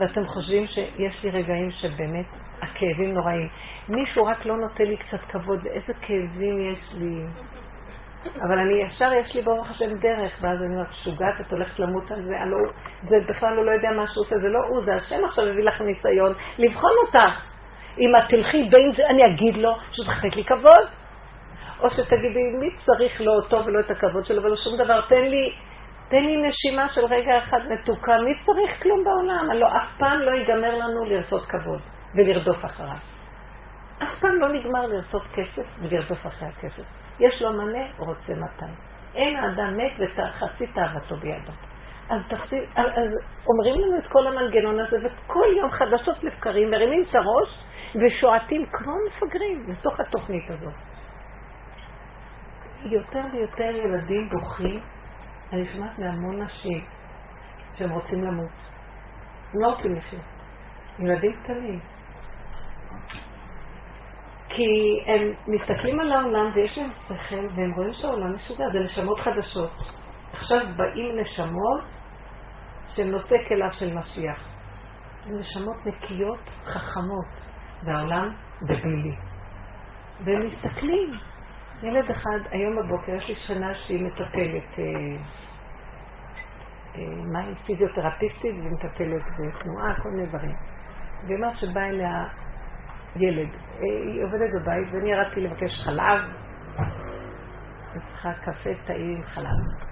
ואתם חושבים שיש לי רגעים שבאמת הכאבים נוראים. מישהו רק לא נותן לי קצת כבוד, ואיזה כאבים יש לי. אבל אני ישר, יש לי ברוך השם דרך, ואז אני אומרת, שוגעת, את הולכת למות על זה, אלו, זה בכלל הוא לא יודע מה שהוא עושה, זה לא הוא, זה השם עכשיו הביא לך ניסיון, לבחון אותך. אם את תלכי בין זה, אני אגיד לו שתחת לי כבוד, או שתגידי, מי צריך לא אותו ולא את הכבוד שלו, ולא שום דבר, תן לי, תן לי נשימה של רגע אחד מתוקה, מי צריך כלום בעולם? אלו, אף פעם לא ייגמר לנו לרצות כבוד ולרדוף אחריו. אף פעם לא נגמר לרצות כסף ולרדוף אחרי הכסף. יש לו מלא, רוצה מתי. אין האדם מת וחצי תאוותו בידו. אז, אז, אז אומרים לנו את כל המנגנון הזה, וכל יום חדשות לבקרים, מרימים את הראש ושועטים כמו מפגרים לתוך התוכנית הזאת. יותר ויותר ילדים בוכים, אני שמעת מהמון נשים שהם רוצים למות. הם לא רוצים לחיות. ילדים קטנים. כי הם מסתכלים על העולם ויש להם שכל והם רואים שהעולם משוגע, זה נשמות חדשות. עכשיו באים נשמות של נושא כליו של משיח. נשמות נקיות חכמות, והעולם דבילי. והם מסתכלים. ילד אחד, היום בבוקר יש לי שנה שהיא מטפלת, אה, אה, מה היא פיזיותרפיסטית ומטפלת בתנועה, כל מיני דברים. ומה שבא אליה ילד, היא עובדת בבית ואני ירדתי לבקש חלב, צריכה קפה טעים חלב,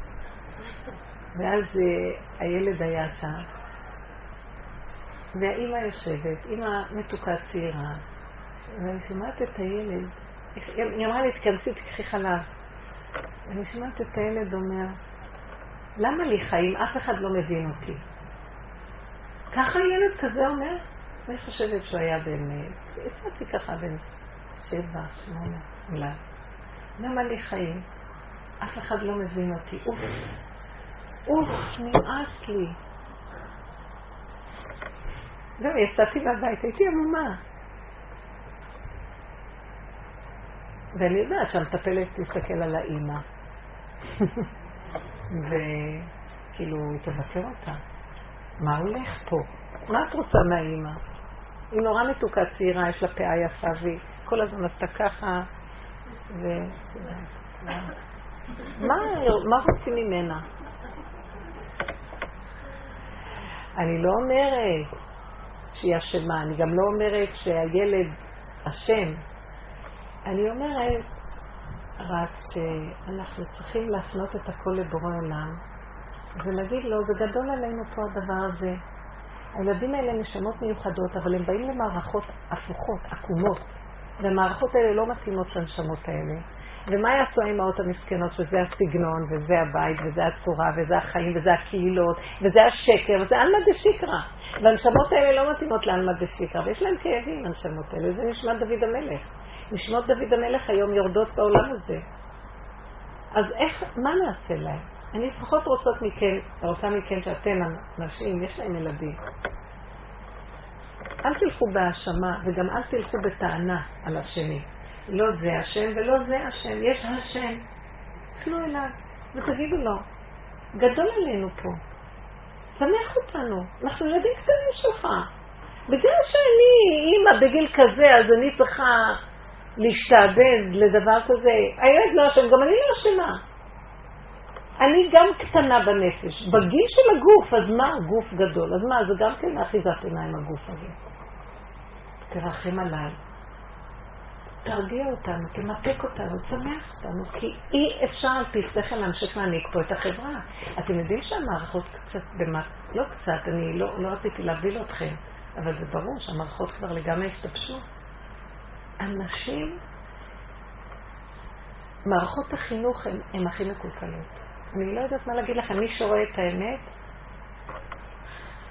ואז הילד היה שם והאימא יושבת, אימא מתוקה צעירה, ואני שמעת את הילד, היא אמרה לי תכנסי תקחי חלב, ואני שמעת את הילד אומר, למה לי חיים? אף אחד לא מבין אותי. ככה ילד כזה אומר? אני חושבת שהוא היה בין, יצאתי ככה בין שבע, שמונה, אולי. למה לי חיים? אף אחד לא מבין אותי. אוף, אוף, נמאס לי. זהו, יצאתי בבית, הייתי עמומה. ואני יודעת שהמטפלת תסתכל על האימא. וכאילו, היא תבקר אותה. מה הולך פה? מה את רוצה מהאימא? היא נורא מתוקה צעירה, יש לה פאה יפה, והיא כל הזמן עשתה ככה, ו... מה, מה רוצים ממנה? אני לא אומרת שהיא אשמה, אני גם לא אומרת שהילד אשם. אני אומרת רק שאנחנו צריכים להפנות את הכל לבורא עולם, ולהגיד לו, זה גדול עלינו פה הדבר הזה. הילדים האלה נשמות מיוחדות, אבל הם באים למערכות הפוכות, עקומות. והמערכות האלה לא מתאימות לנשמות האלה. ומה יעשו האימהות המסכנות שזה הסגנון וזה הבית וזה הצורה וזה החיים וזה הקהילות וזה השקר וזה אלמה דשיקרה, והנשמות האלה לא מתאימות לאלמה דשיקרה, ויש להם כאבים הנשמות האלה. זה נשמת דוד המלך, נשמות דוד המלך היום יורדות בעולם הזה. אז איך, מה נעשה להם? אני לפחות רוצות מכן, רוצה מכן שאתם נשים, יש להם ילדים, אל תלכו בהאשמה וגם אל תלכו בטענה על השני. לא זה השם ולא זה השם, יש השם. תנו אליו ותגידו לו, גדול עלינו פה, שמח אותנו, אנחנו ילדים קטנים שלך. בגלל שאני אימא בגיל כזה אז אני צריכה להשתעבד לדבר כזה. הילד לא השם, גם אני לא אשמה, אני גם קטנה בנפש, בגיל של הגוף. אז מה הגוף גדול? אז מה, זה גם כן אחיזת עיניים הגוף הזה. תרחם עליי, תרגיע אותנו, תמתק אותנו, תשמח אותנו, כי אי אפשר על פי שכל להמשיך להעניק פה את החברה. אתם יודעים שהמערכות קצת, במערכ... לא קצת, אני לא, לא רציתי להביל אתכם, אבל זה ברור שהמערכות כבר לגמרי השתבשו. אנשים, מערכות החינוך הם, הם הכי מקולקלות. אני לא יודעת מה להגיד לכם, מי שרואה את האמת,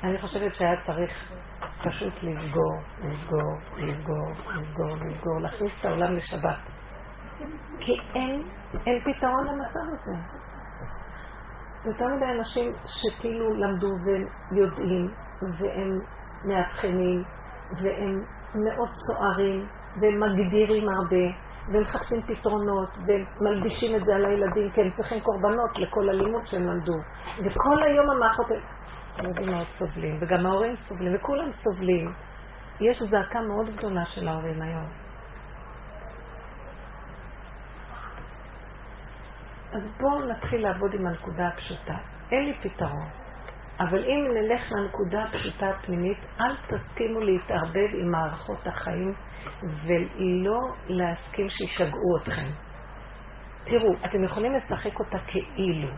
אני חושבת שהיה צריך פשוט לסגור, לסגור, לסגור, לסגור, לסגור, להכניס את העולם לשבת. כי אין, אין פתרון למצב הזה. יותר מדי אנשים שכאילו למדו והם יודעים, והם מאבחנים, והם מאוד סוערים, והם מגדירים הרבה, והם חפשים פתרונות, והם מלבישים את זה על הילדים, כי הם צריכים קורבנות לכל הלימוד שהם למדו. וכל היום המערכות... הילדים מאוד סובלים, וגם ההורים סובלים, וכולם סובלים. יש זעקה מאוד גדולה של ההורים היום. אז בואו נתחיל לעבוד עם הנקודה הפשוטה. אין לי פתרון. אבל אם נלך לנקודה הפשוטה הפנימית, אל תסכימו להתערבב עם מערכות החיים, ולא להסכים שישגעו אתכם. תראו, אתם יכולים לשחק אותה כאילו.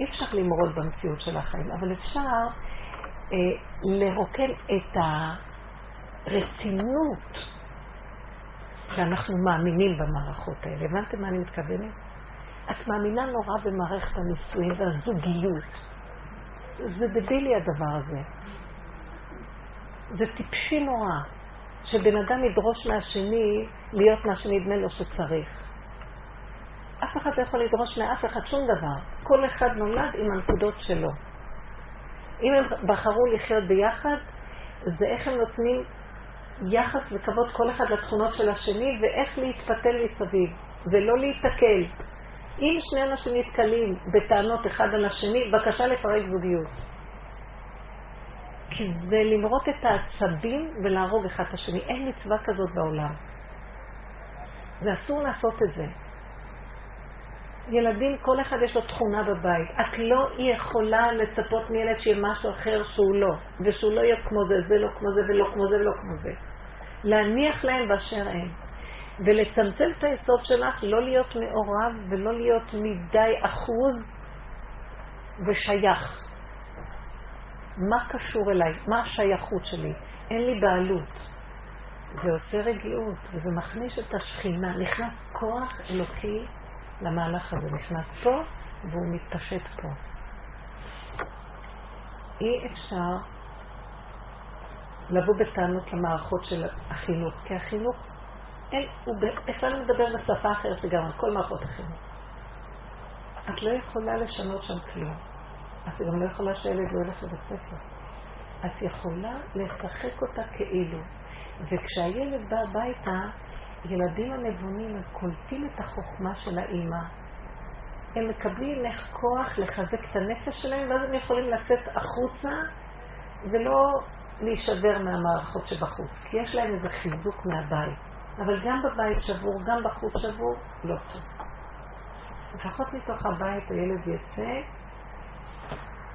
אי אפשר למרוד במציאות של החיים, אבל אפשר אה, לרוקן את הרצינות שאנחנו מאמינים במערכות האלה. הבנתם מה אני מתכוונת? את מאמינה נורא במערכת הנישואים והזוגיות. זה דבילי הדבר הזה. זה טיפשי נורא שבן אדם ידרוש מהשני להיות מה שנדמה לו שצריך. אף אחד לא יכול לדרוש מאף אחד שום דבר. כל אחד נולד עם הנקודות שלו. אם הם בחרו לחיות ביחד, זה איך הם נותנים יחס וכבוד כל אחד לתכונות של השני, ואיך להתפתל מסביב, ולא להתקל. אם שני אנשים נתקלים בטענות אחד על השני, בקשה לפרק זוגיות. כי זה למרות את העצבים ולהרוג אחד את השני. אין מצווה כזאת בעולם. ואסור לעשות את זה. ילדים, כל אחד יש לו תכונה בבית. את לא יכולה לצפות מילד שיהיה משהו אחר שהוא לא, ושהוא לא יהיה כמו זה, זה לא כמו זה, ולא כמו זה, ולא כמו זה. להניח להם באשר הם. ולצמצם את היסוד שלך, לא להיות מעורב, ולא להיות מדי אחוז ושייך. מה קשור אליי? מה השייכות שלי? אין לי בעלות. זה עושה רגיעות, וזה מכניס את השכינה. נכנס כוח אלוקי למהלך הזה, נכנס פה והוא מתפשט פה. אי אפשר לבוא בטענות למערכות של החינוך, כי החינוך אין, הוא בכלל מדבר בשפה אחרת, זה גם על כל מערכות החינוך. את לא יכולה לשנות שם כלום. את גם לא יכולה שהילד לא ילך לבית ספר. את יכולה לשחק אותה כאילו. וכשהילד בא הביתה, ילדים הנבונים הם קולטים את החוכמה של האימא. הם מקבלים איך כוח לחזק את הנפש שלהם, ואז הם יכולים לצאת החוצה ולא להישבר מהמערכות שבחוץ, כי יש להם איזה חיזוק מהבית. אבל גם בבית שבור, גם בחוץ שבור, לא טוב. לפחות מתוך הבית הילד יצא,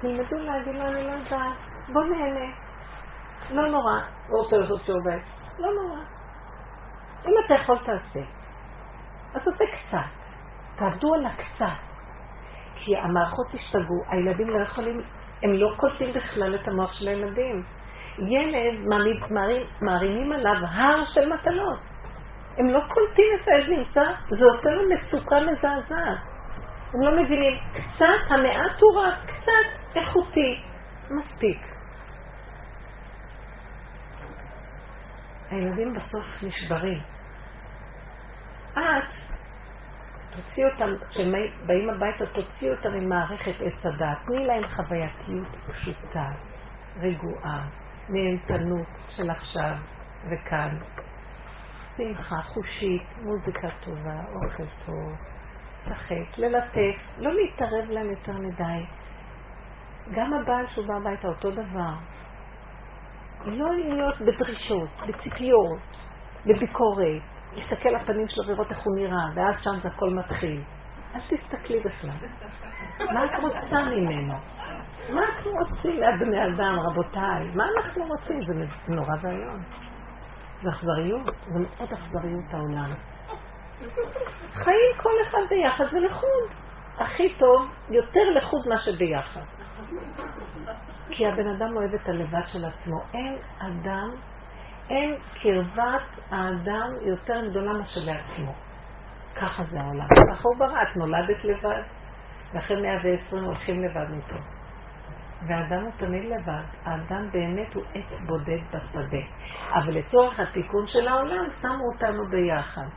תלמדו להגיד לו, אני לא יודעת, בוא נהנה, לא נורא, אותו זאת שעובד, לא נורא. אם אתה יכול תעשה, אז תעשה קצת. תעבדו על הקצת. כי המערכות השתגעו, הילדים לא יכולים, הם לא קולטים בכלל את המוח של הילדים. ילד מערימים עליו הר של מטלות. הם לא קולטים איפה הילד נמצא, זה עושה לו מצוקה מזעזעת. הם לא מבינים, קצת, המעט הוא רק, קצת איכותי, מספיק. הילדים בסוף נשברים. את, תוציא אותם, כשבאים הביתה, תוציא אותם עם מערכת עץ הדעת, תני להם חווייתיות פשוטה, רגועה, נהנתנות של עכשיו וכאן. שמחה, חושית, מוזיקה טובה, אוכל טוב, שחק, ללטף, לא להתערב להם יותר מדי. גם הבעל שהוא בא הביתה אותו דבר. לא להיות בדרישות, בציפיות, בביקורת, להסתכל על הפנים שלו לראות איך הוא נראה, ואז שם זה הכל מתחיל. אל תסתכלי בכלל. מה את רוצה ממנו? מה אנחנו רוצים ליד בני אדם, רבותיי? מה אנחנו רוצים? זה נורא ואיום. זה אכזריות, זה מאוד אכזריות העולם. חיים כל אחד ביחד ולחוד. הכי טוב, יותר לחוד מה שביחד. כי הבן אדם אוהב את הלבד של עצמו. אין אדם, אין קרבת האדם יותר גדולה מה שלעצמו. ככה זה העולם. ככה הוא ברא, את נולדת לבד, ואחרי מאה ועשרים הולכים לבד מפה. והאדם הוא תמיד לבד, האדם באמת הוא עץ בודד בשדה. אבל לצורך התיקון של העולם שמו אותנו ביחד.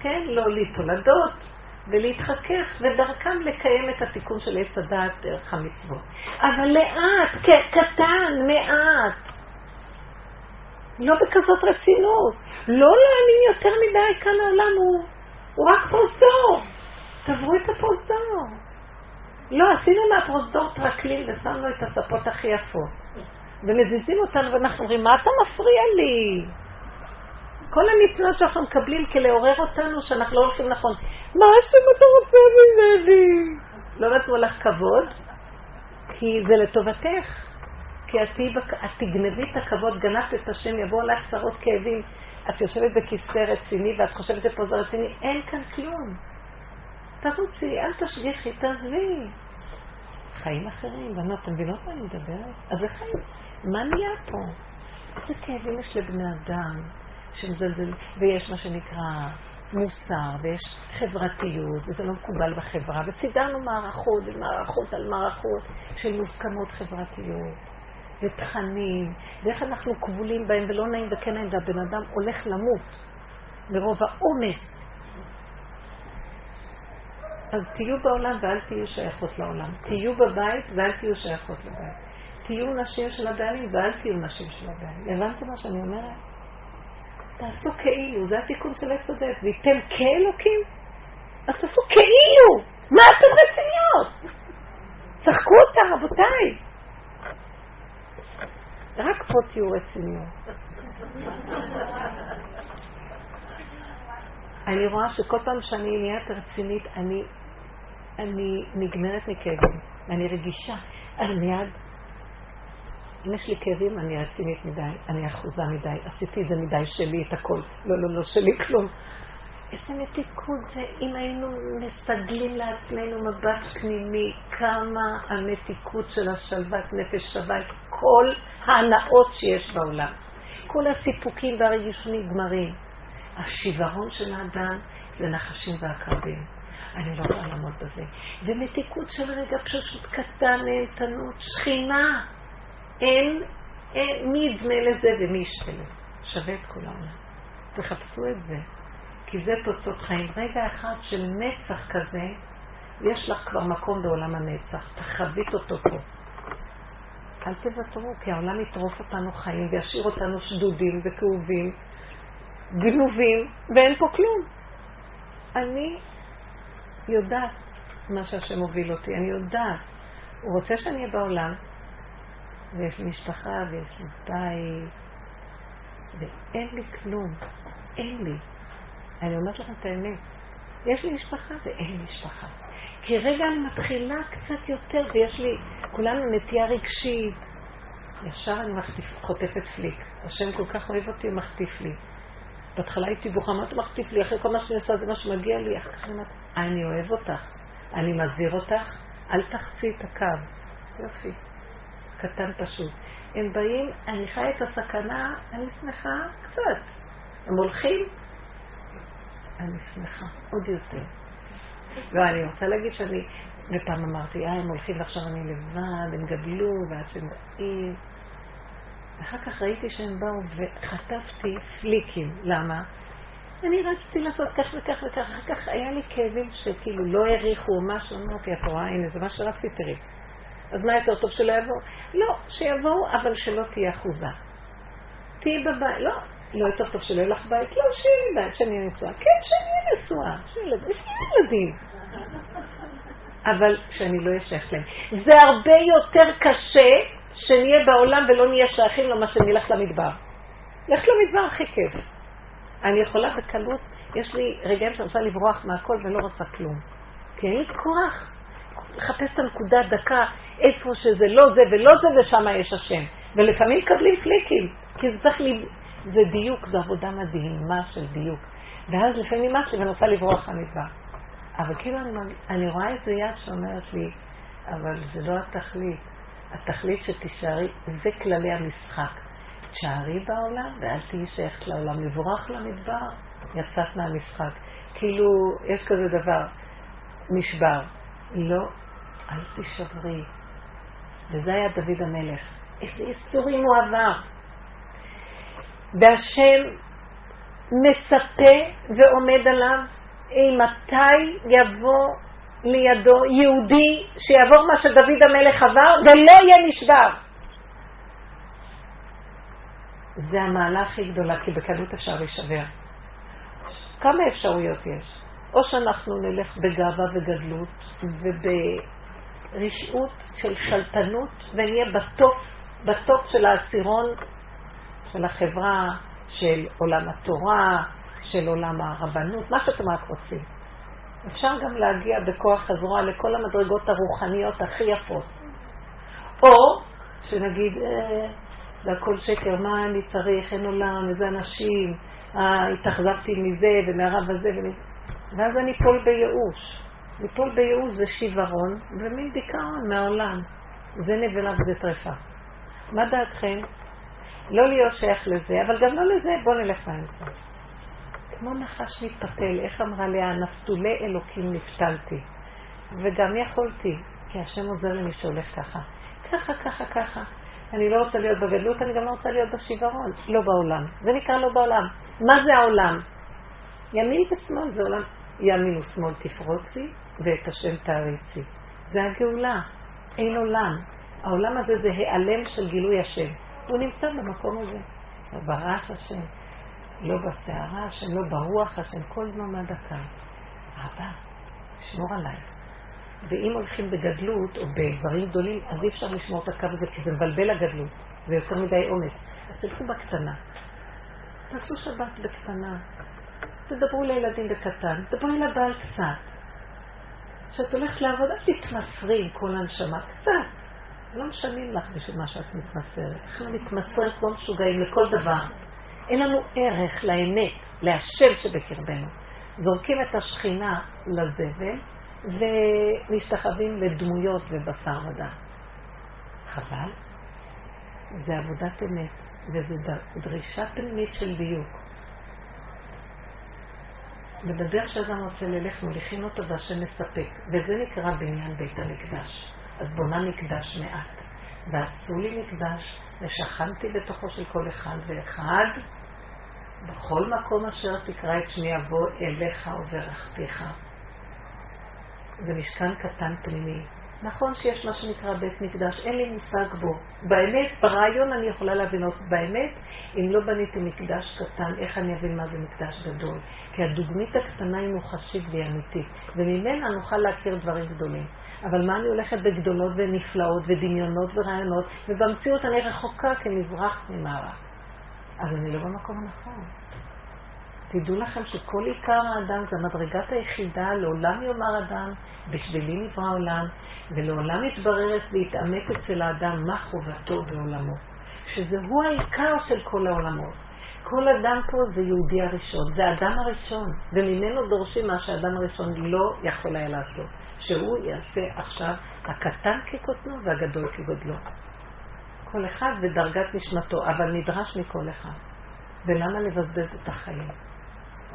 כן, לא להתולדות ולהתחכך ודרכם לקיים את התיקון של עץ הדעת דרך המצוות. אבל לאט, קטן, מעט. לא בכזאת רצינות. לא להאמין יותר מדי, כאן העולם הוא, הוא רק פרוזור. תעברו את הפרוזור. לא, עשינו מהפרוזדור טרקלים ושמנו את הספות הכי יפות. ומזיזים אותנו ואנחנו אומרים, מה אתה מפריע לי? כל המצוות שאנחנו מקבלים כלעורר אותנו שאנחנו לא הולכים נכון. מה השם אתה רוצה ממני? לא נתנו לך כבוד, כי זה לטובתך. כי את תגנבי את הכבוד, גנבת את השם, יבוא לך צרות כאבים. את יושבת בכיסא רציני ואת חושבת בפרוזדור רציני, אין כאן כלום. תרוצי, אל תשגיחי, תעזבי. חיים אחרים, בנות, אתם מבינות מה אני מדברת? אז זה חיים. מה נהיה פה? איזה כאבים יש לבני אדם, שמזלזל, ויש מה שנקרא מוסר, ויש חברתיות, וזה לא מקובל בחברה, וסידרנו מערכות ומערכות על מערכות של מוסכמות חברתיות, ותכנים, ואיך אנחנו כבולים בהם ולא נעים וכן נעים, והבן אדם הולך למות מרוב העומס. אז תהיו בעולם ואל תהיו שייכות לעולם. תהיו בבית ואל תהיו שייכות לבית. תהיו נשים של הבעלים ואל תהיו נשים של הבעלים. הבנתם מה שאני אומרת? תעשו כאילו, זה התיקון של הצדד. ואיתם כאלוקים? אז תעשו כאילו! מה אתם רציניות? צחקו אותה, רבותיי! רק פה תהיו רציניות. אני רואה שכל פעם שאני נהיית רצינית, אני... אני נגמרת מכאבים, אני רגישה, אני מיד, אם יש לי כאבים אני רצינית מדי, אני אחוזה מדי, עשיתי זה מדי שלי את הכל, לא לא לא שלי כלום. איזה מתיקות זה, אם היינו מסתגלים לעצמנו מבט פנימי, כמה המתיקות של השלוות נפש שווה את כל ההנאות שיש בעולם. כל הסיפוקים והרגישים נגמרים. השיוורון של האדם זה נחשים והקרבים. אני לא יכולה לעמוד בזה. ומתיקות של רגע פשוט קטן, נהנתנות, שכינה. אין, אין, מי ידמה לזה ומי ישתה לזה. שווה את כל העולם. תחפשו את זה. כי זה תוצאות חיים. רגע אחד של נצח כזה, יש לך כבר מקום בעולם הנצח. תחבית אותו פה. אל תוותרו, כי העולם יטרוף אותנו חיים וישאיר אותנו שדודים וכאובים. גנובים, ואין פה כלום. אני יודעת מה שהשם הוביל אותי, אני יודעת. הוא רוצה שאני אהיה בעולם, ויש לי משפחה, ויש לי בית, ואין לי כלום, אין לי. אני אומרת לכם את האמת, יש לי משפחה ואין לי משפחה. כי רגע אני מתחילה קצת יותר, ויש לי, כולנו נטייה רגשית. ישר אני חוטפת פליק. השם כל כך אוהב אותי, הוא מחטיף לי. בהתחלה הייתי בוכה, מה אתה מחטיף לי? אחרי כל מה שאני עושה זה מה שמגיע לי. אחרי כך אני אומרת, אני אוהב אותך, אני מזהיר אותך, אל תחצי את הקו. יופי, קטן פשוט. הם באים, אני חיה את הסכנה, אני שמחה קצת. הם הולכים, אני שמחה, עוד יותר. לא, אני רוצה להגיד שאני, בפעם אמרתי, אה, הם הולכים ועכשיו אני לבד, הם גדלו, ועד שהם באים. ואחר כך ראיתי שהם באו וחטפתי פליקים. למה? אני רציתי לעשות כך וכך וכך, אחר כך היה לי כאבים שכאילו לא העריכו או משהו, אמרתי, את רואה, הנה, זה מה שרציתי תראי. אז מה יותר טוב שלא יבואו? לא, שיבואו, אבל שלא תהיה אחוזה. תהיה בבית, לא, לא יותר טוב שלא ילך בית, לא, שיהיה בית, שאני נצועה. כן, שאני נצועה, שיהיה ילדים. אבל שאני לא אשייך להם. זה הרבה יותר קשה שנהיה בעולם ולא נהיה שייכים למה שנלך למדבר. לך למדבר הכי כיף. אני יכולה בקלות, יש לי רגעים שאני רוצה לברוח מהכל ולא רוצה כלום. כי אין לי כוח לחפש את הנקודה דקה, איפה שזה לא זה ולא זה ושם יש השם. ולפעמים קבלים פליקים, כי זה צריך לי, זה דיוק, זה עבודה מדהימה של דיוק. ואז לפעמים משהו ואני רוצה לברוח המדבר. אבל כאילו אני, אני רואה איזה יד שאומרת לי, אבל זה לא התכלית. התכלית שתישארי, זה כללי המשחק. שערי בעולם, ואל תהי שייכת לעולם, לברוח למדבר, יצאת מהמשחק. כאילו, יש כזה דבר, נשבר. לא, אל תשברי. וזה היה דוד המלך. איזה יסורים הוא עבר. והשם מצפה ועומד עליו, מתי יבוא לידו יהודי שיעבור מה שדוד המלך עבר, ולא יהיה נשבר. זה המעלה הכי גדולה, כי בקלות אפשר להישבר. כמה אפשרויות יש? או שאנחנו נלך בגאווה וגדלות, וברשעות של שלטנות, ונהיה בטופ, בטופ של העשירון, של החברה, של עולם התורה, של עולם הרבנות, מה שאתם רק רוצים. אפשר גם להגיע בכוח הזרוע לכל המדרגות הרוחניות הכי יפות. או שנגיד... והכל שקר, מה אני צריך, אין עולם, איזה אנשים, אה, התאכזבתי מזה ומהרב הזה ומזה. ואז אני פול בייאוש. לפול בייאוש זה שיוורון ומי דיכאון מהעולם. זה נבלה וזה טרפה. מה דעתכם? לא להיות שייך לזה, אבל גם לא לזה, בוא נלך לאמצע. כמו נחש מתפתל, איך אמרה לי, הנפתולי אלוקים נפתלתי. וגם יכולתי, כי השם עוזר למי שהולך ככה. ככה, ככה, ככה. אני לא רוצה להיות בגדלות, אני גם לא רוצה להיות בשברון. לא בעולם. זה נקרא לא בעולם. מה זה העולם? ימין ושמאל זה עולם. ימין ושמאל תפרוצי ואת השם תעריצי. זה הגאולה. אין עולם. העולם הזה זה העלם של גילוי השם. הוא נמצא במקום הזה. לא ברעש השם, לא בסערה השם, לא ברוח השם. כל זמן מהדקה. אבא, תשמור עליי. ואם הולכים בגדלות או בדברים גדולים, אז אי אפשר לשמור את הקו הזה, כי זה מבלבל הגדלות, זה יותר מדי אומץ. אז תלכו בקטנה. תעשו שבת בקטנה. תדברו לילדים בקטן. תדברו לבעל קצת. כשאת הולכת לעבודה, תתמסרי עם כל הנשמה קצת. לא משנים לך בשביל מה שאת מתמסרת. אנחנו מתמסרים כמו משוגעים לכל דבר. אין לנו ערך לאמת, להשם שבקרבנו. זורקים את השכינה לזבל, ומשתחווים לדמויות ובשר ודם. חבל. זה עבודת אמת, וזו דרישה פנימית של דיוק. ובדרך שאדם רוצה ללך, מוליכים אותו והשם מספק. וזה נקרא בעניין בית המקדש. אז בונה מקדש מעט. ועשו לי מקדש, ושכנתי בתוכו של כל אחד ואחד, בכל מקום אשר תקרא את שמי אבוא אליך וברכתיך. זה משכן קטן פנימי. נכון שיש מה שנקרא בית מקדש, אין לי מושג בו. באמת, ברעיון אני יכולה להבין אותו. באמת, אם לא בניתי מקדש קטן, איך אני אבין מה זה מקדש גדול? כי הדוגמית הקטנה היא מוחשית והיא אמיתית, וממנה נוכל להכיר דברים גדולים. אבל מה אני הולכת בגדולות ונפלאות ודמיונות ורעיונות, ובמציאות אני רחוקה כמזרח ממערב. אבל אני לא במקום הנכון. תדעו לכם שכל עיקר האדם זה מדרגת היחידה, לעולם יאמר אדם, בשבילי נברא עולם, ולעולם יתבררת להתאמת אצל האדם מה חובתו בעולמו. שזה הוא העיקר של כל העולמות. כל אדם פה זה יהודי הראשון, זה האדם הראשון, וממנו דורשים מה שהאדם הראשון לא יכול היה לעשות, שהוא יעשה עכשיו הקטן כקוטנו והגדול כגודלו. כל אחד בדרגת נשמתו, אבל נדרש מכל אחד. ולמה לבזבז את החיים?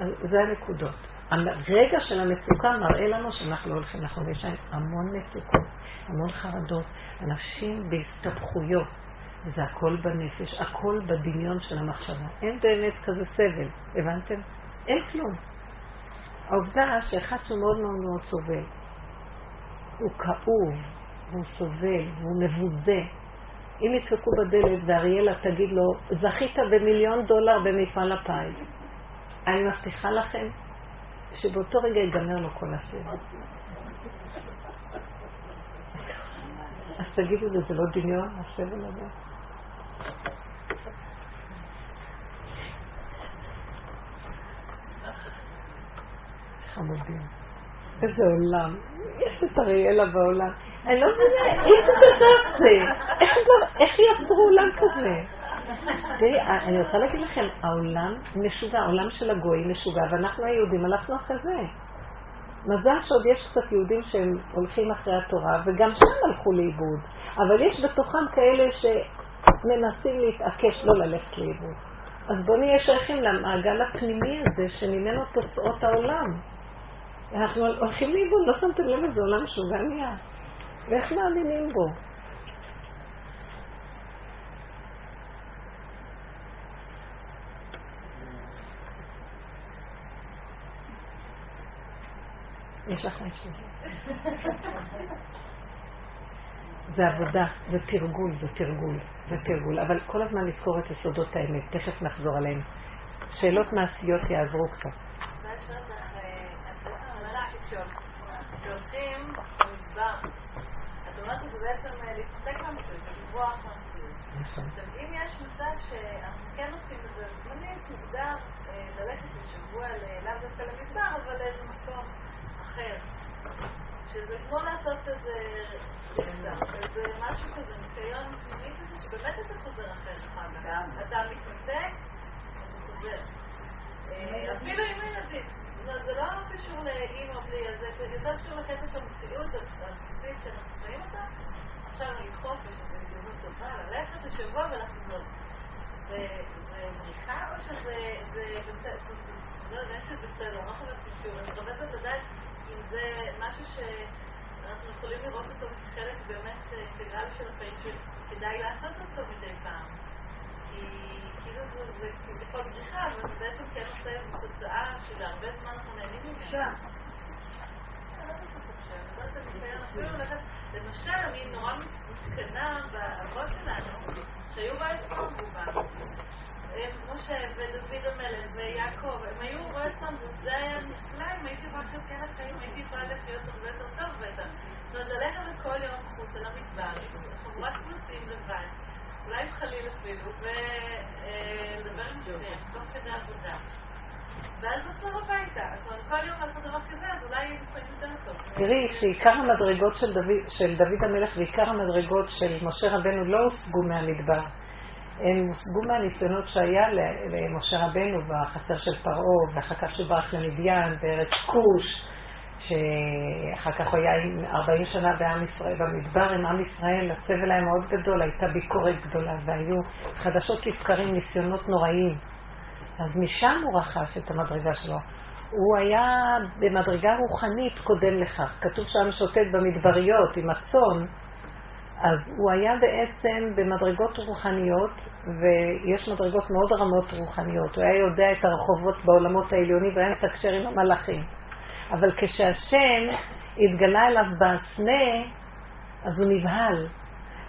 זה הנקודות. הרגע של המצוקה מראה לנו שאנחנו לא הולכים לחוות, יש המון מצוקות, המון חרדות, אנשים בהסתבכויות, זה הכל בנפש, הכל בדמיון של המחשבה. אין באמת כזה סבל, הבנתם? אין כלום. העובדה שאחד שהוא מאוד מאוד מאוד סובל, הוא כאוב, הוא סובל, הוא מבוזה. אם יצחקו בדלת ואריאלה תגיד לו, זכית במיליון דולר במפעל הפייל. אני מבטיחה לכם שבאותו רגע יגמר לו כל הסבל. אז תגידו לי, זה לא דמיון, הסבל הזה? חמודים. איזה עולם. יש את אריאלה בעולם. אני לא מבינה, איך תחזרת זה? איך יצרו עולם כזה? אני רוצה להגיד לכם, העולם משוגע, העולם של הגוי משוגע, ואנחנו היהודים הלכנו אחרי זה. מזל שעוד יש קצת יהודים שהם הולכים אחרי התורה, וגם שם הלכו לאיבוד. אבל יש בתוכם כאלה שמנסים להתעקש לא ללכת לאיבוד. אז בואו נהיה שייכים למעגל הפנימי הזה, שממנו תוצאות העולם. אנחנו הולכים לאיבוד, לא שמתם לב, זה עולם משוגע נהיה. ואיך מאמינים בו? יש לכם שזה. זה עבודה, זה תרגול, זה תרגול, זה תרגול. אבל כל הזמן לזכור את יסודות האמת, תכף נחזור עליהם. שאלות מעשיות יעברו קצת. מה יש לך? אני לא להחליט שוב. כשהולכים, במדבר, את אומרת שזה בעצם להתפתק מהמציאות, לברוח מהמציאות. נכון. אם יש מצב שאנחנו כן עושים את זה, זמנית, מוגדר ללכת לשבוע לאו דווקא למדבר, אבל לאיזה מקום. שזה כמו לעשות איזה איזה משהו כזה ניקיון פנימי כזה שבאמת אתה חוזר אחר אחר אתה מתנתק אתה חוזר אפילו עם הילדים זה לא קשור לאמא בלי הזה זה יותר קשור לחפש המציאות הבסיסית שאנחנו חיים אותה עכשיו אני חופש שזה מגיונות טובה ללכת לשבוע ולחזור זה מריחה או שזה לא יודע שזה בסדר מה חושבת קשור אני חושבת לדעת אם זה משהו שאנחנו יכולים לראות אותו כחלק באמת אינטגרל של הפעמים שכדאי לעשות אותו מדי פעם כי כאילו זה כל בריחה אבל זה בעצם כן עושה תוצאה שלהרבה זמן אנחנו נהנים ממנה למשל אני נורא מתקנה בעבוד שלנו שהיו בעלי פעם בובה כמו שדוד המלך ויעקב הם היו רואה סתם וזה היה נפלא אם הייתי רואה כאן כאן החיים הייתי רואה לחיות הרבה יותר טוב ואתה זאת ללכת לכל יום חוץ על המדבר חבורת פלוסים לבד אולי עם חליל אפילו ולדבר עם שם תוך כדי עבודה ואז עושה הביתה כל יום לעשות דבר כזה אז אולי יכולים יותר טוב תראי שעיקר המדרגות של דוד המלך ועיקר המדרגות של משה רבנו לא הושגו מהמדבר הם מושגו מהניסיונות שהיה למשה רבנו בחצר של פרעה ואחר כך שברח למדיין בארץ כוש שאחר כך היה עם ארבעים שנה בעם ישראל במדבר עם עם ישראל הסבל היה מאוד גדול הייתה ביקורת גדולה והיו חדשות לבקרים ניסיונות נוראים אז משם הוא רכש את המדרגה שלו הוא היה במדרגה רוחנית קודם לכך כתוב שם שוטט במדבריות עם הצאן אז הוא היה בעצם במדרגות רוחניות, ויש מדרגות מאוד רמות רוחניות. הוא היה יודע את הרחובות בעולמות העליוני, והיה מתקשר עם המלאכים. אבל כשהשם התגלה אליו בעצמה, אז הוא נבהל.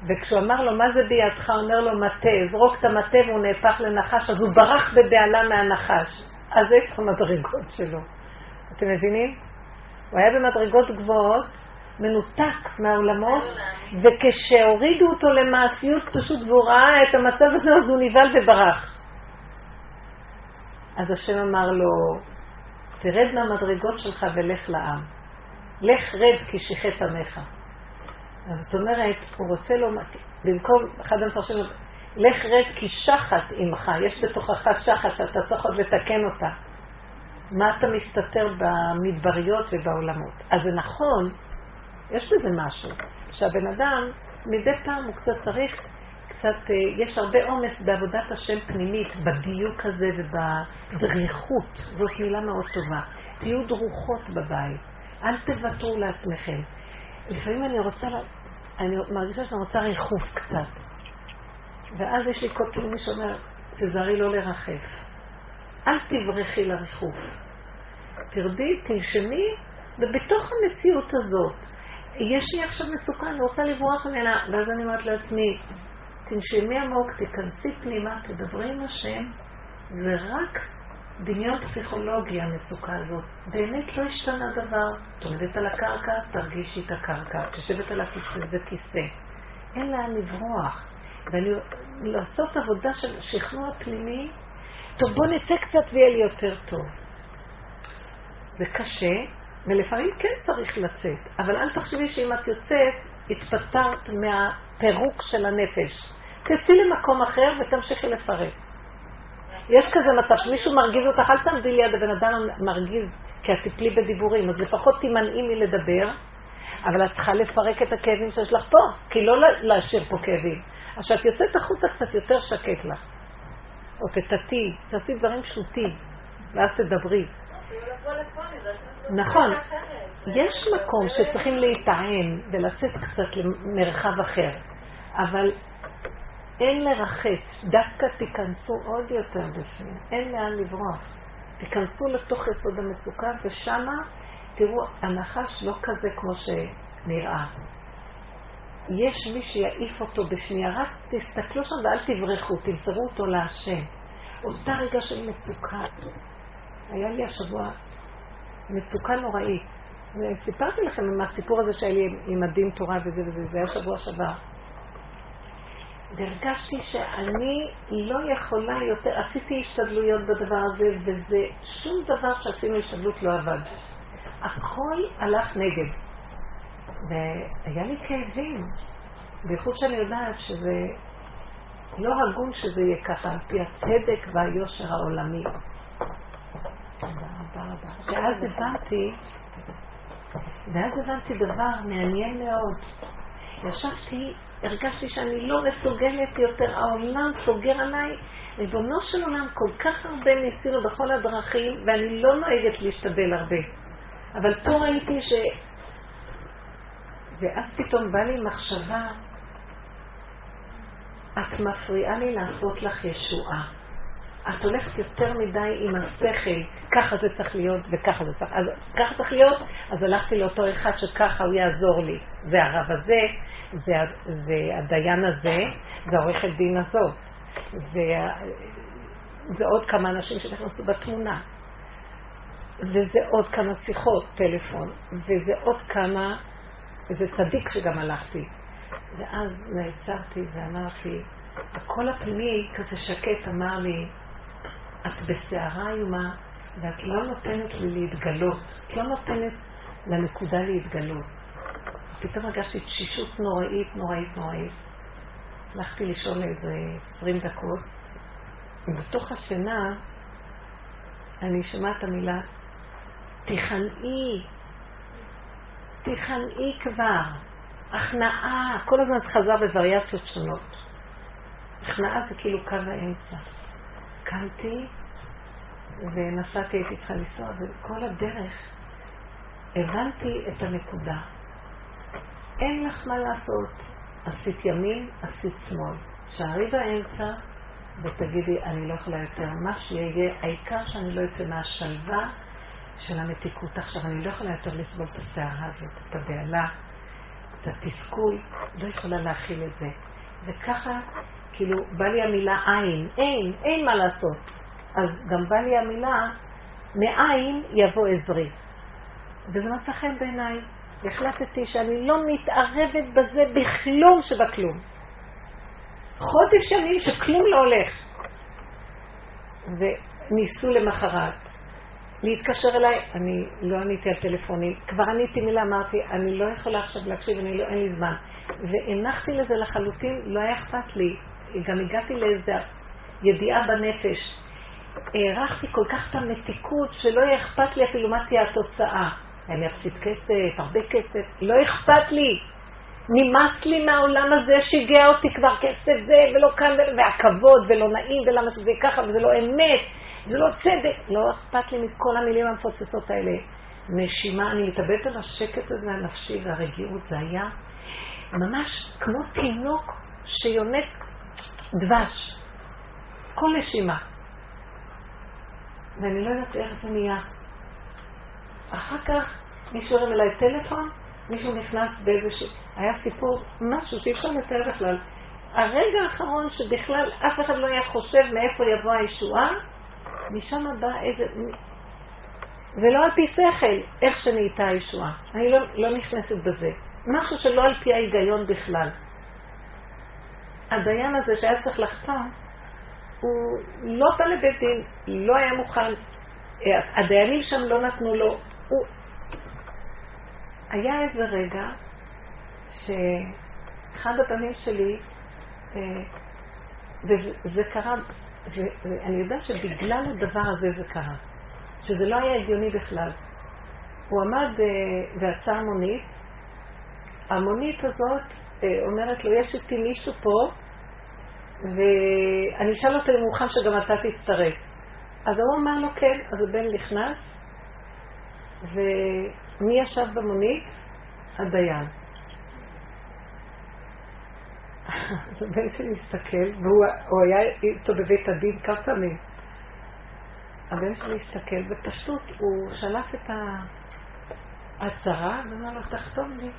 וכשהוא אמר לו, מה זה בידך? אומר לו, מטה. זרוק את המטה והוא נהפך לנחש, אז הוא ברח בבעלה מהנחש. אז איפה המדרגות שלו? אתם מבינים? הוא היה במדרגות גבוהות, מנותק מהעולמות וכשהורידו אותו למעשיות פשוט והוא ראה את המצב הזה אז הוא נבהל וברח אז השם אמר לו תרד מהמדרגות שלך ולך לעם לך רד כי שיחת עמך אז זאת אומרת הוא רוצה לו במקום אחד המפרשים לך רד כי שחת עמך יש בתוכך שחת שאתה צריך עוד לתקן אותה מה אתה מסתתר במדבריות ובעולמות אז זה נכון יש לזה משהו, שהבן אדם מדי פעם הוא קצת צריך קצת, יש הרבה אומץ בעבודת השם פנימית, בדיוק הזה ובדריכות. זאת מילה מאוד טובה. תהיו דרוכות בבית. אל תוותרו לעצמכם. לפעמים אני רוצה, אני מרגישה שאני רוצה ריחוף קצת. ואז יש לי קוטל מי שאומר, תזרי לא לרחף. אל תברחי לריחוף. תרדי, תנשמי, ובתוך המציאות הזאת, יש לי עכשיו מצוקה, אני רוצה לברוח ממנה, ואז אני אומרת לעצמי, תנשמי עמוק, תיכנסי פנימה, תדברי עם השם, זה רק דמיון פסיכולוגי המצוקה הזאת. באמת לא השתנה דבר, תולדת על הקרקע, תרגישי את הקרקע, תשבת על הכיסא, זה כיסא. אין לה לברוח. ולעשות עבודה של שכנוע פנימי, טוב בוא נצא קצת ויהיה לי יותר טוב. זה קשה, ולפעמים כן צריך לצאת, אבל אל תחשבי שאם את יוצאת, התפטרת מהפירוק של הנפש. תצאי למקום אחר ותמשיכי לפרק. יש כזה מצב שמישהו מרגיז אותך, אל תעמדי ליד הבן אדם מרגיז, כי את תפלי בדיבורים, אז לפחות תימנעי מלדבר, אבל את צריכה לפרק את הכאבים שיש לך פה, כי לא להשאיר פה כאבים. אז שאת יוצאת החוצה קצת יותר שקט לך, או תתתי, תעשי דברים פשוטים, ואז תדברי. נכון, יש מקום שצריכים להתאם ולצאת קצת למרחב אחר, אבל אין לרחץ, דווקא תיכנסו עוד יותר בפנים, אין לאן לברוח. תיכנסו לתוך יסוד המצוקה ושמה, תראו, הנחש לא כזה כמו שנראה. יש מי שיעיף אותו בשנייה, רק תסתכלו שם ואל תברחו, תמסרו אותו להשם. אותה רגע של מצוקה. היה לי השבוע מצוקה נוראית. סיפרתי לכם עם הסיפור הזה שהיה לי עם מדהים תורה וזה וזה, זה היה שבוע שבוע. והרגשתי שאני לא יכולה יותר, עשיתי השתדלויות בדבר הזה, וזה שום דבר שעשינו השתדלות לא עבד. הכל הלך נגד. והיה לי כאבים. בייחוד שאני יודעת שזה לא הגון שזה יהיה ככה, על פי הצדק והיושר העולמי. ואז הבנתי, ואז הבנתי דבר מעניין מאוד. ישבתי, הרגשתי שאני לא מסוגלת יותר, העולם סוגר עליי, ובנו של עולם כל כך הרבה ניסינו בכל הדרכים, ואני לא נוהגת להשתדל הרבה. אבל פה ראיתי ש... ואז פתאום בא לי מחשבה, את מפריעה לי לעשות לך ישועה. את הולכת יותר מדי עם השכל, ככה זה צריך להיות וככה זה צריך, אז ככה צריך להיות, אז הלכתי לאותו אחד שככה הוא יעזור לי. זה הרב הזה, זה, זה הדיין הזה, זה עורכת דין הזאת, זה, זה עוד כמה אנשים שנכנסו בתמונה, וזה עוד כמה שיחות טלפון, וזה עוד כמה, זה צדיק שגם הלכתי. ואז נעצרתי ואמרתי, הקול הפנימי כזה שקט אמר לי, את בשערה איומה, ואת לא נותנת לי להתגלות. את לא נותנת לנקודה להתגלות. פתאום הרגשתי תשישות נוראית, נוראית, נוראית. הלכתי לשאול איזה עשרים דקות, ובתוך השינה אני שמעת את המילה, תיכנעי, תיכנעי כבר, הכנעה, כל הזמן את חזר בווריאציות שונות. הכנעה זה כאילו קו האמצע. קמתי ונסעתי, הייתי צריכה לנסוע, וכל הדרך הבנתי את הנקודה. אין לך מה לעשות, עשית ימין, עשית שמאל. שערי באמצע ותגידי, אני לא יכולה יותר, מה שיהיה, העיקר שאני לא יוצא מהשלווה של המתיקות עכשיו, אני לא יכולה יותר לסבול את השערה הזאת, את הבעלה, את התסכול, לא יכולה להכיל את זה. וככה, כאילו, בא לי המילה עין, אין, אין מה לעשות. אז גם בא לי המילה, מעין יבוא עזרי. וזה מצא חן בעיניי. החלטתי שאני לא מתערבת בזה בכלום שבכלום. חודש ימים שכלום לא הולך. וניסו למחרת להתקשר אליי, אני לא עניתי על טלפונים, כבר עניתי מילה, אמרתי, אני לא יכולה עכשיו להקשיב, אני לא, אין לי זמן. והנחתי לזה לחלוטין, לא היה אכפת לי, גם הגעתי לאיזו ידיעה בנפש. הערכתי כל כך את המתיקות שלא היה אכפת לי אפילו מה תהיה התוצאה. אני אפסיד כסף, הרבה כסף, לא אכפת לי. נמאס לי מהעולם הזה, שיגע אותי כבר כסף זה ולא כאן, והכבוד ולא נעים, ולמה שזה ככה, וזה לא אמת, זה לא צדק. לא אכפת לי מכל המילים המפוצצות האלה. נשימה, אני מתאבדת על השקט הזה, הנפשי והרגיעות, זה היה ממש כמו תינוק שיונק דבש. כל נשימה. ואני לא יודעת איך זה נהיה. אחר כך מישהו הרם אליי טלפון, מישהו נכנס באיזשהו... היה סיפור משהו שאי אפשר לתאר בכלל. הרגע האחרון שבכלל אף אחד לא היה חושב מאיפה יבוא הישועה, משם הבא איזה... ולא על פי שכל, איך שנהייתה הישועה. אני לא, לא נכנסת בזה. משהו שלא על פי ההיגיון בכלל. הדיין הזה שהיה צריך לחתום, הוא לא בא לבית דין, לא היה מוכן, הדיינים שם לא נתנו לו. הוא... היה איזה רגע שאחד הבנים שלי, וזה קרה, ואני יודעת שבגלל הדבר הזה זה קרה, שזה לא היה הגיוני בכלל. הוא עמד ועצר המונית, המונית הזאת אומרת לו, יש איתי מישהו פה, ואני אשאל אותו אם הוא מוכן שגם אתה תצטרף. אז הוא אמר לו כן, אז הבן נכנס, ומי ישב במונית? הדיין. הבן שלי הסתכל, והוא היה איתו בבית הדין כמה פעמים. הבן שלי הסתכל, ופשוט הוא שלף את ההצהרה, ואמר לו, תחתום לי.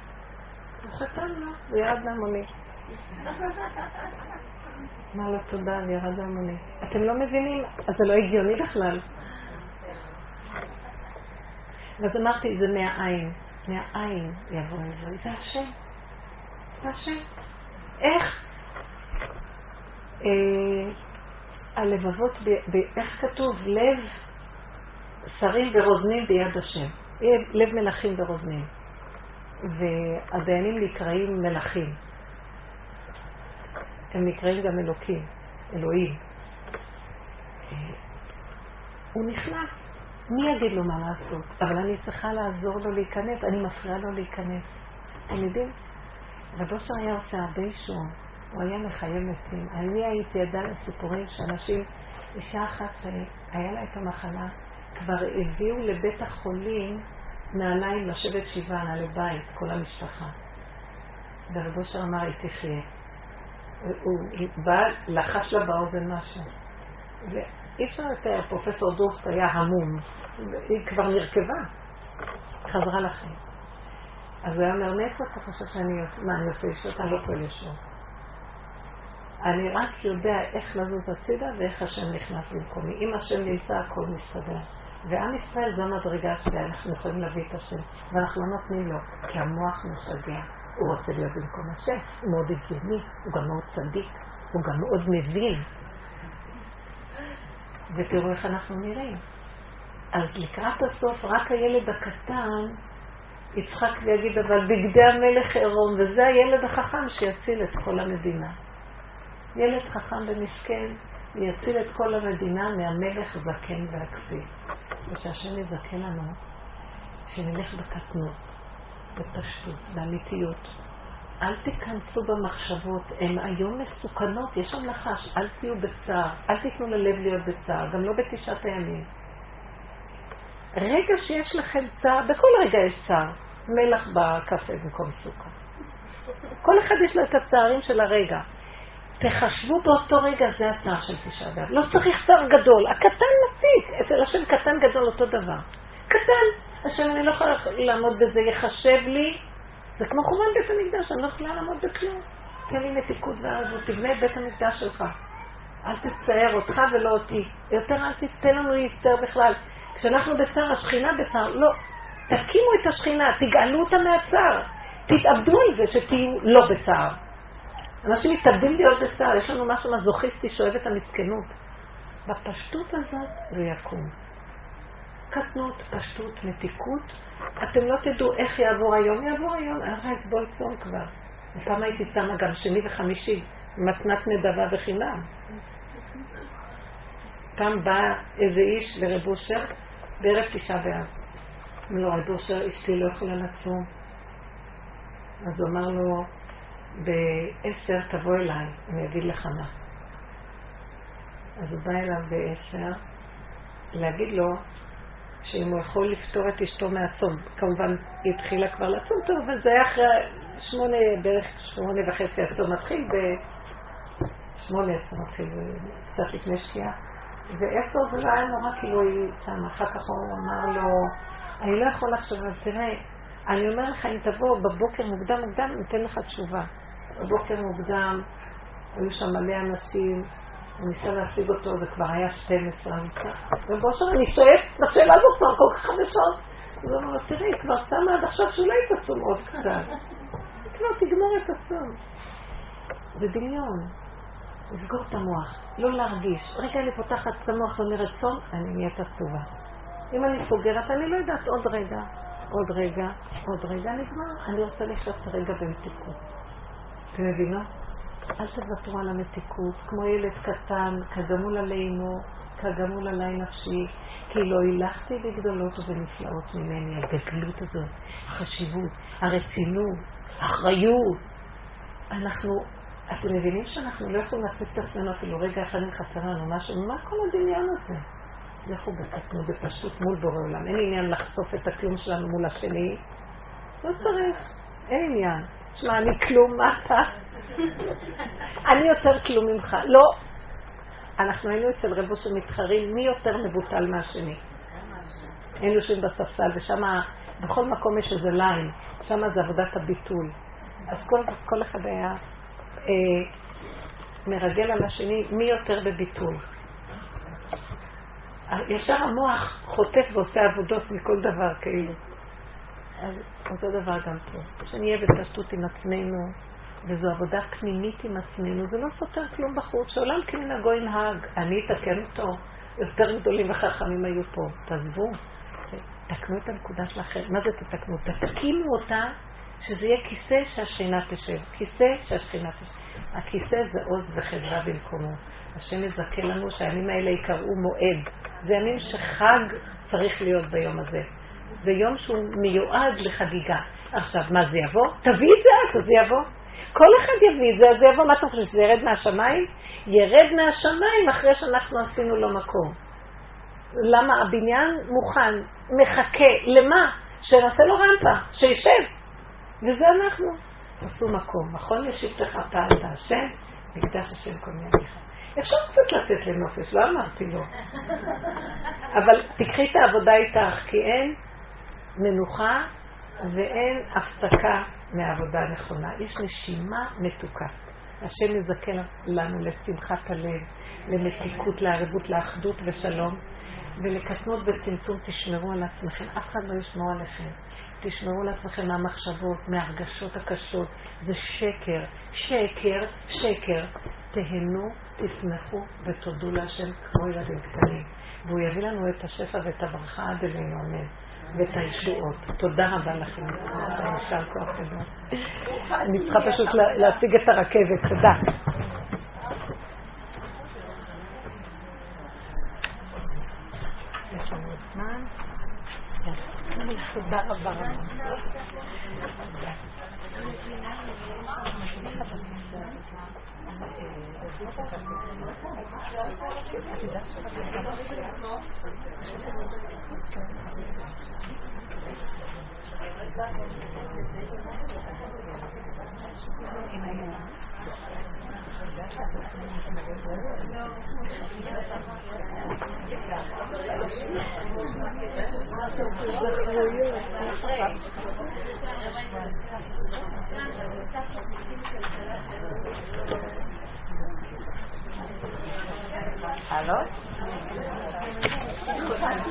הוא חתם לו, הוא ירד מהמונית. אמר לו תודה, וירד המוני. אתם לא מבינים, אז זה לא הגיוני בכלל. ואז אמרתי, זה מהעין. מהעין יבוא איזו. זה השם. זה השם. איך? אה, הלבבות, ב, ב, איך כתוב? לב שרים ורוזנים ביד השם. לב מלאכים ורוזנים. והדיינים נקראים מלאכים. הם נקראים גם אלוקים, אלוהים. הוא נכנס, מי יגיד לו מה לעשות? אבל אני צריכה לעזור לו להיכנס, אני מפריעה לו להיכנס. אתם יודעים? רבושר היה עושה הרבה שום, הוא היה מחיים מתים. אני הייתי עדה לסיפורים שאנשים, אישה אחת שהיה לה את המחלה, כבר הביאו לבית החולים נעליים לשבת שבעה, נעלי בית, כל המשפחה. ורבושר אמר, היא תחיה. הוא בא, לחש לה באוזן משהו. ואי אפשר לתאר, פרופסור דורס היה המום. היא כבר נרכבה. חזרה לחיים. אז הוא היה אומר, מאיפה אתה חושב שאני עושה אישות? אני לא פועל ישור. אני רק יודע איך לזוז הצידה ואיך השם נכנס במקומי. אם השם נמצא, הכל מסתדר. ועם ישראל זו מדרגה שלה, אנחנו יכולים להביא את השם. ואנחנו לא נותנים לו, כי המוח משגע. הוא רוצה להיות במקום השם, הוא מאוד הגיוני, הוא גם מאוד צדיק, הוא גם מאוד מבין. ותראו איך אנחנו נראים. אז לקראת הסוף, רק הילד הקטן יצחק ויגיד, אבל בגדי המלך עירום, וזה הילד החכם שיציל את כל המדינה. ילד חכם ומסכן, יציל את כל המדינה מהמלך זקן והכסיל. ושהשם יזכה לנו, שנלך בקטנות. בפשטות, באמיתיות. אל תיכנסו במחשבות, הן היום מסוכנות, יש שם נחש, אל תהיו בצער, אל תיתנו ללב להיות בצער, גם לא בתשעת הימים. רגע שיש לכם צער, בכל רגע יש צער, מלח בקפה במקום סוכר. כל אחד יש לו את הצערים של הרגע. תחשבו באותו רגע, זה הצער של תשעה באב. לא צריך צער גדול, הקטן מציק, אצל השם קטן גדול אותו דבר. קטן. השם, אני לא יכולה לעמוד בזה, יחשב לי. זה כמו חורבן בית המקדש, אני לא יכולה לעמוד בכלום. תן לי מתיקות וערבות, תבנה את בית המקדש שלך. אל תצער אותך ולא אותי. יותר אל תתן לנו להצטער בכלל. כשאנחנו בצער, השכינה בצער, לא. תקימו את השכינה, תגאלו אותה מהצער. תתאבדו על זה שתהיו לא בצער. אנשים מתאבדים להיות בצער, יש לנו משהו מזוכיסטי שאוהב את המסכנות. בפשטות הזאת זה יקום. קטנות, פשטות, מתיקות. אתם לא תדעו איך יעבור היום. יעבור היום, אני רואה אצבול צום כבר. לפעמים הייתי שמה גם שני וחמישי, מתנת נדבה וחינם. פעם בא איזה איש לרב אושר, בערב תשעה באב. לא, רב אושר, אשתי לא יכולה לצום. אז הוא אמר לו, בעשר תבוא אליי, אני אגיד לך מה. אז הוא בא אליו בעשר, להגיד לו שאם הוא יכול לפתור את אשתו מהצום, כמובן היא התחילה כבר לצום טוב, אבל זה היה אחרי שמונה, בערך שמונה וחצי הצום מתחיל, בשמונה הצום מתחיל, קצת לפני שקיעה. ועשר זה לא היה נורא, כאילו היא צמה, אחר כך הוא אמר לו, אני לא יכול עכשיו, תראה, אני אומר לך, אם תבוא בבוקר מוקדם מוקדם, ניתן לך תשובה. בבוקר מוקדם, היו שם מלא אנשים, הוא ניסה להשיג אותו, זה כבר היה שתים עשרה, ובאשר אני שואף לשאלה הזאת כבר כל כך חדשות. הוא אומר לו, תראי, כבר צמה עד עכשיו שאולי תצום עוד קצת. היא כבר תגמור את הצום. זה דמיון. לסגור את המוח, לא להרגיש. רגע אני פותחת את המוח ואומרת צום, אני נהיית עצובה. אם אני סוגרת, אני לא יודעת עוד רגע, עוד רגע, עוד רגע נגמר. אני רוצה לחשוב את הרגע במתיקות. אתם מבינות? אל תוותרו על המתיקות, כמו ילד קטן, כגמול עלינו, כגמול עלי נפשי, כי לא הילכתי לגדולות ונפלאות ממני, הגדלות הזאת, החשיבות, הרצינות, האחריות. אנחנו, אתם מבינים שאנחנו לא יכולים להכניס את עצמנו אפילו רגע אחד עם חסרנו, משהו, מה כל הדמיון הזה? אנחנו בקטנו בפשוט מול בורא עולם, אין עניין לחשוף את הכלום שלנו מול השני, לא צריך, אין עניין. שמע, אני כלום, מה אתה? אני יותר כלום ממך. לא, אנחנו היינו אצל רבו שמתחרים מי יותר מבוטל מהשני. אין יושבים בספסל, ושם בכל מקום יש איזה ליין, שם זה עבודת הביטול. אז כל, כל אחד היה אה, מרגל על השני מי יותר בביטול. ישר המוח חוטף ועושה עבודות מכל דבר כאילו. אז אותו דבר גם פה, שנהיה בפשטות עם עצמנו, וזו עבודה פנימית עם עצמנו, זה לא סותר כלום בחוץ, שעולם כמנהגו ינהג, אני אתקן אותו, יותר גדולים וחכמים היו פה, תעזבו, תקנו את הנקודה שלכם, מה זה תתקנו? תתקינו אותה, שזה יהיה כיסא שהשכינה תשב, כיסא שהשכינה תשב, הכיסא זה עוז וחברה במקומו, השם יזכה לנו שהימים האלה יקראו מועד, זה ימים שחג צריך להיות ביום הזה, זה יום שהוא מיועד לחגיגה. עכשיו, מה זה יבוא? תביא את זה, אז זה יבוא. כל אחד יביא את זה, אז זה יבוא. מה אתה חושב, שזה ירד מהשמיים? ירד מהשמיים אחרי שאנחנו עשינו לו מקום. למה? הבניין מוכן, מחכה, למה? שנעשה לו רמפה, שישב. וזה אנחנו. עשו מקום, נכון? ישיב לך פעלת השם, נקדש השם כל מיני לך. אפשר קצת לצאת לנופש, לא אמרתי לו. אבל תקחי את העבודה איתך, כי אין מנוחה ואין הפסקה מהעבודה הנכונה. יש נשימה מתוקה. השם יזכה לנו לשמחת הלב, למתיקות, לערבות, לאחדות ושלום, ולקטנות וצמצום. תשמרו על עצמכם, אף אחד לא ישמור עליכם. תשמרו על עצמכם מהמחשבות, מהרגשות הקשות. זה שקר, שקר, שקר. תהנו, תשמחו ותודו להשם כמו ילדים קטנים, והוא יביא לנו את השפע ואת הברכה עד אלינו, אמן, ואת הישועות. תודה רבה לכם, יישר כוח. אני צריכה פשוט להשיג את הרכבת. תודה. יש לנו זמן. תודה רבה. Thank you. Hello?